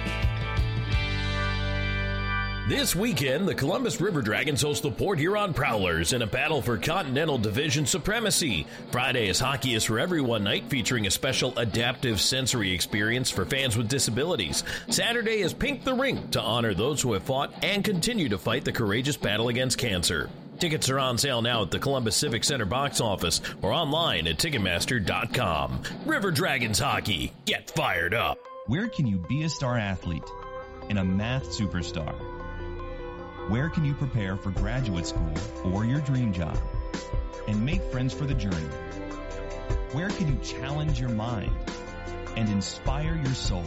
This weekend, the Columbus River Dragons host the Port Huron Prowlers in a battle for Continental Division supremacy. Friday is Hockey is for Everyone night, featuring a special adaptive sensory experience for fans with disabilities. Saturday is Pink the Rink to honor those who have fought and continue to fight the courageous battle against cancer. Tickets are on sale now at the Columbus Civic Center box office or online at Ticketmaster.com. River Dragons hockey. Get fired up. Where can you be a star athlete and a math superstar? Where can you prepare for graduate school or your dream job and make friends for the journey? Where can you challenge your mind and inspire your soul?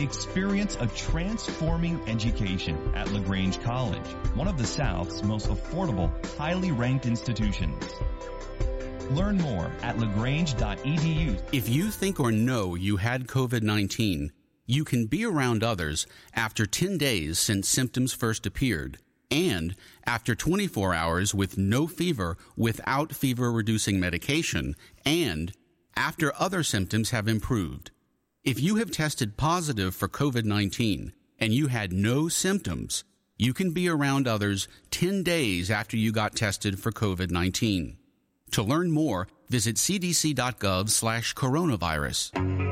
Experience a transforming education at LaGrange College, one of the South's most affordable, highly ranked institutions. Learn more at LaGrange.edu. If you think or know you had COVID-19, you can be around others after 10 days since symptoms first appeared and after 24 hours with no fever without fever-reducing medication and after other symptoms have improved. If you have tested positive for COVID-19 and you had no symptoms, you can be around others 10 days after you got tested for COVID-19. To learn more, visit cdc.gov/coronavirus.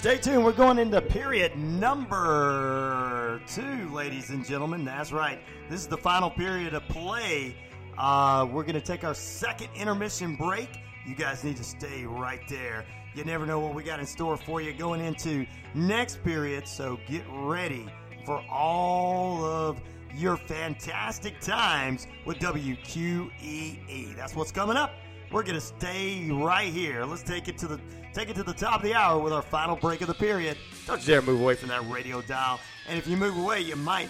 Stay tuned. We're going into period number 2, ladies and gentlemen. That's right. This is the final period of play. We're going to take our second intermission break. You guys need to stay right there. You never know what we got in store for you going into next period. So get ready for all of your fantastic times with WQEE. That's what's coming up. We're gonna stay right here. Let's take it to the top of the hour with our final break of the period. Don't you dare move away from that radio dial. And if you move away, you might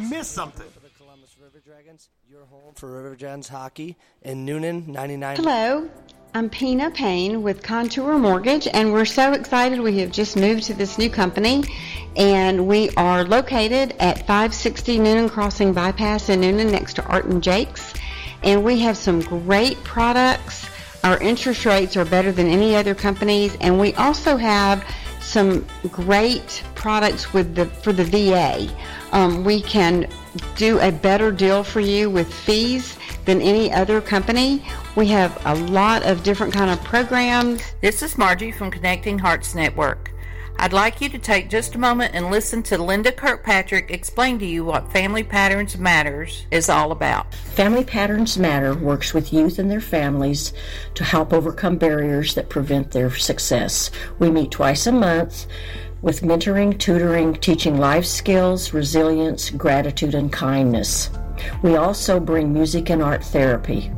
miss something. For the Columbus River Dragons, your home for River Dragons hockey in Noonan 99. Hello, I'm Pina Payne with Contour Mortgage, and we're so excited we have just moved to this new company, and we are located at 560 Noonan Crossing Bypass in Noonan, next to Art and Jake's. And we have some great products. Our interest rates are better than any other companies, and we also have some great products for the VA. We can do a better deal for you with fees than any other company. We have a lot of different kind of programs. This is Margie from Connecting Hearts Network. I'd like you to take just a moment and listen to Linda Kirkpatrick explain to you what Family Patterns Matters is all about. Family Patterns Matter works with youth and their families to help overcome barriers that prevent their success. We meet twice a month with mentoring, tutoring, teaching life skills, resilience, gratitude, and kindness. We also bring music and art therapy.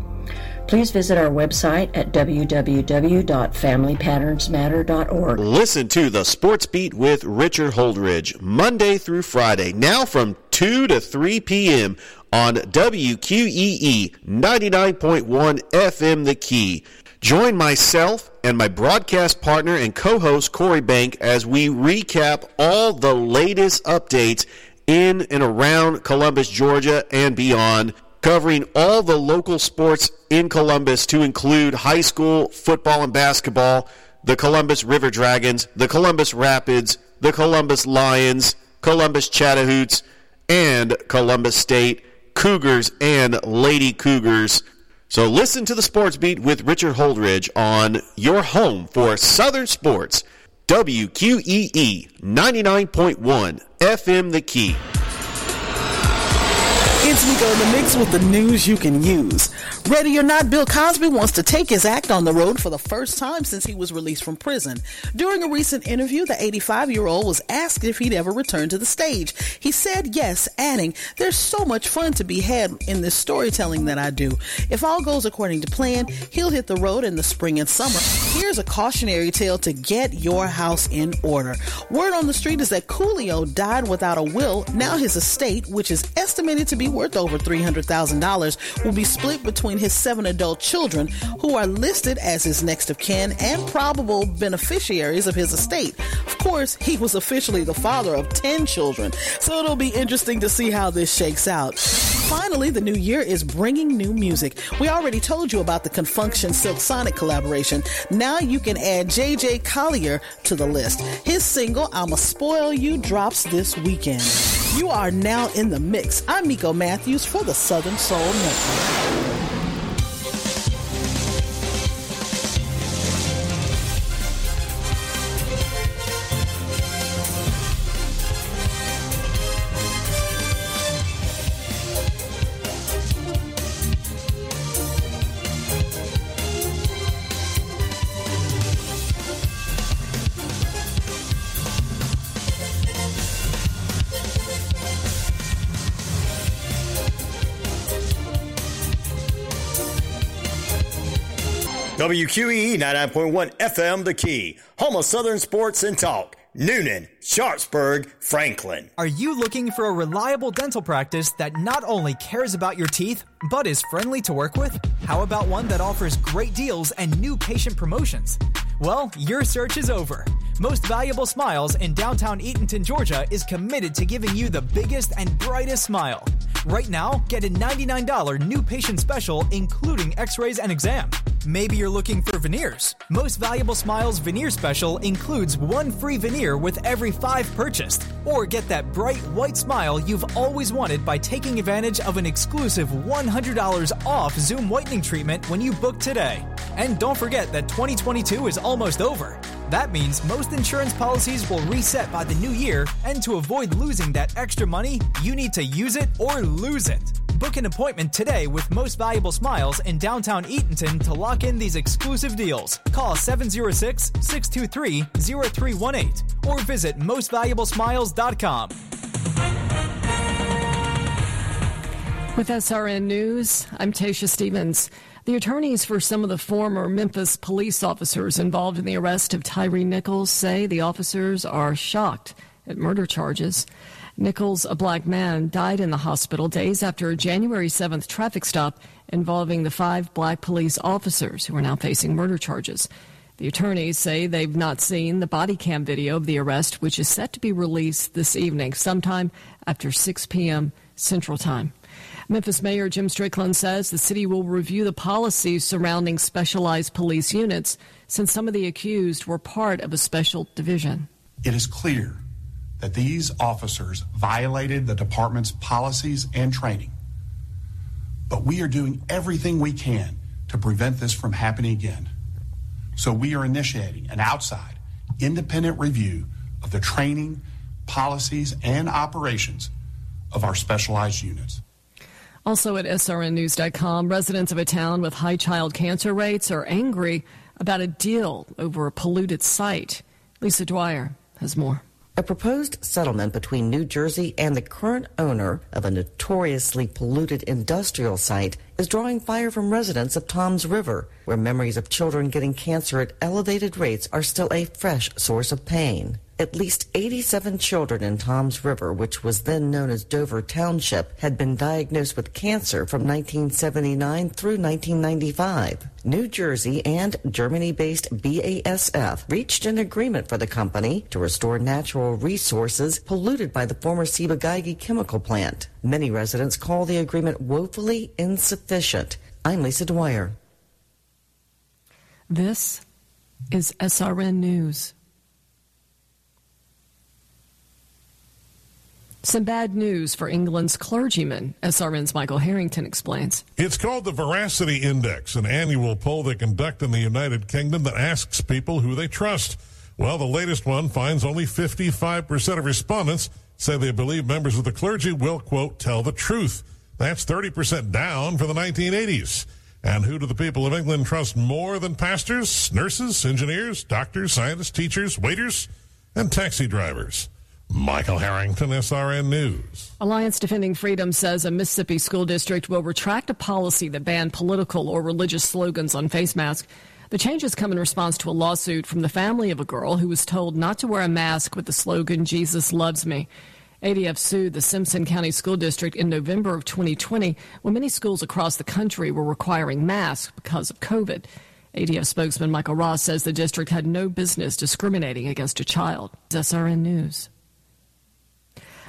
Please visit our website at www.familypatternsmatter.org. Listen to The Sports Beat with Richard Holdridge, Monday through Friday, now from 2 to 3 p.m. on WQEE 99.1 FM The Key. Join myself and my broadcast partner and co-host Corey Bank as we recap all the latest updates in and around Columbus, Georgia and beyond, covering all the local sports in Columbus to include high school football and basketball, the Columbus River Dragons, the Columbus Rapids, the Columbus Lions, Columbus Chattahoots, and Columbus State Cougars and Lady Cougars. So listen to The Sports Beat with Richard Holdridge on your home for Southern Sports, WQEE 99.1 FM The Key. It's Nico in the Mix with the news you can use. Ready or not, Bill Cosby wants to take his act on the road for the first time since he was released from prison. During a recent interview, the 85-year-old was asked if he'd ever return to the stage. He said yes, adding, "There's so much fun to be had in this storytelling that I do. If all goes according to plan, he'll hit the road in the spring and summer." Here's a cautionary tale to get your house in order. Word on the street is that Coolio died without a will. Now his estate, which is estimated to be worth over $300,000, will be split between his 7 adult children, who are listed as his next of kin and probable beneficiaries of his estate. Of course, he was officially the father of 10 children, so it'll be interesting to see how this shakes out. Finally, the new year is bringing new music. We already told you about the Confunction Silk Sonic collaboration. Now you can add J.J. Collier to the list. His single, I'ma Spoil You, drops this weekend. You are now in the mix. I'm Nico Matthews for the Southern Soul Network. WQEE 99.1 FM, The Key, home of Southern Sports and Talk, Noonan, Sharpsburg, Franklin. Are you looking for a reliable dental practice that not only cares about your teeth, but is friendly to work with? How about one that offers great deals and new patient promotions? Well, your search is over. Most Valuable Smiles in downtown Eatonton, Georgia is committed to giving you the biggest and brightest smile. Right now, get a $99 new patient special, including x-rays and exam. Maybe you're looking for veneers. Most Valuable Smiles veneer special includes one free veneer with every 5 purchased. Or get that bright white smile you've always wanted by taking advantage of an exclusive $100 off Zoom whitening treatment when you book today. And don't forget that 2022 is almost over. That means most insurance policies will reset by the new year, and to avoid losing that extra money, you need to use it or lose it. Book an appointment today with Most Valuable Smiles in downtown Eatonton to lock in these exclusive deals. Call 706-623-0318 or visit mostvaluablesmiles.com. With SRN News, I'm Taysha Stevens. The attorneys for some of the former Memphis police officers involved in the arrest of Tyree Nichols say the officers are shocked at murder charges. Nichols, a black man, died in the hospital days after a January 7th traffic stop involving the 5 black police officers who are now facing murder charges. The attorneys say they've not seen the body cam video of the arrest, which is set to be released this evening, sometime after 6 p.m. Central Time. Memphis Mayor Jim Strickland says the city will review the policies surrounding specialized police units, since some of the accused were part of a special division. It is clear that these officers violated the department's policies and training, but we are doing everything we can to prevent this from happening again. So we are initiating an outside, independent review of the training, policies, and operations of our specialized units. Also at srnnews.com, residents of a town with high child cancer rates are angry about a deal over a polluted site. Lisa Dwyer has more. A proposed settlement between New Jersey and the current owner of a notoriously polluted industrial site is drawing fire from residents of Toms River, where memories of children getting cancer at elevated rates are still a fresh source of pain. At least 87 children in Toms River, which was then known as Dover Township, had been diagnosed with cancer from 1979 through 1995. New Jersey and Germany-based BASF reached an agreement for the company to restore natural resources polluted by the former Ciba-Geigy chemical plant. Many residents call the agreement woefully insufficient. I'm Lisa Dwyer. This is SRN News. Some bad news for England's clergymen, SRN's Michael Harrington explains. It's called the Veracity Index, an annual poll they conduct in the United Kingdom that asks people who they trust. Well, the latest one finds only 55% of respondents say they believe members of the clergy will, quote, tell the truth. That's 30% down from the 1980s. And who do the people of England trust more than pastors, nurses, engineers, doctors, scientists, teachers, waiters, and taxi drivers? Michael Harrington, SRN News. Alliance Defending Freedom says a Mississippi school district will retract a policy that banned political or religious slogans on face masks. The changes come in response to a lawsuit from the family of a girl who was told not to wear a mask with the slogan, Jesus Loves Me. ADF sued the Simpson County School District in November of 2020 when many schools across the country were requiring masks because of COVID. ADF spokesman Michael Ross says the district had no business discriminating against a child. SRN News.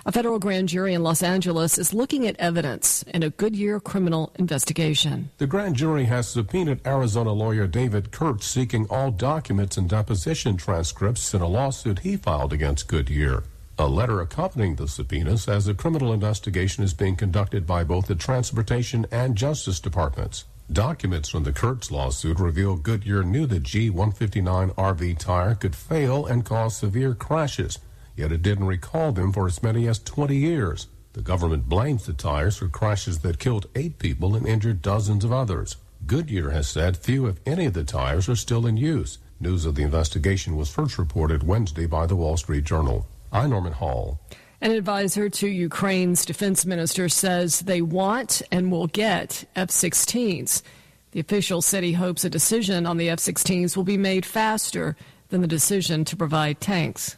A federal grand jury in Los Angeles is looking at evidence in a Goodyear criminal investigation. The grand jury has subpoenaed Arizona lawyer David Kurtz, seeking all documents and deposition transcripts in a lawsuit he filed against Goodyear. A letter accompanying the subpoena says a criminal investigation is being conducted by both the Transportation and Justice Departments. Documents from the Kurtz lawsuit reveal Goodyear knew the G159 RV tire could fail and cause severe crashes, yet it didn't recall them for as many as 20 years. The government blames the tires for crashes that killed 8 people and injured dozens of others. Goodyear has said few, if any, of the tires are still in use. News of the investigation was first reported Wednesday by The Wall Street Journal. I'm Norman Hall. An advisor to Ukraine's defense minister says they want and will get F-16s. The official said he hopes a decision on the F-16s will be made faster than the decision to provide tanks.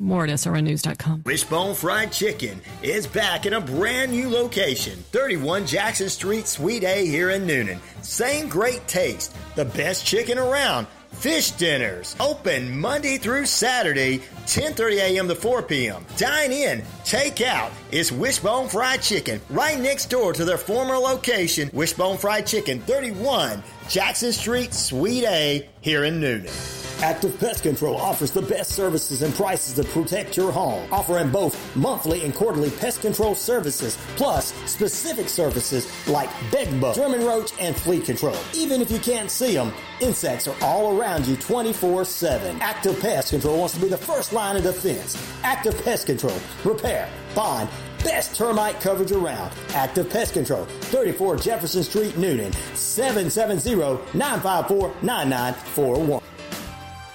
More at srnnews.com. Wishbone Fried Chicken is back in a brand new location, 31 Jackson Street, Suite A here in Newnan. Same great taste, the best chicken around. Fish dinners open Monday through Saturday, 10:30 a.m. to 4 p.m. Dine in, take out. It's Wishbone Fried Chicken, right next door to their former location, Wishbone Fried Chicken, 31 Jackson Street, Suite A here in Newnan. Active Pest Control offers the best services and prices to protect your home, offering both monthly and quarterly pest control services, plus specific services like bed bug, German roach, and flea control. Even if you can't see them, insects are all around you 24/7. Active Pest Control wants to be the first line of defense. Active Pest Control, repair, bond, best termite coverage around. Active Pest Control, 34 Jefferson Street, Newnan, 770-954-9941.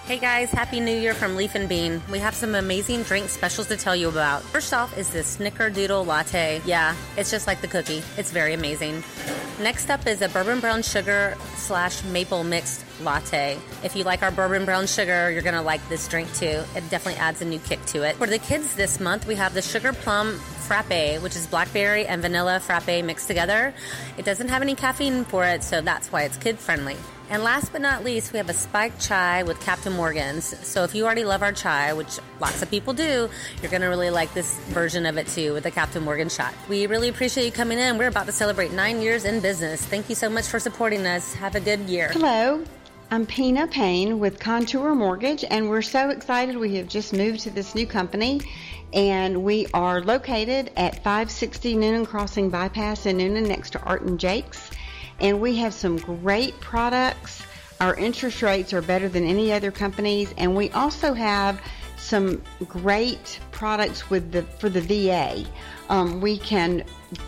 Hey guys, Happy New Year from Leaf & Bean. We have some amazing drink specials to tell you about. First off is this Snickerdoodle Latte. Yeah, it's just like the cookie. It's very amazing. Next up is a Bourbon Brown Sugar / Maple Mixed Latte. If you like our Bourbon Brown Sugar, you're going to like this drink too. It definitely adds a new kick to it. For the kids this month, we have the Sugar Plum Frappe, which is blackberry and vanilla frappe mixed together. It doesn't have any caffeine for it, so that's why it's kid-friendly. And last but not least, we have a spiked chai with Captain Morgan's. So if you already love our chai, which lots of people do, you're going to really like this version of it too with the Captain Morgan shot. We really appreciate you coming in. We're about to celebrate 9 years in business. Thank you so much for supporting us. Have a good year. Hello. I'm Pina Payne with Contour Mortgage, and we're so excited. We have just moved to this new company, and we are located at 560 Newnan Crossing Bypass in Newnan next to Art and Jake's, and we have some great products. Our interest rates are better than any other companies, and we also have some great products for the VA. We can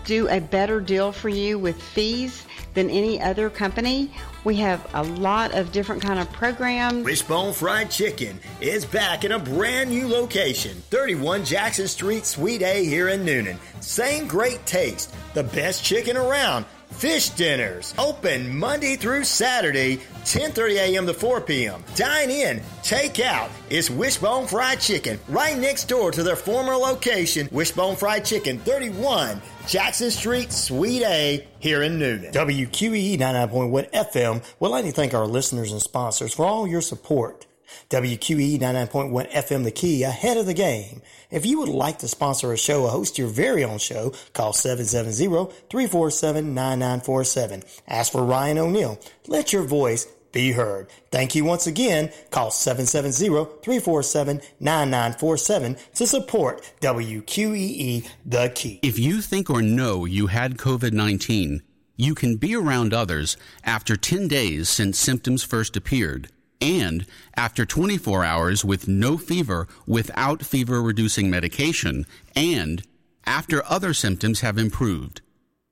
do a better deal for you with fees than any other company. We have a lot of different kind of programs. Wishbone Fried Chicken is back in a brand new location, 31 Jackson Street, Suite A here in Newnan. Same great taste, the best chicken around. Fish dinners open Monday through Saturday, 10:30 a.m. to 4 p.m. Dine in, take out. It's Wishbone Fried Chicken right next door to their former location, Wishbone Fried Chicken, 31 Jackson Street, Suite A, here in Newnan. WQEE 99.1 FM would like to thank our listeners and sponsors for all your support. WQEE 99.1 FM, The Key, ahead of the game. If you would like to sponsor a show or host your very own show, call 770-347-9947. Ask for Ryan O'Neill. Let your voice be heard. Thank you once again. Call 770-347-9947 to support WQEE, The Key. If you think or know you had COVID-19, you can be around others after 10 days since symptoms first appeared, and after 24 hours with no fever, without fever-reducing medication, and after other symptoms have improved.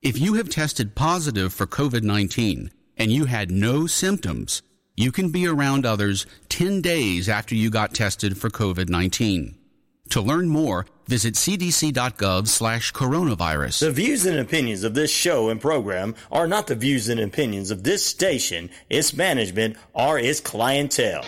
If you have tested positive for COVID-19 and you had no symptoms, you can be around others 10 days after you got tested for COVID-19. To learn more, visit cdc.gov/coronavirus. The views and opinions of this show and program are not the views and opinions of this station, its management, or its clientele.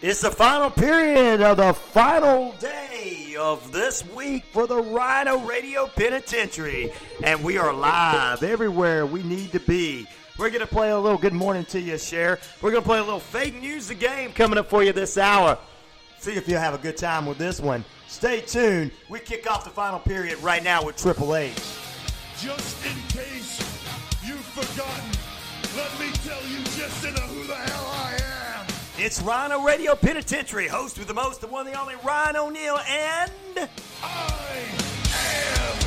It's the final period of the final day of this week for the Rhino Radio Penitentiary, and we are live everywhere we need to be. We're going to play a little good morning to you, Cher. We're going to play a little fake news the game coming up for you this hour. See if you'll have a good time with this one. Stay tuned. We kick off the final period right now with Triple H. Just in case you've forgotten, let me tell you just in a who the hell I am. It's Rhino Radio Penitentiary, host with the most, the one, the only, Ryan O'Neill, and I am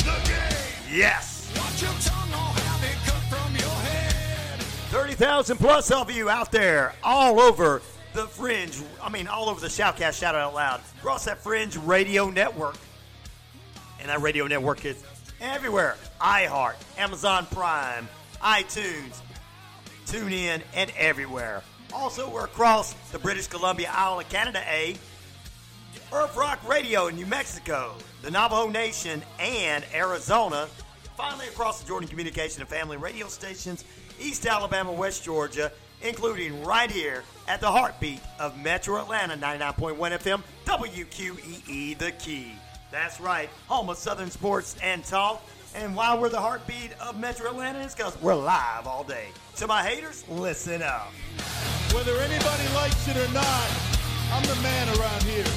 the game. Yes. Watch your tongue, I'll have it cut from your head. 30,000 plus of you out there all over the Fringe, all over the Shoutcast, shout out loud, across that Fringe radio network. And that radio network is everywhere. iHeart, Amazon Prime, iTunes, TuneIn, and everywhere. Also, we're across the British Columbia, Isle of Canada, Earth Rock Radio in New Mexico, the Navajo Nation, and Arizona. Finally, across the Jordan Communication and Family radio stations, East Alabama, West Georgia, including right here at the heartbeat of Metro Atlanta, 99.1 FM, WQEE, The Key. That's right, home of Southern sports and talk. And why we're the heartbeat of Metro Atlanta is because we're live all day. To my haters, listen up. Whether anybody likes it or not, I'm the man around here.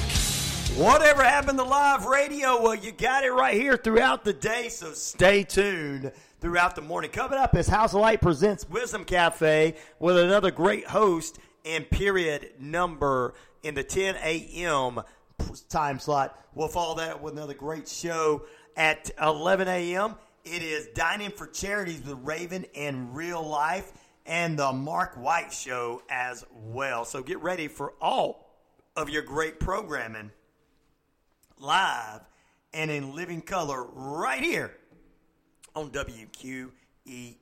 Whatever happened to live radio, well, you got it right here throughout the day, so stay tuned throughout the morning. Coming up is House of Light presents Wisdom Cafe with another great host and period number in the 10 a.m. time slot. We'll follow that up with another great show at 11 a.m. It is Dining for Charities with Raven and Real Life and the Mark White Show as well. So get ready for all of your great programming live and in living color right here on WQEE.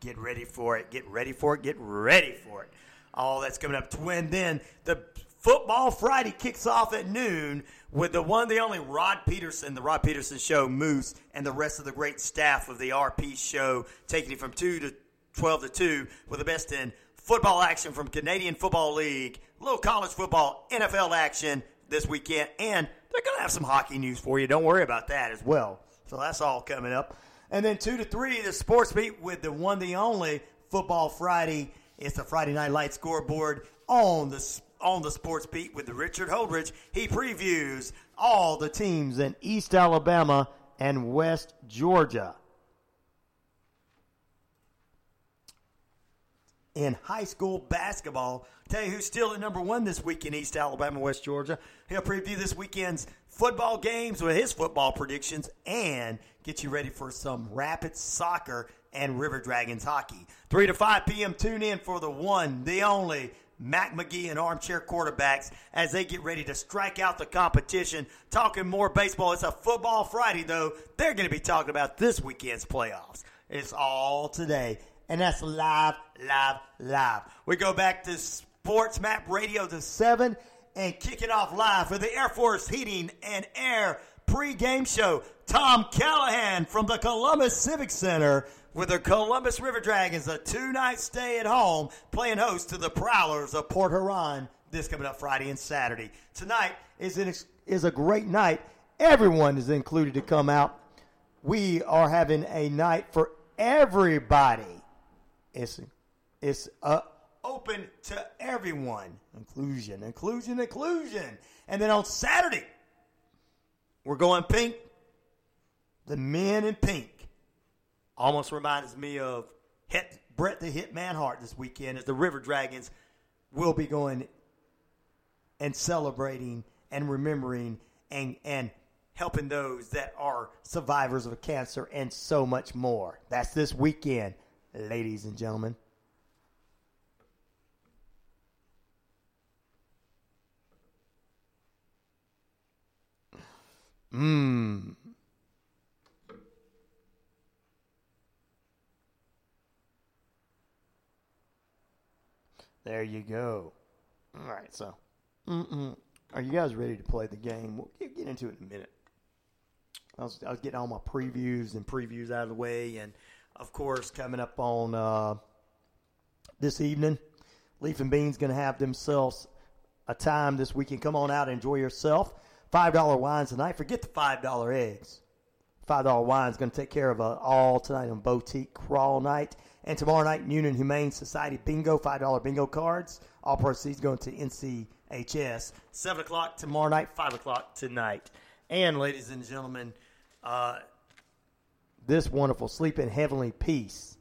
Get ready for it. Get ready for it. Get ready for it. All that's coming up. Twin then. The Football Friday kicks off at noon with the one, the only Rod Peterson, the Rod Peterson Show, Moose, and the rest of the great staff of the RP Show, taking it from 2 to 12 to 2 with the best in football action from Canadian Football League, little college football, NFL action this weekend, and they're going to have some hockey news for you. Don't worry about that as well. So that's all coming up. And then 2 to 3, the Sports Beat with the one, the only Football Friday. It's the Friday Night Light scoreboard on the Sports Beat with Richard Holdridge. He previews all the teams in East Alabama and West Georgia in high school basketball. Tell you who's still at number one this week in East Alabama, West Georgia. He'll preview this weekend's football games with his football predictions and get you ready for some Rapids soccer and River Dragons hockey. 3 to 5 p.m., tune in for the one, the only Mac McGee and Armchair Quarterbacks as they get ready to strike out the competition, talking more baseball. It's a Football Friday, though. They're going to be talking about this weekend's playoffs. It's all today, and that's live. We go back to Sports Map Radio to 7 and kick it off live for the Air Force Heating and Air pregame show. Tom Callahan from the Columbus Civic Center with the Columbus River Dragons, a two-night stay at home, playing host to the Prowlers of Port Huron this coming up Friday and Saturday. Tonight is a great night. Everyone is included to come out. We are having a night for everybody. It's open to everyone. Inclusion. And then on Saturday, we're going pink. The men in pink. Almost reminds me of Brett the Hitman Hart this weekend as the River Dragons will be going and celebrating and remembering and helping those that are survivors of cancer and so much more. That's this weekend, ladies and gentlemen. There you go. All right, so are you guys ready to play the game? We'll get into it in a minute. I was getting all my previews out of the way. And, of course, coming up on this evening, Leaf and Bean's going to have themselves a time this weekend. Come on out and enjoy yourself. $5 wines tonight. Forget the $5 eggs. $5 wine's going to take care of all tonight on Boutique Crawl Night. And tomorrow night, Noon and Humane Society Bingo, $5 bingo cards. All proceeds going to NCHS. 7 o'clock tomorrow night, 5 o'clock tonight. And, ladies and gentlemen, this wonderful Sleep in Heavenly Peace.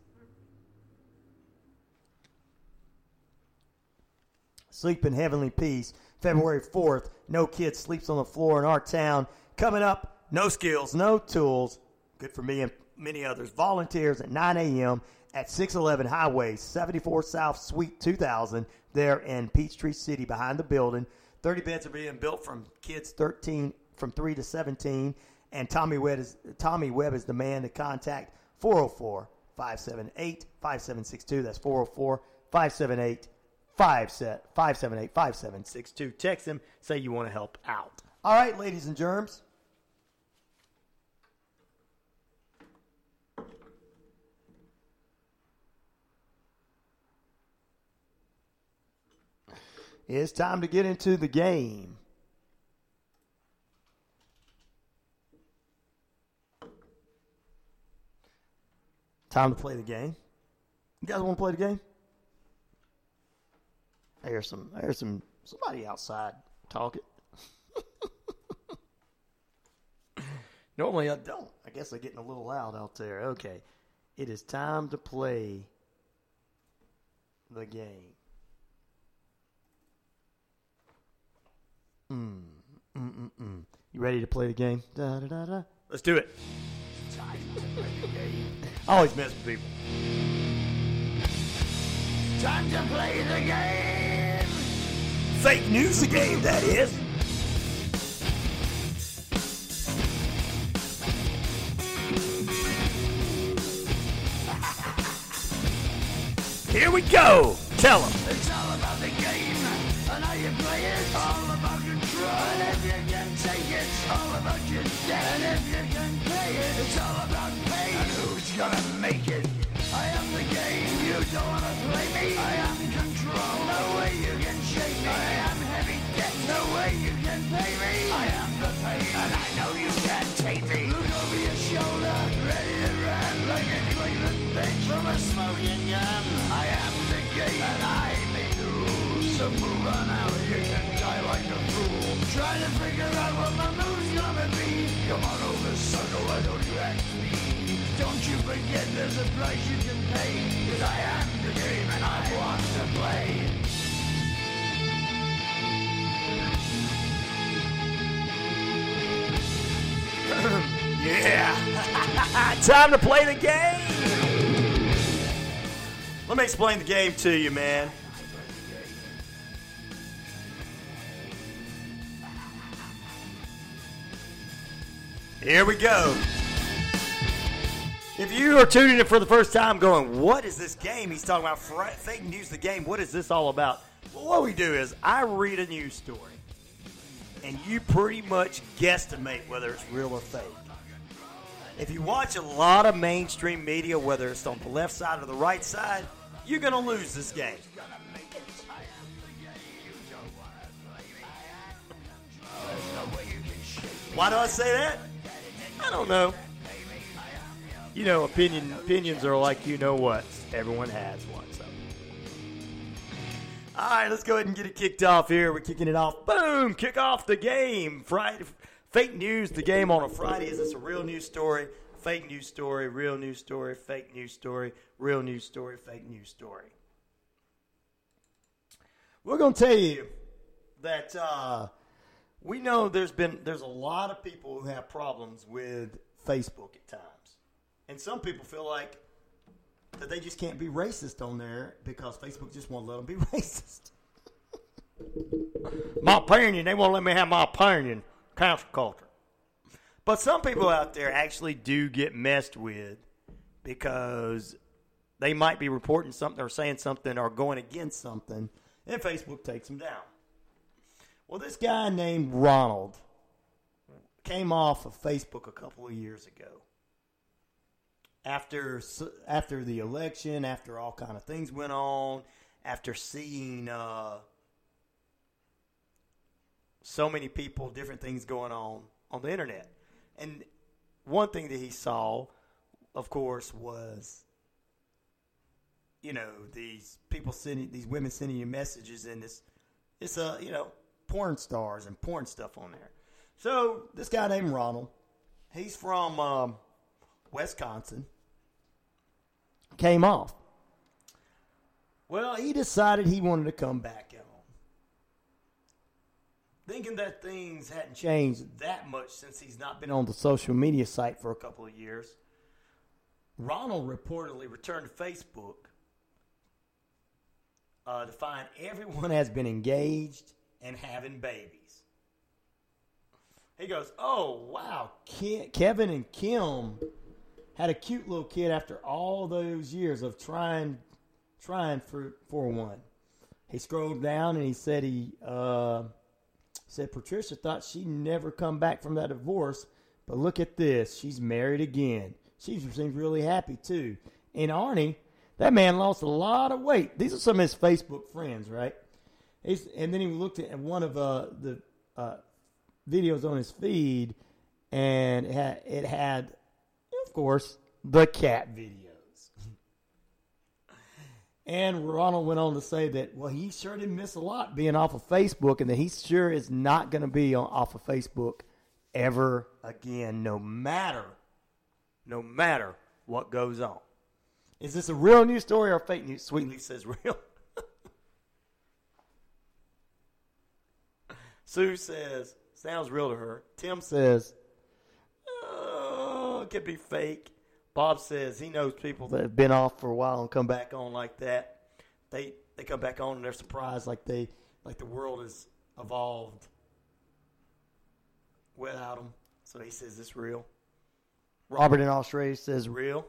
Sleep in Heavenly Peace, February 4th. No Kid Sleeps on the Floor in our town. Coming up, no skills, no tools. Good for me and many others. Volunteers at 9 a.m. at 611 Highway 74 South Suite 2000 there in Peachtree City behind the building. 30 beds are being built from kids 13 from 3 to 17. And Tommy Webb is the man to contact, 404-578-5762. That's 404-578-5762. Text him. Say you want to help out. All right, ladies and germs. It's time to get into the game. Time to play the game. You guys want to play the game? I hear somebody outside talking. Normally I don't. I guess they're getting a little loud out there. Okay. It is time to play the game. You ready to play the game? Da, da, da, da. Let's do it. Time to play the game. I always mess with people. Time to play the game. Fake news the game, that is. Here we go. Tell them. It's all about the game. And how you play it. It's all about control. And if you can take it, it's all about your debt. And if you can pay it, it's all about pain. And who's gonna make it? I am the game. You don't wanna play me. I am control. No way you can shake me. I am heavy debt. No way you can pay me. I am the pain. And I know you can't take me. Look over your shoulder. Ready to run like a New England bitch from a smoking gun. I am the game. And I make the rules. So move on out. You can die like a fool. Try to figure out what my move's gonna be. Come on over, sucker. Why don't you act me? Don't you forget there's a price you can pay. Cause I am the game and I want to play. Yeah! Time to play the game! Let me explain the game to you, man. Here we go. If you are tuning in for the first time going, what is this game? He's talking about fake news, the game. What is this all about? Well, what we do is I read a news story, and you pretty much guesstimate whether it's real or fake. If you watch a lot of mainstream media, whether it's on the left side or the right side, you're going to lose this game. Why do I say that? I don't know. You know, opinions are like, you know what? Everyone has one. So. All right, let's go ahead and get it kicked off here. We're kicking it off. Boom, kick off the game. Friday, fake news, the game on a Friday. Is this a real news story? Fake news story, real news story, fake news story, real news story, fake news story. We're going to tell you that we know there's a lot of people who have problems with Facebook at times. And some people feel like that they just can't be racist on there because Facebook just won't let them be racist. My opinion, they won't let me have my opinion. Cancel culture. But some people out there actually do get messed with because they might be reporting something or saying something or going against something, and Facebook takes them down. Well, this guy named Ronald came off of Facebook a couple of years ago. After the election, after all kind of things went on, after seeing so many people, different things going on the internet. And one thing that he saw, of course, was, you know, these women sending you messages and it's porn stars and porn stuff on there. So this guy named Ronald, he's from Wisconsin. Came off. Well, he decided he wanted to come back on. Thinking that things hadn't changed that much since he's not been on the social media site for a couple of years, Ronald reportedly returned to Facebook to find everyone has been engaged and having babies. He goes, oh, wow, Kevin and Kim had a cute little kid after all those years of trying for one. He scrolled down and he said Patricia thought she'd never come back from that divorce, but look at this. She's married again. She seems really happy too. And Arnie, that man lost a lot of weight. These are some of his Facebook friends, right? And then he looked at one of the videos on his feed, and it had of course, the cat videos. And Ronald went on to say that, well, he sure did miss a lot being off of Facebook, and that he sure is not going to be off of Facebook ever again, no matter what goes on. Is this a real news story or fake news? Sweetly says real. Sue says, sounds real to her. Tim says, oh, it could be fake. Bob says he knows people that have been off for a while and come back on like that. They come back on and they're surprised like the world has evolved without them. So he says it's real. Robert in Australia says real.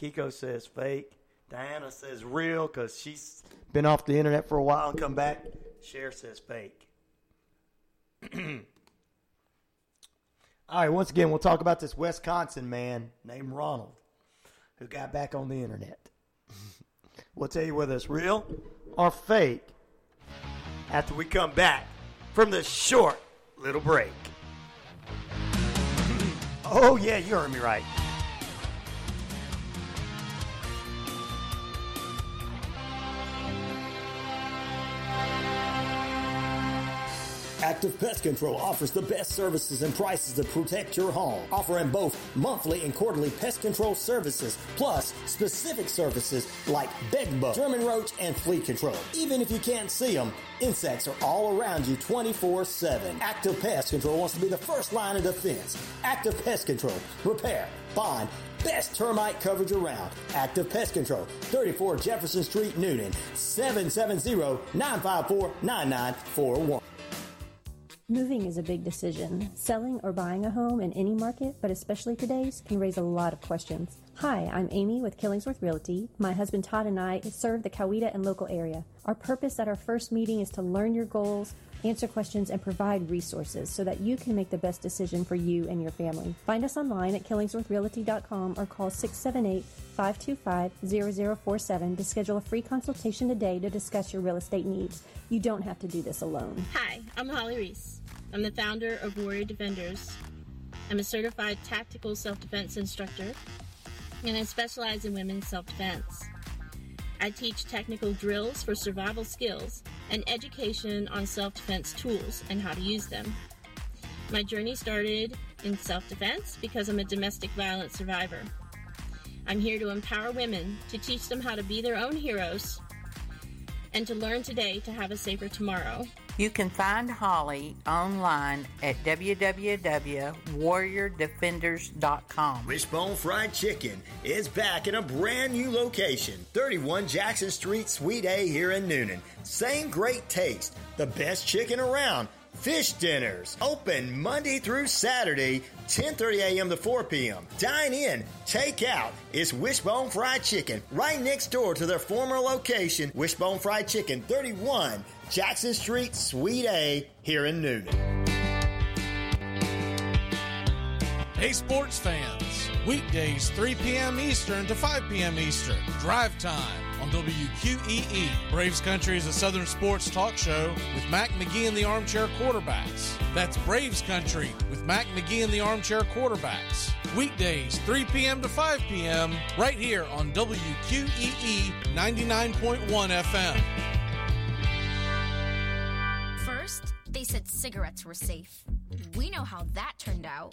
Kiko says fake. Diana says real because she's been off the internet for a while and come back. Cher says fake. All right, once again, we'll talk about this Wisconsin man named Ronald who got back on the internet. We'll tell you whether it's real or fake after we come back from this short little break. Oh, yeah, you heard me right. Active Pest Control offers the best services and prices to protect your home, offering both monthly and quarterly pest control services, plus specific services like bed bug, German roach, and flea control. Even if you can't see them, insects are all around you 24/7. Active Pest Control wants to be the first line of defense. Active Pest Control, repair, bond, best termite coverage around. Active Pest Control, 34 Jefferson Street, Newton, 770-954-9941. Moving is a big decision. Selling or buying a home in any market, but especially today's, can raise a lot of questions. Hi, I'm Amy with Killingsworth Realty. My husband Todd and I serve the Coweta and local area. Our purpose at our first meeting is to learn your goals, answer questions, and provide resources so that you can make the best decision for you and your family. Find us online at killingsworthrealty.com or call 678-525-0047 to schedule a free consultation today to discuss your real estate needs. You don't have to do this alone. Hi, I'm Holly Reese. I'm the founder of Warrior Defenders. I'm a certified tactical self-defense instructor, and I specialize in women's self-defense. I teach technical drills for survival skills and education on self-defense tools and how to use them. My journey started in self-defense because I'm a domestic violence survivor. I'm here to empower women, to teach them how to be their own heroes, and to learn today to have a safer tomorrow. You can find Holly online at www.warriordefenders.com. Wishbone Fried Chicken is back in a brand new location, 31 Jackson Street, Suite A here in Newnan. Same great taste, the best chicken around. Fish dinners, open Monday through Saturday, 10:30 a.m. to 4 p.m. Dine in, take out. It's Wishbone Fried Chicken, right next door to their former location, Wishbone Fried Chicken, 31 Jackson Street, Suite A, here in Newnan. Hey, sports fans. Weekdays, 3 p.m. Eastern to 5 p.m. Eastern. Drive Time on WQEE. Braves Country is a Southern sports talk show with Mac McGee and the Armchair Quarterbacks. That's Braves Country with Mac McGee and the Armchair Quarterbacks. Weekdays, 3 p.m. to 5 p.m. right here on WQEE 99.1 FM. First, they said cigarettes were safe. We know how that turned out.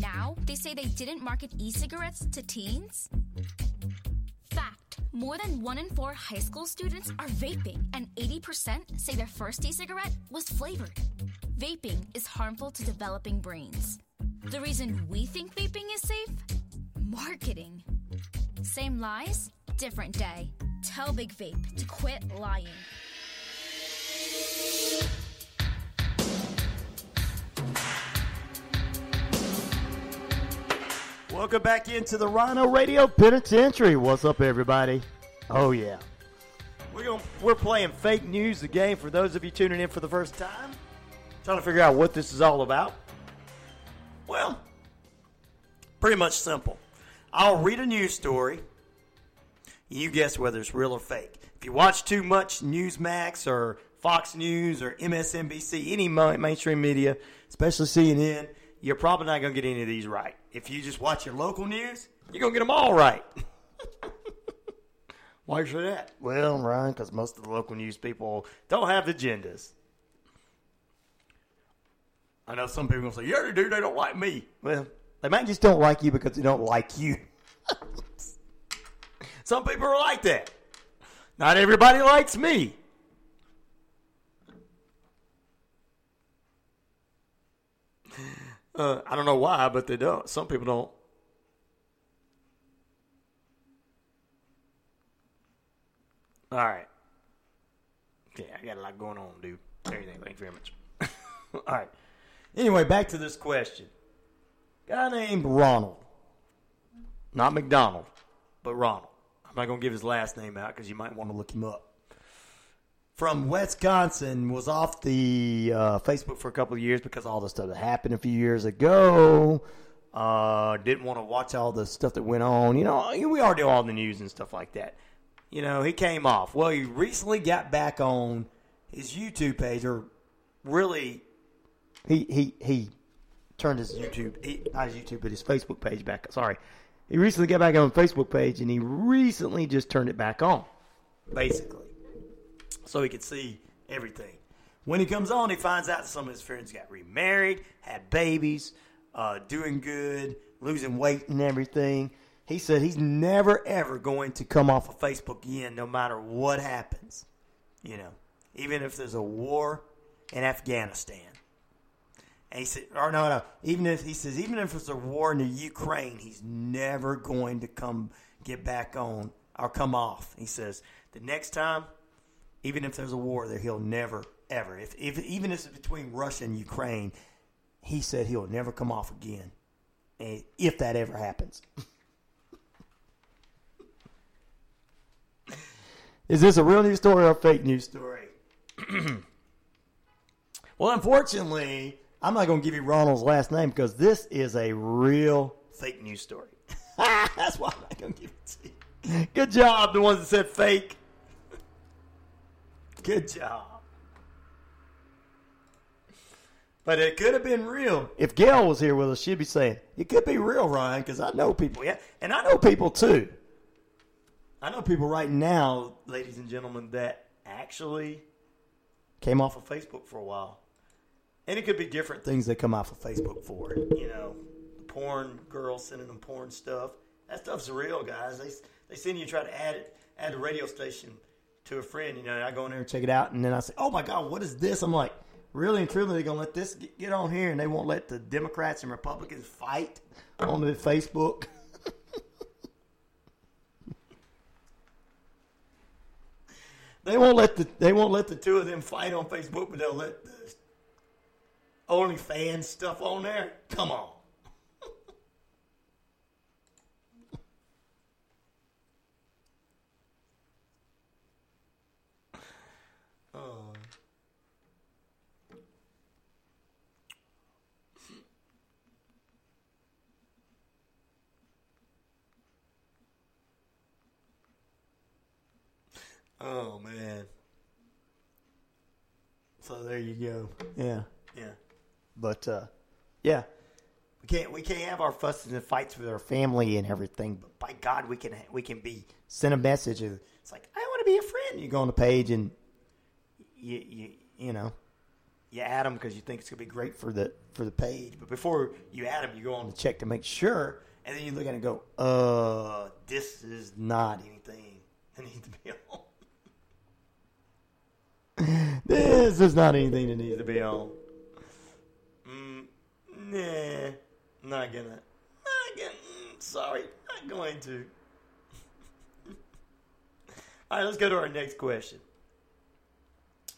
Now, they say they didn't market e-cigarettes to teens? Fact, more than 1 in 4 high school students are vaping, and 80% say their first e-cigarette was flavored. Vaping is harmful to developing brains. The reason we think vaping is safe? Marketing. Same lies, different day. Tell Big Vape to quit lying. Welcome back into the Rhino Radio Penitentiary. What's up, everybody? Oh, yeah. We're playing Fake News, the game, for those of you tuning in for the first time. Trying to figure out what this is all about. Well, pretty much simple. I'll read a news story. You guess whether it's real or fake. If you watch too much Newsmax or Fox News or MSNBC, any mainstream media, especially CNN, you're probably not going to get any of these right. If you just watch your local news, you're going to get them all right. Why is that? Well, Ryan, because most of the local news people don't have agendas. I know some people are going to say, yeah, they do. They don't like me. Well, they might just don't like you because they don't like you. Some people are like that. Not everybody likes me. I don't know why, but they don't. Some people don't. All right. Okay, I got a lot going on, dude. Everything. Thank you very much. All right. Anyway, back to this question. Guy named Ronald. Not McDonald, but Ronald. I'm not going to give his last name out because you might want to look him up. From Wisconsin, was off the Facebook for a couple of years because all the stuff that happened a few years ago. Didn't want to watch all the stuff that went on. You know, we already do all the news and stuff like that. You know, he came off. Well, he recently got back on his YouTube page, or really, he turned his YouTube, not his YouTube, but his Facebook page back. Sorry. He recently got back on the Facebook page, and he recently just turned it back on, basically, so he could see everything. When he comes on, he finds out some of his friends got remarried, had babies, doing good, losing weight and everything. He said he's never, ever going to come off of Facebook again, no matter what happens. You know, even if there's a war in Afghanistan. And he said, or no, even if there's a war in the Ukraine, he's never going to get back on or come off. He says, the next time, even if there's a war there, he'll never, ever. Even if it's between Russia and Ukraine, he said he'll never come off again. And if that ever happens. Is this a real news story or a fake news story? Well, unfortunately, I'm not going to give you Ronald's last name because this is a real fake news story. That's why I'm not going to give it to you. Good job, the ones that said fake. Good job. But it could have been real. If Gail was here with us, she'd be saying, it could be real, Ryan, because I know people. Yeah, and I know people, too. I know people right now, ladies and gentlemen, that actually came off of Facebook for a while. And it could be different things that come off of Facebook for it. You know, the porn girls sending them porn stuff. That stuff's real, guys. They send you and try to add a radio station to a friend. You know, and I go in there and check it out. And then I say, oh, my God, what is this? I'm like, really and truly, they're going to let this get on here. And they won't let the Democrats and Republicans fight on the Facebook. They won't let the two of them fight on Facebook, but they'll let the OnlyFans stuff on there. Come on. Oh, man. So there you go. Yeah. Yeah. But, yeah. We can't have our fusses and fights with our family and everything, but by God, we can be sent a message. It's like, I want to be a friend. You go on the page and you know, you add them because you think it's going to be great for the page. But before you add them, you go on to check to make sure. And then you look at it and go, this is not anything that needs to be on. This is not anything that needs to be on. Not going to. All right, let's go to our next question.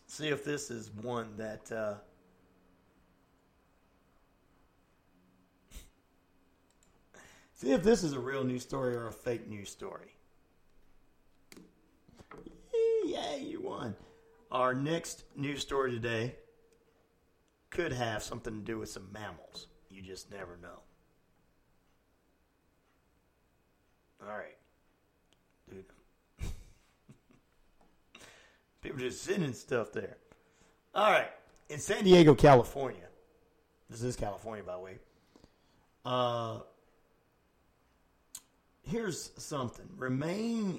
See if this is one that. See if this is a real news story or a fake news story. Yeah, you won. Our next news story today could have something to do with some mammals. You just never know. All right. Dude. People just sending stuff there. All right. In San Diego, California. This is California, by the way. Here's something. Remaining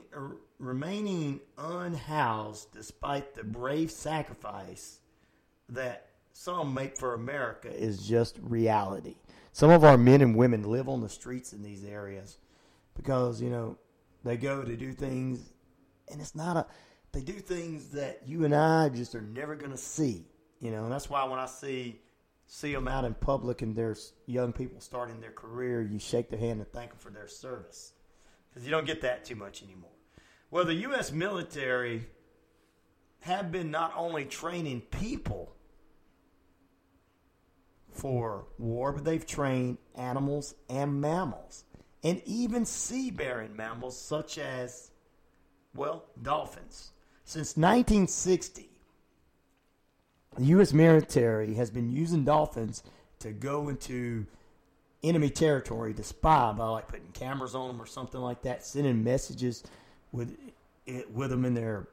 unhoused despite the brave sacrifice that some make for America is just reality. Some of our men and women live on the streets in these areas because, you know, they go to do things, and it's not a, they do things that you and I just are never going to see, you know, and that's why when I see them out in public and there's young people starting their career, you shake their hand and thank them for their service, because you don't get that too much anymore. Well, the U.S. military have been not only training people for war, but they've trained animals and mammals, and even sea-bearing mammals such as, well, dolphins. Since 1960, the U.S. military has been using dolphins to go into enemy territory to spy by, like, putting cameras on them or something like that, sending messages with them in their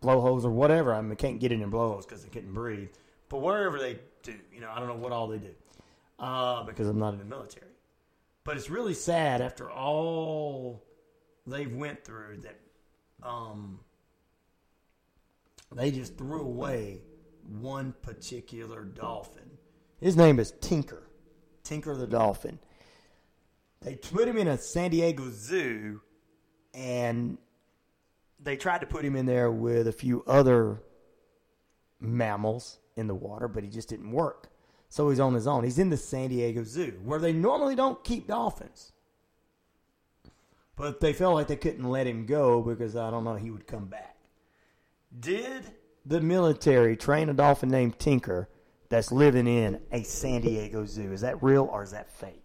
blowholes or whatever. I mean, they can't get in their blowholes because they couldn't breathe. But wherever they do, you know, I don't know what all they do because I'm not in the military. But it's really sad after all they've went through that they just threw away one particular dolphin. His name is Tinker. Tinker the dolphin. They put him in a San Diego zoo, and they tried to put him in there with a few other mammals in the water, but he just didn't work. So he's on his own. He's in the San Diego Zoo, where they normally don't keep dolphins. But they felt like they couldn't let him go because, I don't know, he would come back. Did the military train a dolphin named Tinker that's living in a San Diego Zoo? Is that real or is that fake?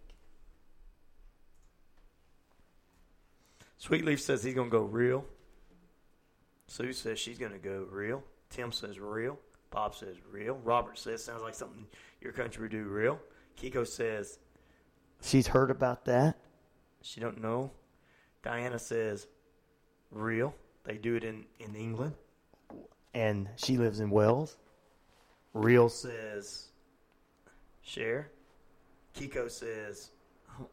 Sweetleaf says he's going to go real. Sue says she's going to go real. Tim says real. Bob says real. Robert says sounds like something your country would do, real. Kiko says she's heard about that. She don't know. Diana says real. They do it in England. And she lives in Wales. Real says share. Kiko says,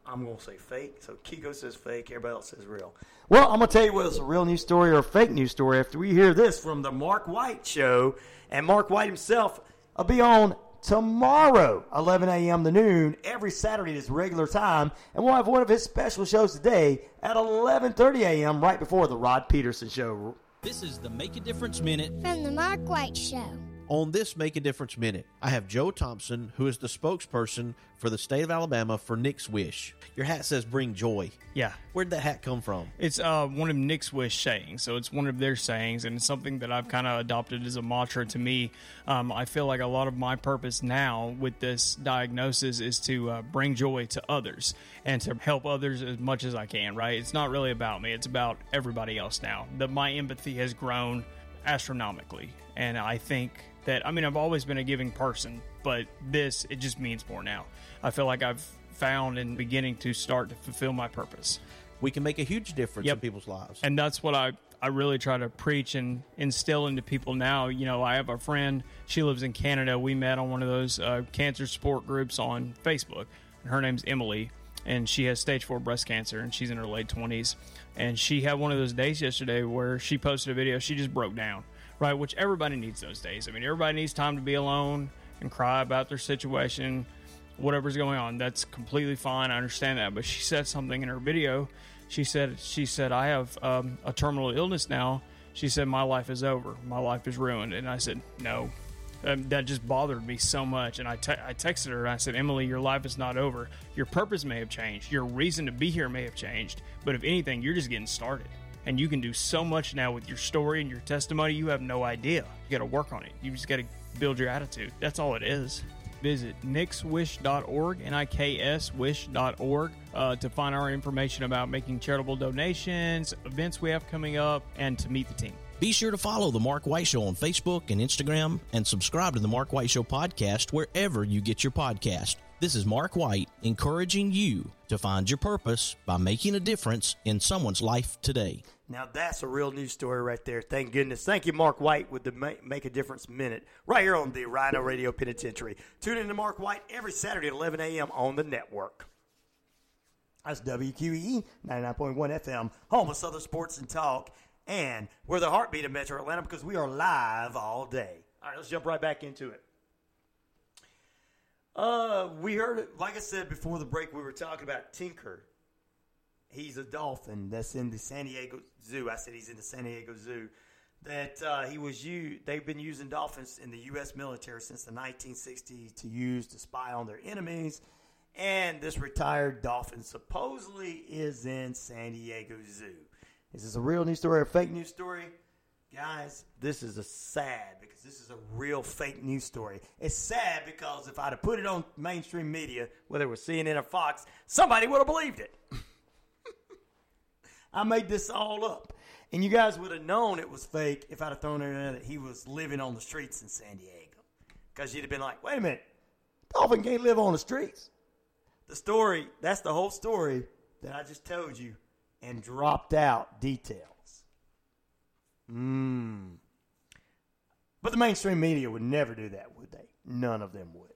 I'm going to say fake. So Kiko says fake. Everybody else says real. Well, I'm going to tell you whether it's a real news story or a fake news story after we hear this from the Mark White Show. And Mark White himself will be on tomorrow, 11 a.m. to noon, every Saturday at his regular time. And we'll have one of his special shows today at 11:30 a.m. right before the Rod Peterson Show. This is the Make a Difference Minute from the Mark White Show. On this Make a Difference Minute, I have Joe Thompson, who is the spokesperson for the state of Alabama for Nick's Wish. Your hat says bring joy. Yeah. Where'd that hat come from? It's one of Nick's Wish sayings, so it's one of their sayings, and it's something that I've kind of adopted as a mantra to me. I feel like a lot of my purpose now with this diagnosis is to bring joy to others and to help others as much as I can, right? It's not really about me. It's about everybody else now. My empathy has grown astronomically, and I think that, I mean, I've always been a giving person, but this, it just means more now. I feel like I've found and beginning to start to fulfill my purpose. We can make a huge difference in people's lives. And that's what I really try to preach and instill into people now. You know, I have a friend, she lives in Canada. We met on one of those cancer support groups on Facebook. And her name's Emily, and she has stage 4 breast cancer, and she's in her late 20s. And she had one of those days yesterday where she posted a video. She just broke down. Right, which everybody needs those days. I mean, everybody needs time to be alone and cry about their situation, whatever's going on. That's completely fine. I understand that. But she said something in her video. She said, I have a terminal illness now. She said, my life is over. My life is ruined. And I said, no. That just bothered me so much. And I texted her and I said, Emily, your life is not over. Your purpose may have changed. Your reason to be here may have changed. But if anything, you're just getting started. And you can do so much now with your story and your testimony. You have no idea. You got to work on it. You just got to build your attitude. That's all it is. Visit nickswish.org, nikswish.org, to find our information about making charitable donations, events we have coming up, and to meet the team. Be sure to follow The Mark White Show on Facebook and Instagram, and subscribe to The Mark White Show podcast wherever you get your podcast. This is Mark White encouraging you to find your purpose by making a difference in someone's life today. Now, that's a real news story right there. Thank goodness. Thank you, Mark White, with the Make a Difference Minute right here on the Rhino Radio Penitentiary. Tune in to Mark White every Saturday at 11 a.m. on the network. That's WQEE 99.1 FM, home of Southern Sports and Talk, and we're the heartbeat of Metro Atlanta because we are live all day. All right, let's jump right back into it. We heard, like I said before the break, we were talking about Tinker. he's a dolphin that's in the San Diego Zoo. I said he's in the San Diego Zoo. That he was used. They've been using dolphins in the U.S. military since the 1960s to spy on their enemies. And this retired dolphin supposedly is in San Diego Zoo. Is this a real news story or a fake news story? Guys, this is a sad because this is a real fake news story. It's sad because if I'd have put it on mainstream media, whether it was CNN or Fox, somebody would have believed it. I made this all up. And you guys would have known it was fake if I'd have thrown it in that he was living on the streets in San Diego. Because you'd have been like, wait a minute, dolphin can't live on the streets. The story, that's the whole story that I just told you and dropped out details. But the mainstream media would never do that, would they? None of them would.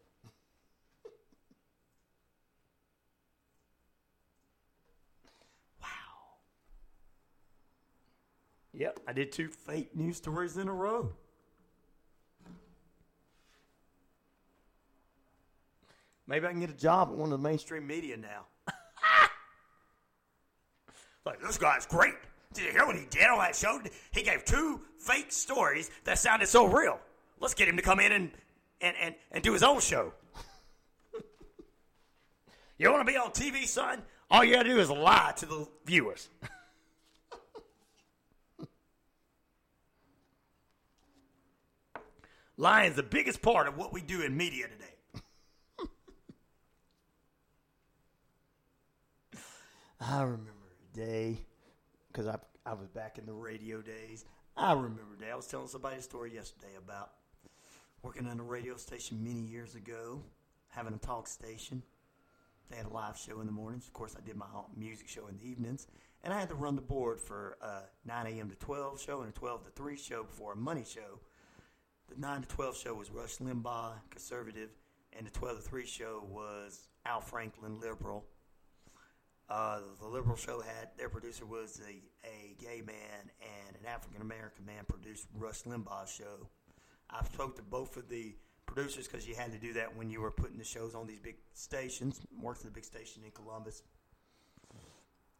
Yep, I did two fake news stories in a row. Maybe I can get a job at one of the mainstream media now. Like, this guy's great. Did you hear what he did on that show? He gave two fake stories that sounded so real. Let's get him to come in and do his own show. You want to be on TV, son? All you got to do is lie to the viewers. Lying's the biggest part of what we do in media today. I remember a day, because I was back in the radio days. I remember a day. I was telling somebody a story yesterday about working on a radio station many years ago, having a talk station. They had a live show in the mornings. Of course, I did my music show in the evenings. And I had to run the board for a 9 a.m. to 12 show and a 12 to 3 show before a money show. The 9 to 12 show was Rush Limbaugh, conservative, and the 12 to 3 show was Al Franklin, liberal. The liberal show had, their producer was a gay man and an African-American man produced Rush Limbaugh's show. I spoke to both of the producers because you had to do that when you were putting the shows on these big stations, worked at a big station in Columbus.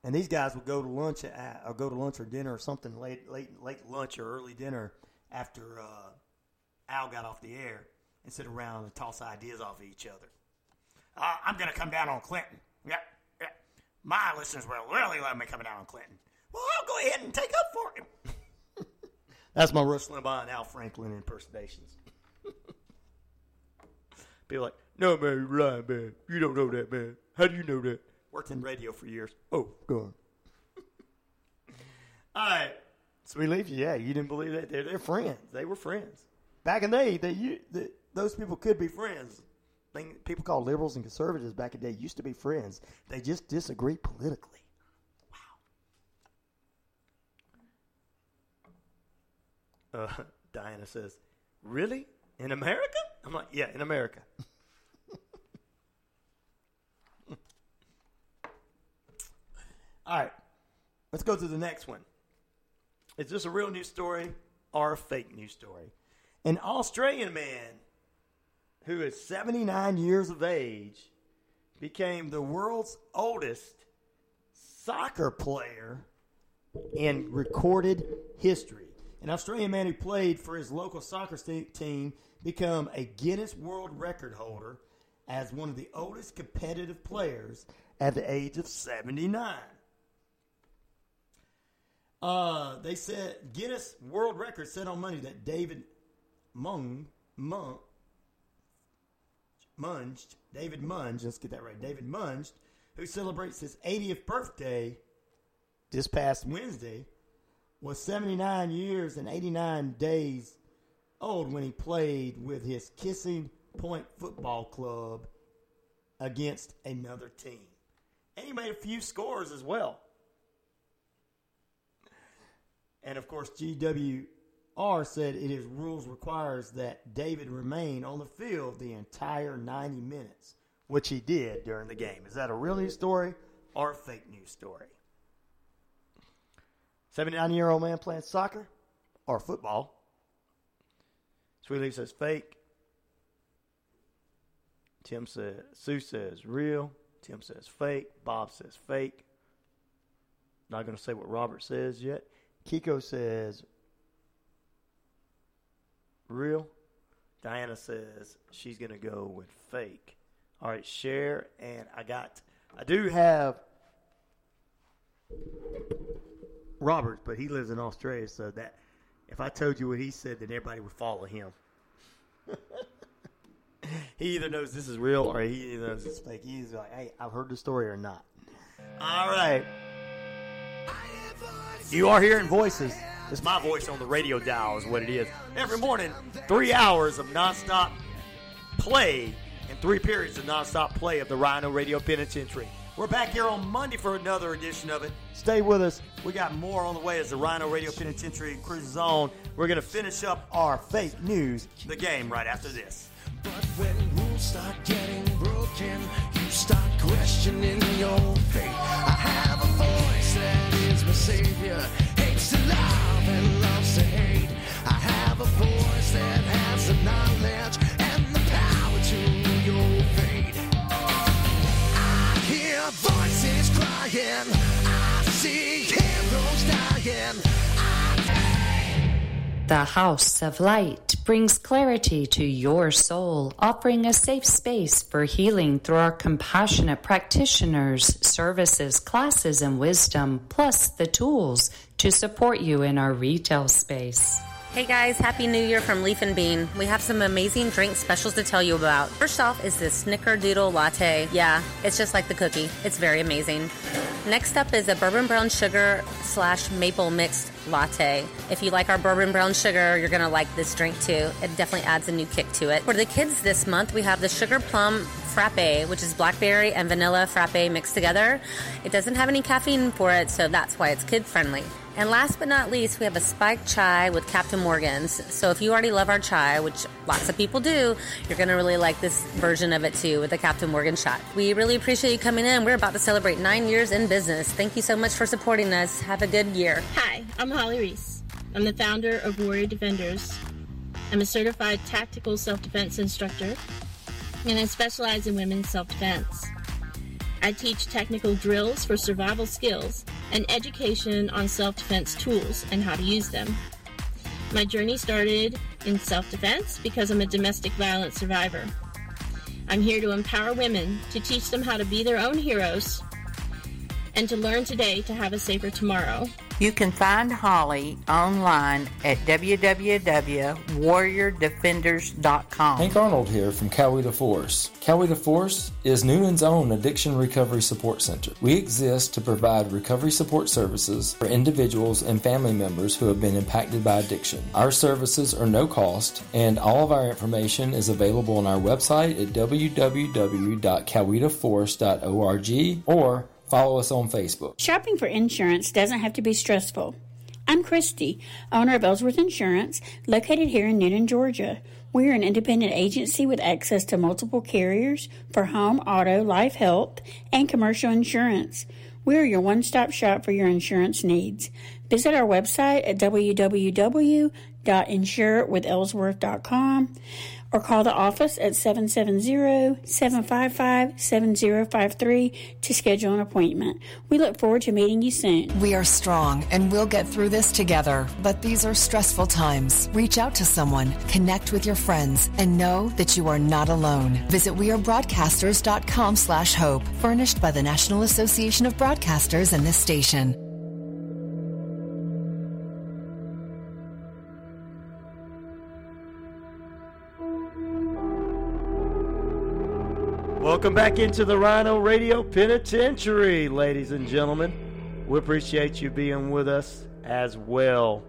And these guys would go to lunch or dinner or something, late lunch or early dinner after Al got off the air and sit around and toss ideas off of each other. I'm going to come down on Clinton. Yeah. My listeners will really love me coming down on Clinton. Well, I'll go ahead and take up for him. That's my Rush Limbaugh and Al Franklin impersonations. People are like, no, man, you're lying, man. You don't know that, man. How do you know that? Worked in radio for years. Oh, go on. All right. So we leave you. Yeah, you didn't believe that. They're friends. They were friends. Back in the day, those people could be friends. People called liberals and conservatives back in the day used to be friends. They just disagreed politically. Wow. Diana says, really? In America? I'm like, yeah, in America. All right. Let's go to the next one. Is this a real news story or a fake news story? An Australian man who is 79 years of age became the world's oldest soccer player in recorded history. An Australian man who played for his local soccer team became a Guinness World Record holder as one of the oldest competitive players at the age of 79. They said Guinness World Record said on Monday that David Munge, who celebrates his 80th birthday this past Wednesday, was 79 years and 89 days old when he played with his Kissing Point Football Club against another team. And he made a few scores as well. And, of course, GWR said his rules requires that David remain on the field the entire 90 minutes, which he did during the game. Is that a real news story or a fake news story? 79-year-old man playing soccer or football. Sweet Leaf says fake. Sue says real. Tim says fake. Bob says fake. Not going to say what Robert says yet. Kiko says real. Diana says she's going to go with fake. All right, share, and I do have Robert, but he lives in Australia, so that if I told you what he said, then everybody would follow him. He either knows this is real or he either knows it's fake. He's like, hey, I've heard the story or not. All right. You are hearing voices. It's my voice on the radio dial is what it is. Every morning, 3 hours of nonstop play and 3 periods of nonstop play of the Rhino Radio Penitentiary. We're back here on Monday for another edition of it. Stay with us. We got more on the way as the Rhino Radio Penitentiary cruises on. We're going to finish up our fake news, the game, right after this. But when rules start getting broken, you start questioning your faith. I have a voice that is my savior. Hates to love and loves to hate. I have a voice that has the knowledge and the power to your fate. I hear voices crying. I see heroes dying. The House of Light brings clarity to your soul, offering a safe space for healing through our compassionate practitioners, services, classes, and wisdom, plus the tools to support you in our retail space. Hey guys, Happy New Year from Leaf and Bean. We have some amazing drink specials to tell you about. First off is this Snickerdoodle Latte. Yeah, it's just like the cookie. It's very amazing. Next up is a Bourbon Brown Sugar / Maple Mixed Latte. If you like our Bourbon Brown Sugar, you're going to like this drink too. It definitely adds a new kick to it. For the kids this month, we have the Sugar Plum Frappe, which is blackberry and vanilla frappe mixed together. It doesn't have any caffeine for it, so that's why it's kid-friendly. And last but not least, we have a spiked chai with Captain Morgan's. So if you already love our chai, which lots of people do, you're going to really like this version of it too with the Captain Morgan shot. We really appreciate you coming in. We're about to celebrate 9 years in business. Thank you so much for supporting us. Have a good year. Hi, I'm Holly Reese. I'm the founder of Warrior Defenders. I'm a certified tactical self-defense instructor, and I specialize in women's self-defense. I teach technical drills for survival skills and education on self-defense tools and how to use them. My journey started in self-defense because I'm a domestic violence survivor. I'm here to empower women, to teach them how to be their own heroes, and to learn today to have a safer tomorrow. You can find Holly online at www.warriordefenders.com. Hank Arnold here from Coweta to Force. Coweta to Force is Noonan's own addiction recovery support center. We exist to provide recovery support services for individuals and family members who have been impacted by addiction. Our services are no cost, and all of our information is available on our website at www.cowetaforce.org or follow us on Facebook. Shopping for insurance doesn't have to be stressful. I'm Christy, owner of Ellsworth Insurance, located here in Newnan, Georgia. We're an independent agency with access to multiple carriers for home, auto, life, health, and commercial insurance. We're your one-stop shop for your insurance needs. Visit our website at www.insurewithellsworth.com or call the office at 770-755-7053 to schedule an appointment. We look forward to meeting you soon. We are strong and we'll get through this together, but these are stressful times. Reach out to someone, connect with your friends, and know that you are not alone. Visit wearebroadcasters.com/hope, furnished by the National Association of Broadcasters and this station. Welcome back into the Rhino Radio Penitentiary, ladies and gentlemen. We appreciate you being with us as well.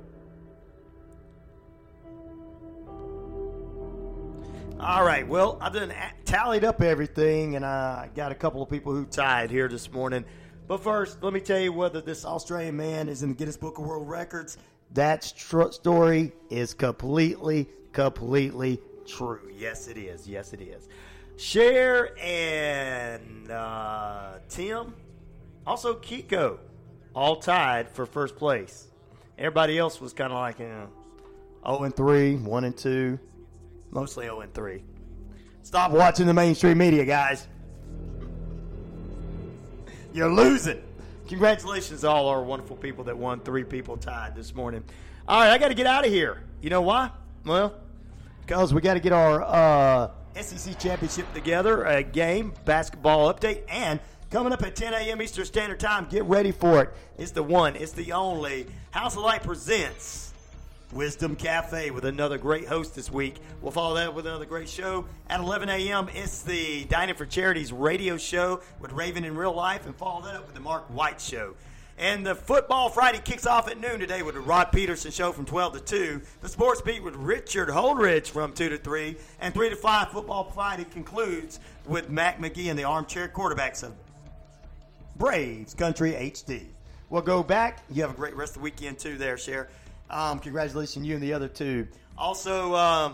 All right, well, I've done tallied up everything, and I got a couple of people who tied here this morning. But first, let me tell you whether this Australian man is in the Guinness Book of World Records. That story is completely true. Yes, it is. Yes, it is. Cher and Tim, also Kiko, all tied for first place. Everybody else was kind of like 0-3, 1-2, mostly 0-3. Stop watching the mainstream media, guys. You're losing. Congratulations to all our wonderful people that won. 3 people tied this morning. All right, I got to get out of here. You know why? Well, because we got to get our SEC Championship together, a game, basketball update, and coming up at 10 a.m. Eastern Standard Time, get ready for it. It's the one, it's the only. House of Light presents Wisdom Cafe with another great host this week. We'll follow that with another great show. At 11 a.m., it's the Dining for Charities radio show with Raven in Real Life, and follow that up with the Mark White show. And the Football Friday kicks off at noon today with the Rod Peterson show from 12 to 2. The Sports Beat with Richard Holdridge from 2 to 3. And 3 to 5 Football Friday concludes with Mac McGee and the Armchair Quarterbacks of Braves Country HD. We'll go back. You have a great rest of the weekend, too, there, Cher. Congratulations, you and the other two. Also,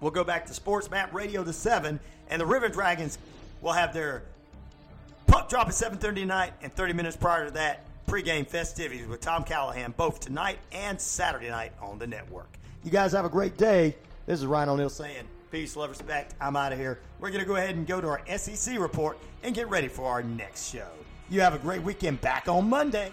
we'll go back to Sports Map Radio to 7. And the River Dragons will have their puck drop at 7:30 tonight, and 30 minutes prior to that, pregame festivities with Tom Callahan, both tonight and Saturday night on the network. You guys have a great day. This is Ryan O'Neill saying peace, love, respect. I'm out of here. We're going to go ahead and go to our SEC report and get ready for our next show. You have a great weekend. Back on Monday.